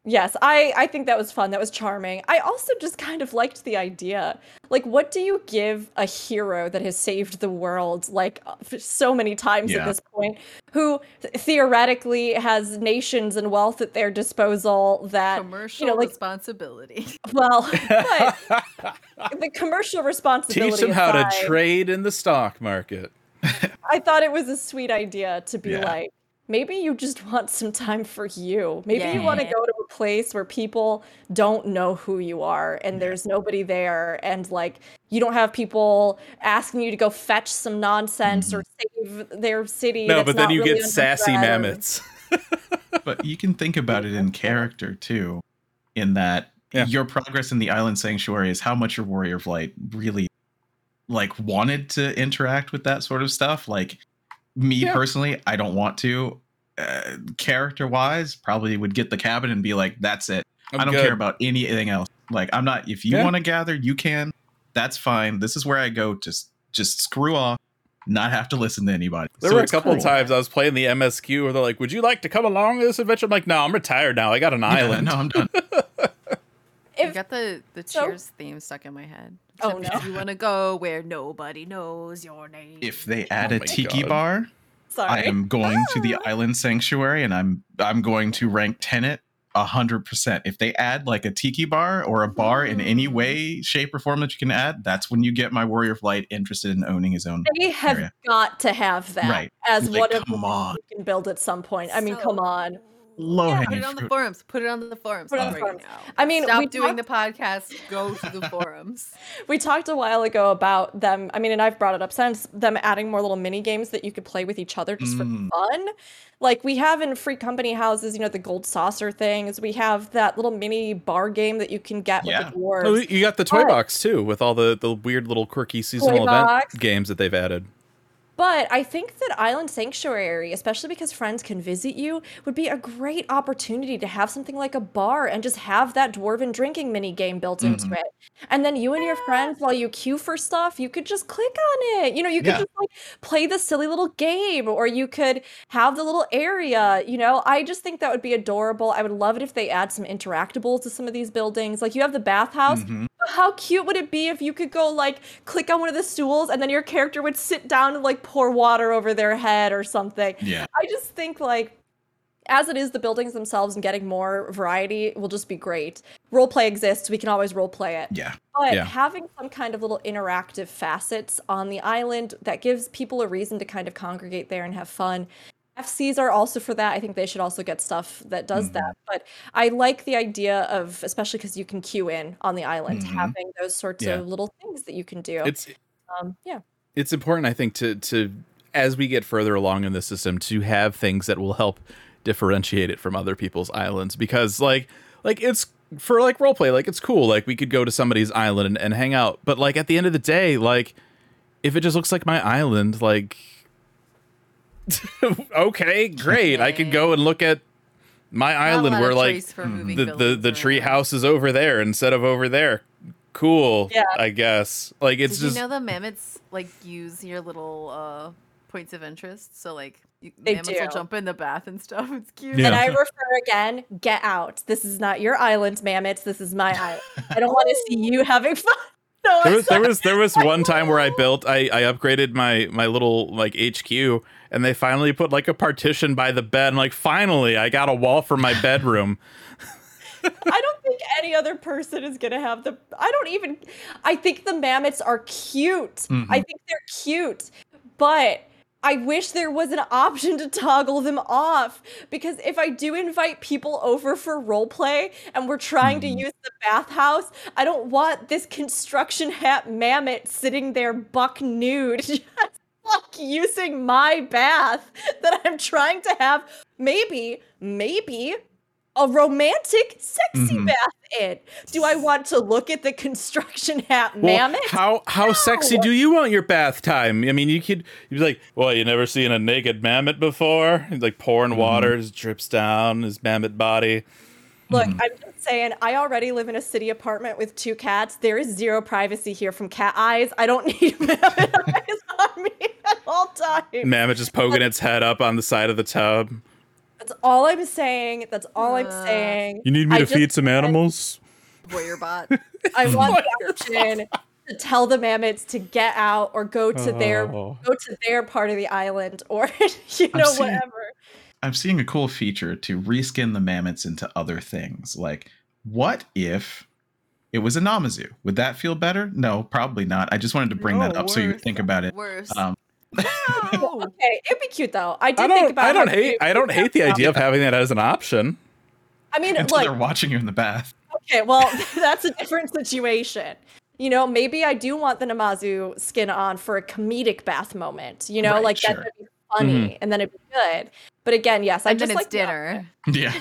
Yes, I, I think that was fun. That was charming. I also just kind of liked the idea. Like, what do you give a hero that has saved the world, like, so many times yeah. at this point, who theoretically has nations and wealth at their disposal that... Commercial you know, like, responsibility. Well, but the commercial responsibility Teach them how aside, to trade in the stock market. I thought it was a sweet idea to be yeah. like, maybe you just want some time for you. Maybe yeah. you want to go to a place where people don't know who you are and there's nobody there. And like, you don't have people asking you to go fetch some nonsense mm-hmm. or save their city. No, that's but then you really get sassy mammoths. But you can think about it in character too, in that yeah. your progress in the Island Sanctuary is how much your Warrior of Light really like wanted to interact with that sort of stuff. Like, me yeah. personally, I don't want to. Uh, character-wise, probably would get the cabin and be like, that's it. I'm I don't good. care about anything else. Like, I'm not... If you yeah. want to gather, you can. That's fine. This is where I go. Just just screw off. Not have to listen to anybody. There so were a couple cool. times I was playing the M S Q where they're like, would you like to come along to this adventure? I'm like, no, I'm retired now. I got an yeah, island. No, I'm done. If I got the, the Cheers so, theme stuck in my head. Except oh no! You want to go where nobody knows your name. If they add oh a tiki God. bar, Sorry. I am going ah. to the Island Sanctuary, and I'm I'm going to rank Tenet a hundred percent. If they add like a tiki bar or a bar mm. in any way, shape, or form that you can add, that's when you get my Warrior of Light interested in owning his own. They have area. got to have that right. as like, one of the things you can build at some point. I mean, so- come on. Low yeah, put it on fruit. the forums. Put it on the forums. Put it on the forums. Now. I mean, stop doing talk- the podcast. Go to the forums. We talked a while ago about them. I mean, and I've brought it up since, them adding more little mini games that you could play with each other just mm. for fun. Like we have in free company houses, you know, the gold saucer things. We have that little mini bar game that you can get yeah. with the dwarves. Oh, you got the toy but, box too, with all the, the weird little quirky seasonal event games that they've added. But I think that Island Sanctuary, especially because friends can visit you, would be a great opportunity to have something like a bar and just have that dwarven drinking mini game built mm-hmm. into it. And then you and your friends, while you queue for stuff, you could just click on it. You know, you could yeah. just like play the silly little game, or you could have the little area. You know, I just think that would be adorable. I would love it if they add some interactables to some of these buildings. Like you have the bathhouse. Mm-hmm. How cute would it be if you could go like click on one of the stools and then your character would sit down and like pour water over their head or something? Yeah. I just think like as it is, the buildings themselves and getting more variety will just be great. Roleplay exists. We can always roleplay it. Yeah. But yeah. having some kind of little interactive facets on the island that gives people a reason to kind of congregate there and have fun. F Cs are also for that. I think they should also get stuff that does mm-hmm. that. But I like the idea of, especially because you can queue in on the island, mm-hmm. having those sorts yeah. of little things that you can do. It's, um, yeah. It's important, I think, to, to as we get further along in the system, to have things that will help differentiate it from other people's islands. Because, like, like it's for, like, roleplay. Like, it's cool. Like, we could go to somebody's island and, and hang out. But, like, at the end of the day, like, if it just looks like my island, like... okay, great. Okay. I can go and look at my Not island where like the, the, the tree house is over there instead of over there. Cool. Yeah. I guess. Like it's Did just you know the mammoths like use your little uh, points of interest. So like you, mammoths do. will jump in the bath and stuff. It's cute. Yeah. And I refer again, get out. This is not your island, mammoths. This is my island. I don't want to see you having fun. No, there was there was there was one time where I built I, I upgraded my my little like H Q and they finally put like a partition by the bed. I'm like, finally, I got a wall for my bedroom. I don't think any other person is going to have the I don't even I think the mammoths are cute. Mm-hmm. I think they're cute, but I wish there was an option to toggle them off, because if I do invite people over for roleplay and we're trying mm. to use the bathhouse, I don't want this construction hat mammoth sitting there buck nude just like using my bath that I'm trying to have maybe, maybe a romantic, sexy mm. bath in. Do I want to look at the construction hat well, mammoth? How how no. sexy do you want your bath time? I mean, you could you'd be like, well, you never seen a naked mammoth before? He's like pouring water, just drips down his mammoth body. Look, mm. I'm just saying, I already live in a city apartment with two cats. There is zero privacy here from cat eyes. I don't need mammoth eyes on me at all times. Mammoth just poking its head up on the side of the tub. That's all I'm saying. That's all I'm saying. You need me I to feed some animals? Warrior bot. I want the option to tell the mammoths to get out or go to oh. their go to their part of the island, or you know I'm seeing, whatever. I'm seeing a cool feature to reskin the mammoths into other things. Like, what if it was a Namazu? Would that feel better? No, probably not. I just wanted to bring no, that up worse. so you would think about it. Worse. Um, No. Okay, it'd be cute though. I did I think about. I don't hate. I don't hate the idea of having that as an option. I mean, until like, they're watching you in the bath. Okay, well, that's a different situation. You know, maybe I do want the Namazu skin on for a comedic bath moment. You know, right, like sure. that would be funny, mm-hmm. and then it'd be good. But again, yes, I and just then it's like dinner. Yeah.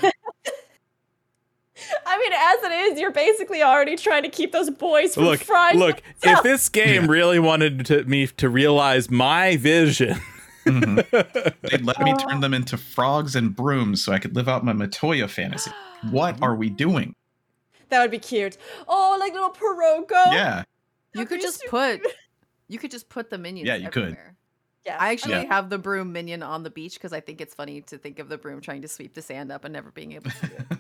I mean, as it is, you're basically already trying to keep those boys from look, frying. Look, themselves. If this game yeah. really wanted to, me to realize my vision, mm-hmm. they'd let me turn them into frogs and brooms so I could live out my Matoya fantasy. What are we doing? That would be cute. Oh, like little Piroko. Yeah. You could just put, you could just put the minions yeah, you everywhere. Could. Yeah, I actually yeah. have the broom minion on the beach because I think it's funny to think of the broom trying to sweep the sand up and never being able to do it.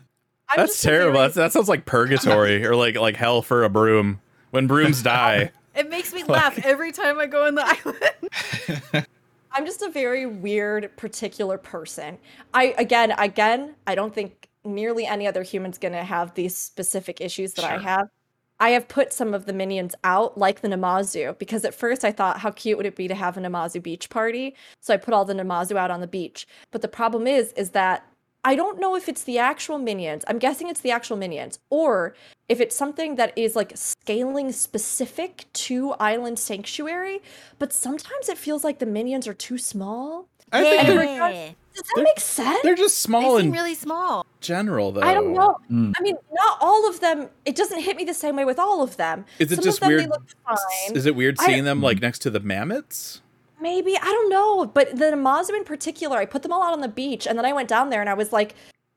I'm that's terrible. That's, that sounds like purgatory or like like hell for a broom when brooms die. It makes me laugh like, every time I go on the island. I'm just a very weird, particular person. I again, again, I don't think nearly any other human's gonna have these specific issues that sure. I have. I have put some of the minions out, like the Namazu, because at first I thought, how cute would it be to have a Namazu beach party? So I put all the Namazu out on the beach. But the problem is, is that I don't know if it's the actual minions. I'm guessing it's the actual minions, or if it's something that is like scaling specific to Island Sanctuary. But sometimes it feels like the minions are too small. I yeah. think regard- Does that make sense? They're just small. They seem really small. General, though. I don't know. Mm. I mean, not all of them. It doesn't hit me the same way with all of them. Is it Some just of them, weird? They look fine. Is it weird seeing I, them like next to the mammoths? Maybe, I don't know, but the Namazu in particular, I put them all out on the beach, and then I went down there and I was like,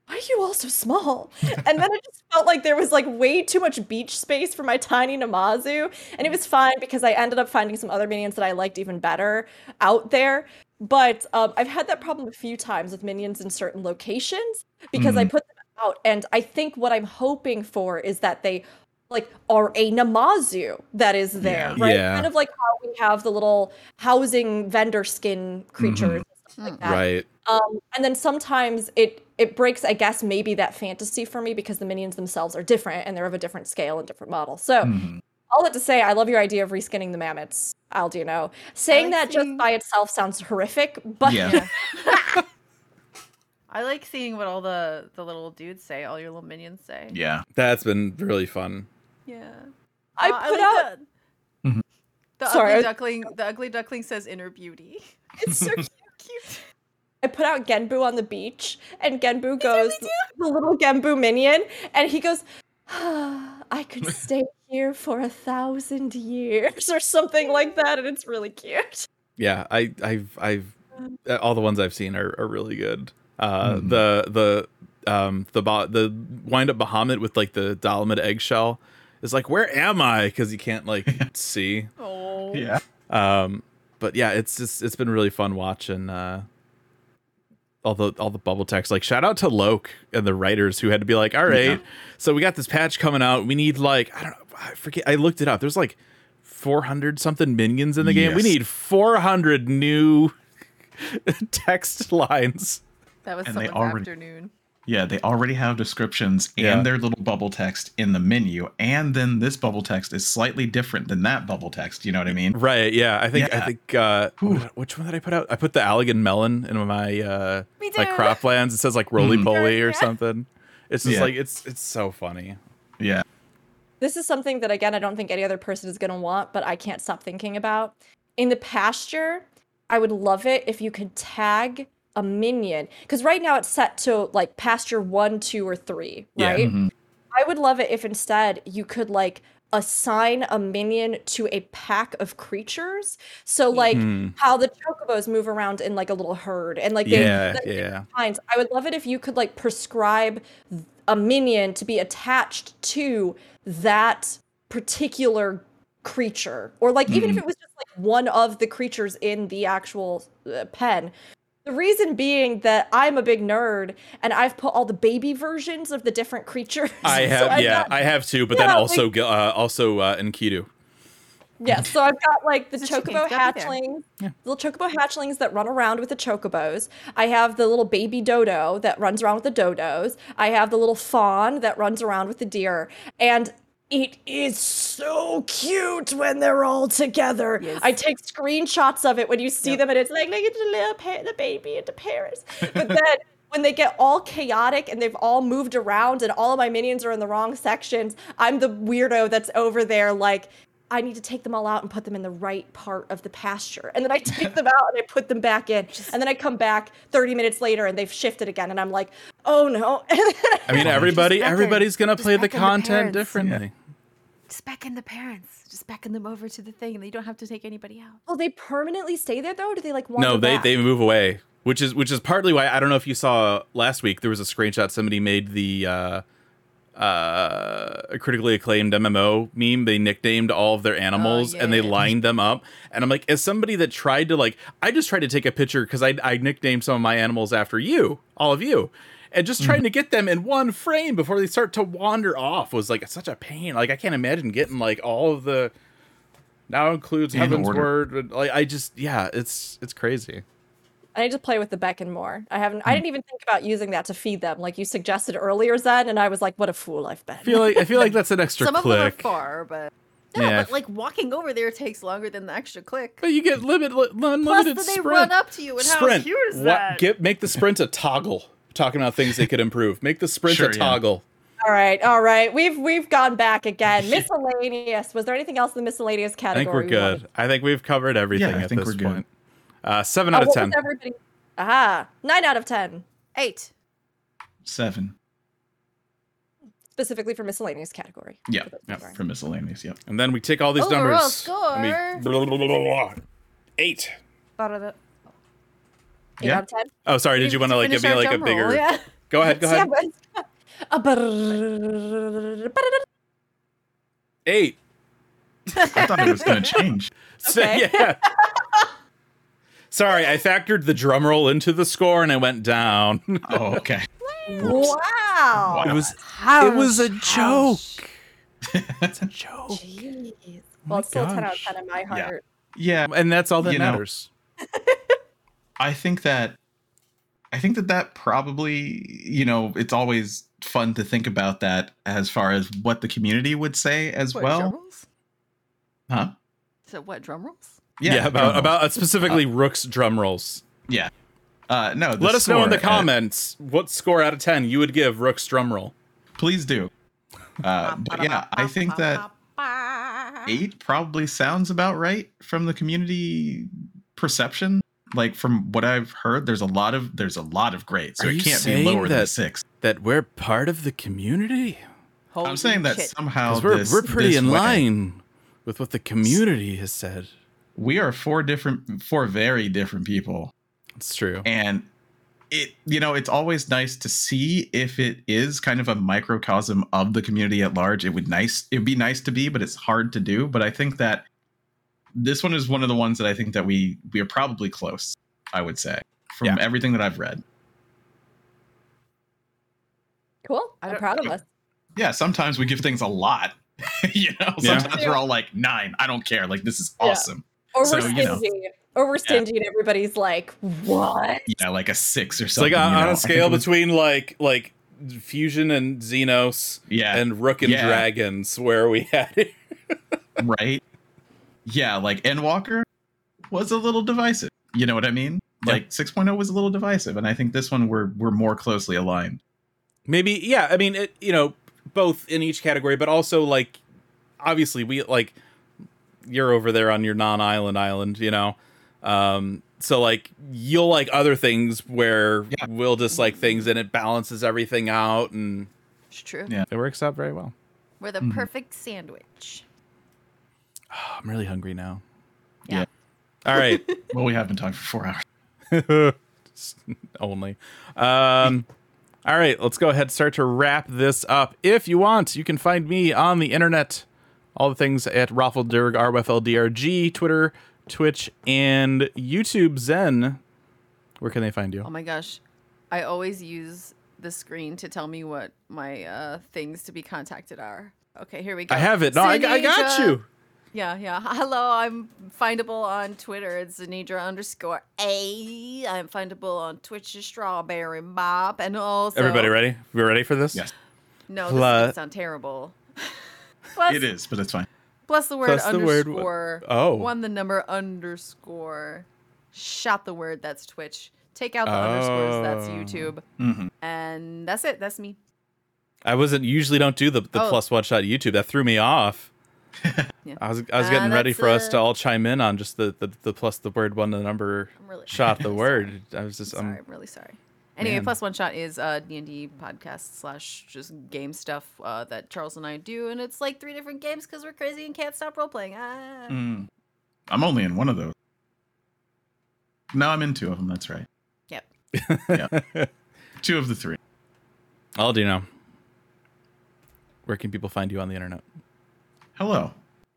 why are you all so small? And then it just felt like there was like way too much beach space for my tiny Namazu, and it was fine because I ended up finding some other minions that I liked even better out there. But um, I've had that problem a few times with minions in certain locations because mm. I put them out, and I think what I'm hoping for is that they like are a Namazu that is there, yeah. right? Yeah. Kind of like how we have the little housing vendor skin creatures mm-hmm. and stuff like that. Right. Um, and then sometimes it it breaks, I guess, maybe that fantasy for me because the minions themselves are different and they're of a different scale and different model. So mm-hmm. all that to say, I love your idea of reskinning the mammoths, Aldino. Saying like that seeing... just by itself sounds horrific, but... Yeah. I like seeing what all the, the little dudes say, all your little minions say. Yeah, that's been really fun. Yeah. I uh, put I like out the, mm-hmm. the Sorry, ugly duckling was... the ugly duckling says inner beauty. It's so cute. cute. I put out Genbu on the beach, and Genbu goes the little Genbu minion, and he goes, oh, I could stay here for a thousand years or something like that, and it's really cute. Yeah, I I've I've all the ones I've seen are, are really good. Uh mm-hmm. the the um the bo- the wind up Bahamut with like the Dalaman eggshell. It's like, where am I? Because you can't like see. Oh yeah. Um, but yeah, it's just it's been really fun watching uh, all the all the bubble text. Like, shout out to Loke and the writers who had to be like, all right, yeah. so we got this patch coming out. We need like I don't know, I forget. I looked it up. There's like four hundred something minions in the yes. game. We need four hundred new text lines. That was someone's already- afternoon. Yeah, they already have descriptions and yeah. their little bubble text in the menu, and then this bubble text is slightly different than that bubble text. You know what I mean? Right. Yeah. I think. Yeah. I think. Uh, which one did I put out? I put the Allegan melon in my uh, like croplands. It says like roly poly or yeah. something. It's just yeah. like it's it's so funny. Yeah. This is something that again I don't think any other person is gonna want, but I can't stop thinking about. In the pasture, I would love it if you could tag a minion, because right now it's set to like pasture one, two, or three, right? Yeah, mm-hmm. I would love it if instead you could like assign a minion to a pack of creatures. So like mm-hmm. how the chocobos move around in like a little herd, and like they, yeah, they, they yeah. finds. I would love it if you could like prescribe a minion to be attached to that particular creature, or like even mm-hmm. if it was just like one of the creatures in the actual uh, pen. The reason being that I'm a big nerd, and I've put all the baby versions of the different creatures. I have, so yeah, got, I have too, but yeah, then also like, uh, also uh, Enkidu. Yeah, so I've got like the so chocobo hatchlings, yeah. little chocobo hatchlings that run around with the chocobos. I have the little baby dodo that runs around with the dodos. I have the little fawn that runs around with the deer. And it is so cute when they're all together. Yes. I take screenshots of it when you see yep. them, and it's like, look at the little pa- the baby and the parents. But then when they get all chaotic and they've all moved around and all of my minions are in the wrong sections, I'm the weirdo that's over there like, I need to take them all out and put them in the right part of the pasture. And then I take them out and I put them back in. And then I come back thirty minutes later and they've shifted again. And I'm like, oh no. I mean, everybody, everybody's going to play the content differently. Yeah. Just beckon the parents. Just beckon them over to the thing, and they don't have to take anybody out. Will they permanently stay there though? Or do they like want to No, they, they move away, which is, which is partly why, I don't know if you saw last week, there was a screenshot. Somebody made the, uh, Uh, a critically acclaimed M M O meme. They nicknamed all of their animals oh, yeah. and they lined them up. And I'm like, as somebody that tried to like, I just tried to take a picture because I I nicknamed some of my animals after you, all of you. and just trying mm. to get them in one frame before they start to wander off was like such a pain. Like I can't imagine getting like all of the now includes in Heaven's order. Word. Like I just yeah, it's it's crazy. I need to play with the beckon more. I haven't. I didn't even think about using that to feed them, like you suggested earlier, Zen. And I was like, "What a fool I've been." I feel like I feel like that's an extra click. Some of them are far, but no, yeah. But like walking over there takes longer than the extra click. But you get limited, unlimited plus that sprint. They run up to you, and sprint. How cute is that? What, get make the sprint a toggle. Talking about things they could improve. Make the sprint sure, a toggle. Yeah. All right, all right. We've we've gone back again. Miscellaneous. Was there anything else in the miscellaneous category? I think we're good. Wanted? I think we've covered everything yeah, at I think this we're point. Good. Uh, seven out oh, of ten. Aha. Nine out of ten. Eight. Seven. Specifically for miscellaneous category. Yeah. For, yep. for miscellaneous. Yep. And then we take all these overall numbers. Score. And we, blah, blah, blah, blah, blah. Eight. Out of the. Eight yeah. out of ten. Oh, sorry. Did you want to like give me like a bigger? Roll, yeah. Go ahead. Go ahead. Eight. I thought it was going to change. So, okay. Yeah. Sorry, I factored the drum roll into the score and I went down. Oh, okay. Wow. wow. It was How it was a gosh. joke. It's a joke. Jeez. Well, oh it's still gosh. ten out of ten in my heart. Yeah, yeah. And that's all that you matters. I think that I think that that probably, you know, it's always fun to think about that as far as what the community would say as what, well. Drum rolls? Huh? So what drum rolls? Yeah, yeah, about about specifically uh, Rook's drum rolls. Yeah. Uh, no. Let us know in the comments at, what score out of ten you would give Rook's drum roll. Please do. Uh, but yeah, I think that eight probably sounds about right from the community perception. Like from what I've heard, there's a lot of there's a lot of grades, so Are it can't be lower that, than six. That we're part of the community. Holy I'm saying that shit. somehow we're this, we're pretty this in way. line with what the community has said. We are four different, four very different people. That's true. And it, you know, it's always nice to see if it is kind of a microcosm of the community at large. It would nice, it'd be nice to be, but it's hard to do. But I think that this one is one of the ones that I think that we, we are probably close, I would say, from yeah. everything that I've read. Cool. I'm proud of us. Yeah. Sometimes we give things a lot, you know, yeah. sometimes we're all like nine. I don't care. Like, this is awesome. Yeah. Or we're, so, you know. or we're stingy, yeah. and everybody's like, "What?" Yeah, like a six or something. It's like on, you know? on a scale between like like Fusion and Zenos, yeah. and Rook and yeah. Dragons, where we had it, right? Yeah, like Endwalker was a little divisive. You know what I mean? Yeah. Like six point oh was a little divisive, and I think this one we're we're more closely aligned. Maybe, yeah. I mean, it, you know, both in each category, but also like obviously we like. You're over there on your non-island island, you know? Um, so, like, you'll like other things where yeah. we'll just like things and it balances everything out. And it's true. Yeah, it works out very well. We're the mm. perfect sandwich. Oh, I'm really hungry now. Yeah. yeah. All right. Well, we have been talking for four hours. Only. Um, all right, let's go ahead and start to wrap this up. If you want, you can find me on the internet. All the things at Raffledurg, R F L D R G, Twitter, Twitch, and YouTube. Zen, where can they find you? Oh my gosh. I always use the screen to tell me what my uh, things to be contacted are. Okay, here we go. I have it. No, I, I got you. Yeah, yeah. Hello, I'm findable on Twitter at Zedidra underscore A. I'm findable on Twitch, Strawberry Bob, and also... Everybody ready? We ready for this? Yes. No, this La- sounds terrible. Plus, it is, but it's fine. Plus the word plus underscore. The word, oh. One the number underscore. Shot the word. That's Twitch. Take out the oh. underscores. That's YouTube. Mm-hmm. And that's it. That's me. I wasn't usually don't do the, the oh. plus one shot YouTube. That threw me off. yeah. I was I was getting uh, ready for uh, us to all chime in on just the, the, the plus the word one the number really shot the word. Sorry. I was just. I'm sorry. I'm, I'm really sorry. Anyway, Man. Plus One Shot is a D and D podcast slash just game stuff uh, that Charles and I do. And it's like three different games because we're crazy and can't stop role-playing. Ah. Mm. I'm only in one of those. No, I'm in two of them. That's right. Yep. yep. Two of the three. Aldino, where can people find you on the internet? Hello.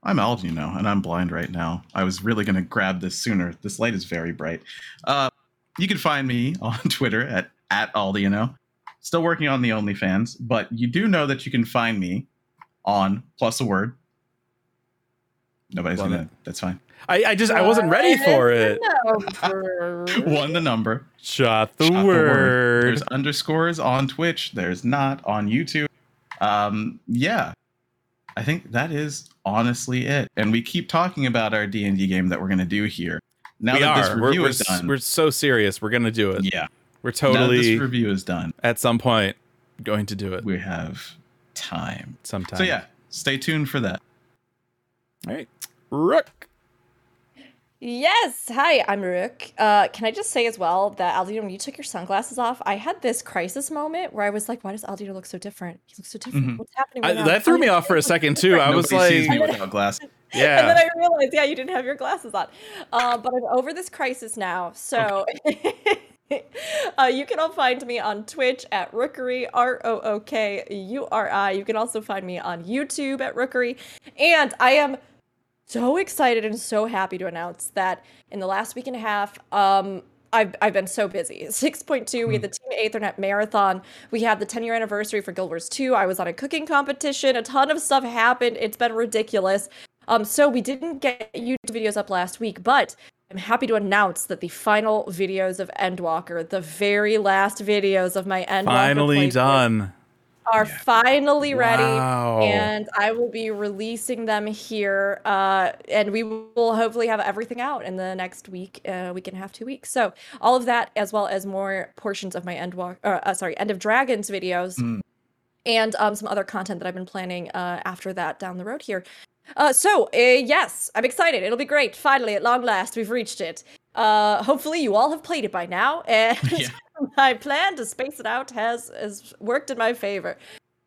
I'm Aldino, and I'm blind right now. I was really going to grab this sooner. This light is very bright. Uh, You can find me on Twitter at, at Aldino. Still working on the OnlyFans, but you do know that you can find me on plus a word. Nobody's gonna. That's fine. I, I just I wasn't ready for it. One the number. Shot the, Shot word. the word. There's underscores on Twitch. There's not on YouTube. Um, yeah, I think that is honestly it. And we keep talking about our D and D game that we're gonna do here. Now we that are. this review we're, is we're, done, we're so serious. We're gonna do it. Yeah, we're totally. Now that this review is done. At some point, going to do it. We have time. Sometime. So yeah, stay tuned for that. All right, Rook. Yes, hi, I'm Rook. Uh, can I just say as well that Aldino, when you took your sunglasses off, I had this crisis moment where I was like, "Why does Aldino look so different? He looks so different. Mm-hmm. What's happening?" Right I, now? That threw me off for a second too. Different. I was Nobody like, sees me without glasses. Yeah. And then I realized, yeah, you didn't have your glasses on. Uh, but I'm over this crisis now, so. Okay. Uh, you can all find me on Twitch at Rookery, R O O K U R I. You can also find me on YouTube at Rookery. And I am so excited and so happy to announce that in the last week and a half, um, I've I've been so busy. six point two, we had the Team Aethernet Marathon. We had the ten-year anniversary for Guild Wars two. I was on a cooking competition. A ton of stuff happened. It's been ridiculous. Um, so we didn't get YouTube videos up last week, but I'm happy to announce that the final videos of Endwalker, the very last videos of my Endwalker finally done, are yeah. finally wow. ready, and I will be releasing them here. Uh, and we will hopefully have everything out in the next week, uh, week and a half, two weeks. So all of that, as well as more portions of my Endwalker, uh, sorry, End of Dragons videos, mm. and um, some other content that I've been planning uh, after that down the road here. Uh, so, uh, yes, I'm excited. It'll be great. Finally, at long last, we've reached it. Uh, hopefully, you all have played it by now, and yeah. my plan to space it out has, has worked in my favor.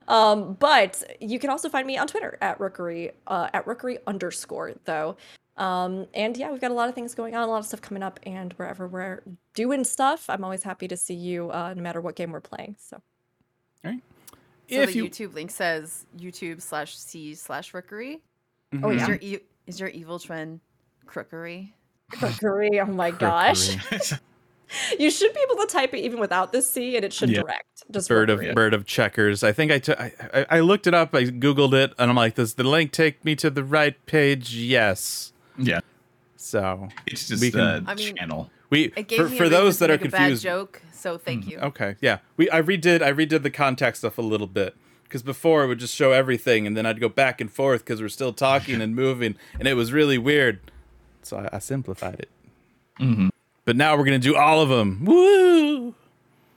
Um, but you can also find me on Twitter at Rookery, uh, at Rookery underscore, though. Um, and, yeah, we've got a lot of things going on, a lot of stuff coming up, and wherever we're doing stuff, I'm always happy to see you, uh, no matter what game we're playing. So, all right. So if the you... YouTube link says YouTube slash C slash Rookery. Mm-hmm. Oh, yeah. Is your, e- is your evil twin crookery? Crookery, oh my crookery. gosh. You should be able to type it even without the C, and it should yeah. direct. Just bird of it. bird of checkers. I think I, t- I, I I looked it up, I Googled it, and I'm like, does the link take me to the right page? Yes. Yeah. So it's just the uh, channel. We for, for those that are confused. A bad joke, so thank mm. you. Okay, yeah. We I redid I redid the contact stuff a little bit. Because before it would just show everything, and then I'd go back and forth because we're still talking and moving, and it was really weird. So I, I simplified it. Mm-hmm. But now we're going to do all of them. Woo!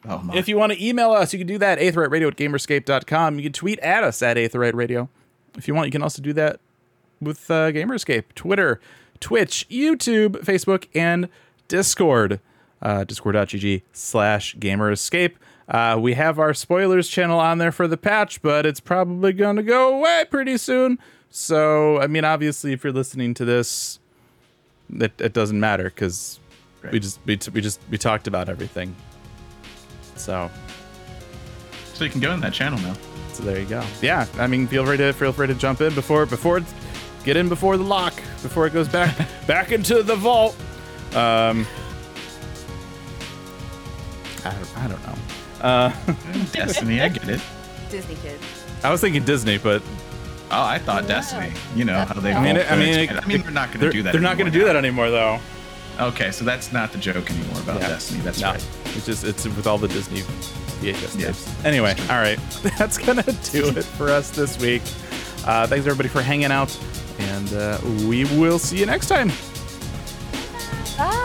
Oh my. If you want to email us, you can do that, Aetherite Radio at Gamerscape dot com. You can tweet at us at Aetherite Radio. If you want, you can also do that with uh, Gamerscape, Twitter, Twitch, YouTube, Facebook, and Discord. Uh, Discord.gg slash Gamerscape. Uh, we have our spoilers channel on there for the patch, but it's probably going to go away pretty soon. So, I mean, obviously, if you're listening to this, it, it doesn't matter because we just we, t- we just we talked about everything. So, so you can go in that channel now. So there you go. Yeah, I mean, feel free to feel free to jump in before before it's, get in before the lock before it goes back back into the vault. Um, I don't, I don't know. Uh, Destiny, I get it. Disney kids. I was thinking Disney, but oh, I thought yeah. Destiny. You know that's how they. I mean, I mean, I mean, they're not going to do that. They're not going to do that anymore, though. Okay, so that's not the joke anymore about yeah. Destiny. That's no. right. It's just it's with all the Disney V H S yeah. tapes. Anyway, all right, that's gonna do it for us this week. Uh, thanks everybody for hanging out, and uh, we will see you next time. Bye. Bye.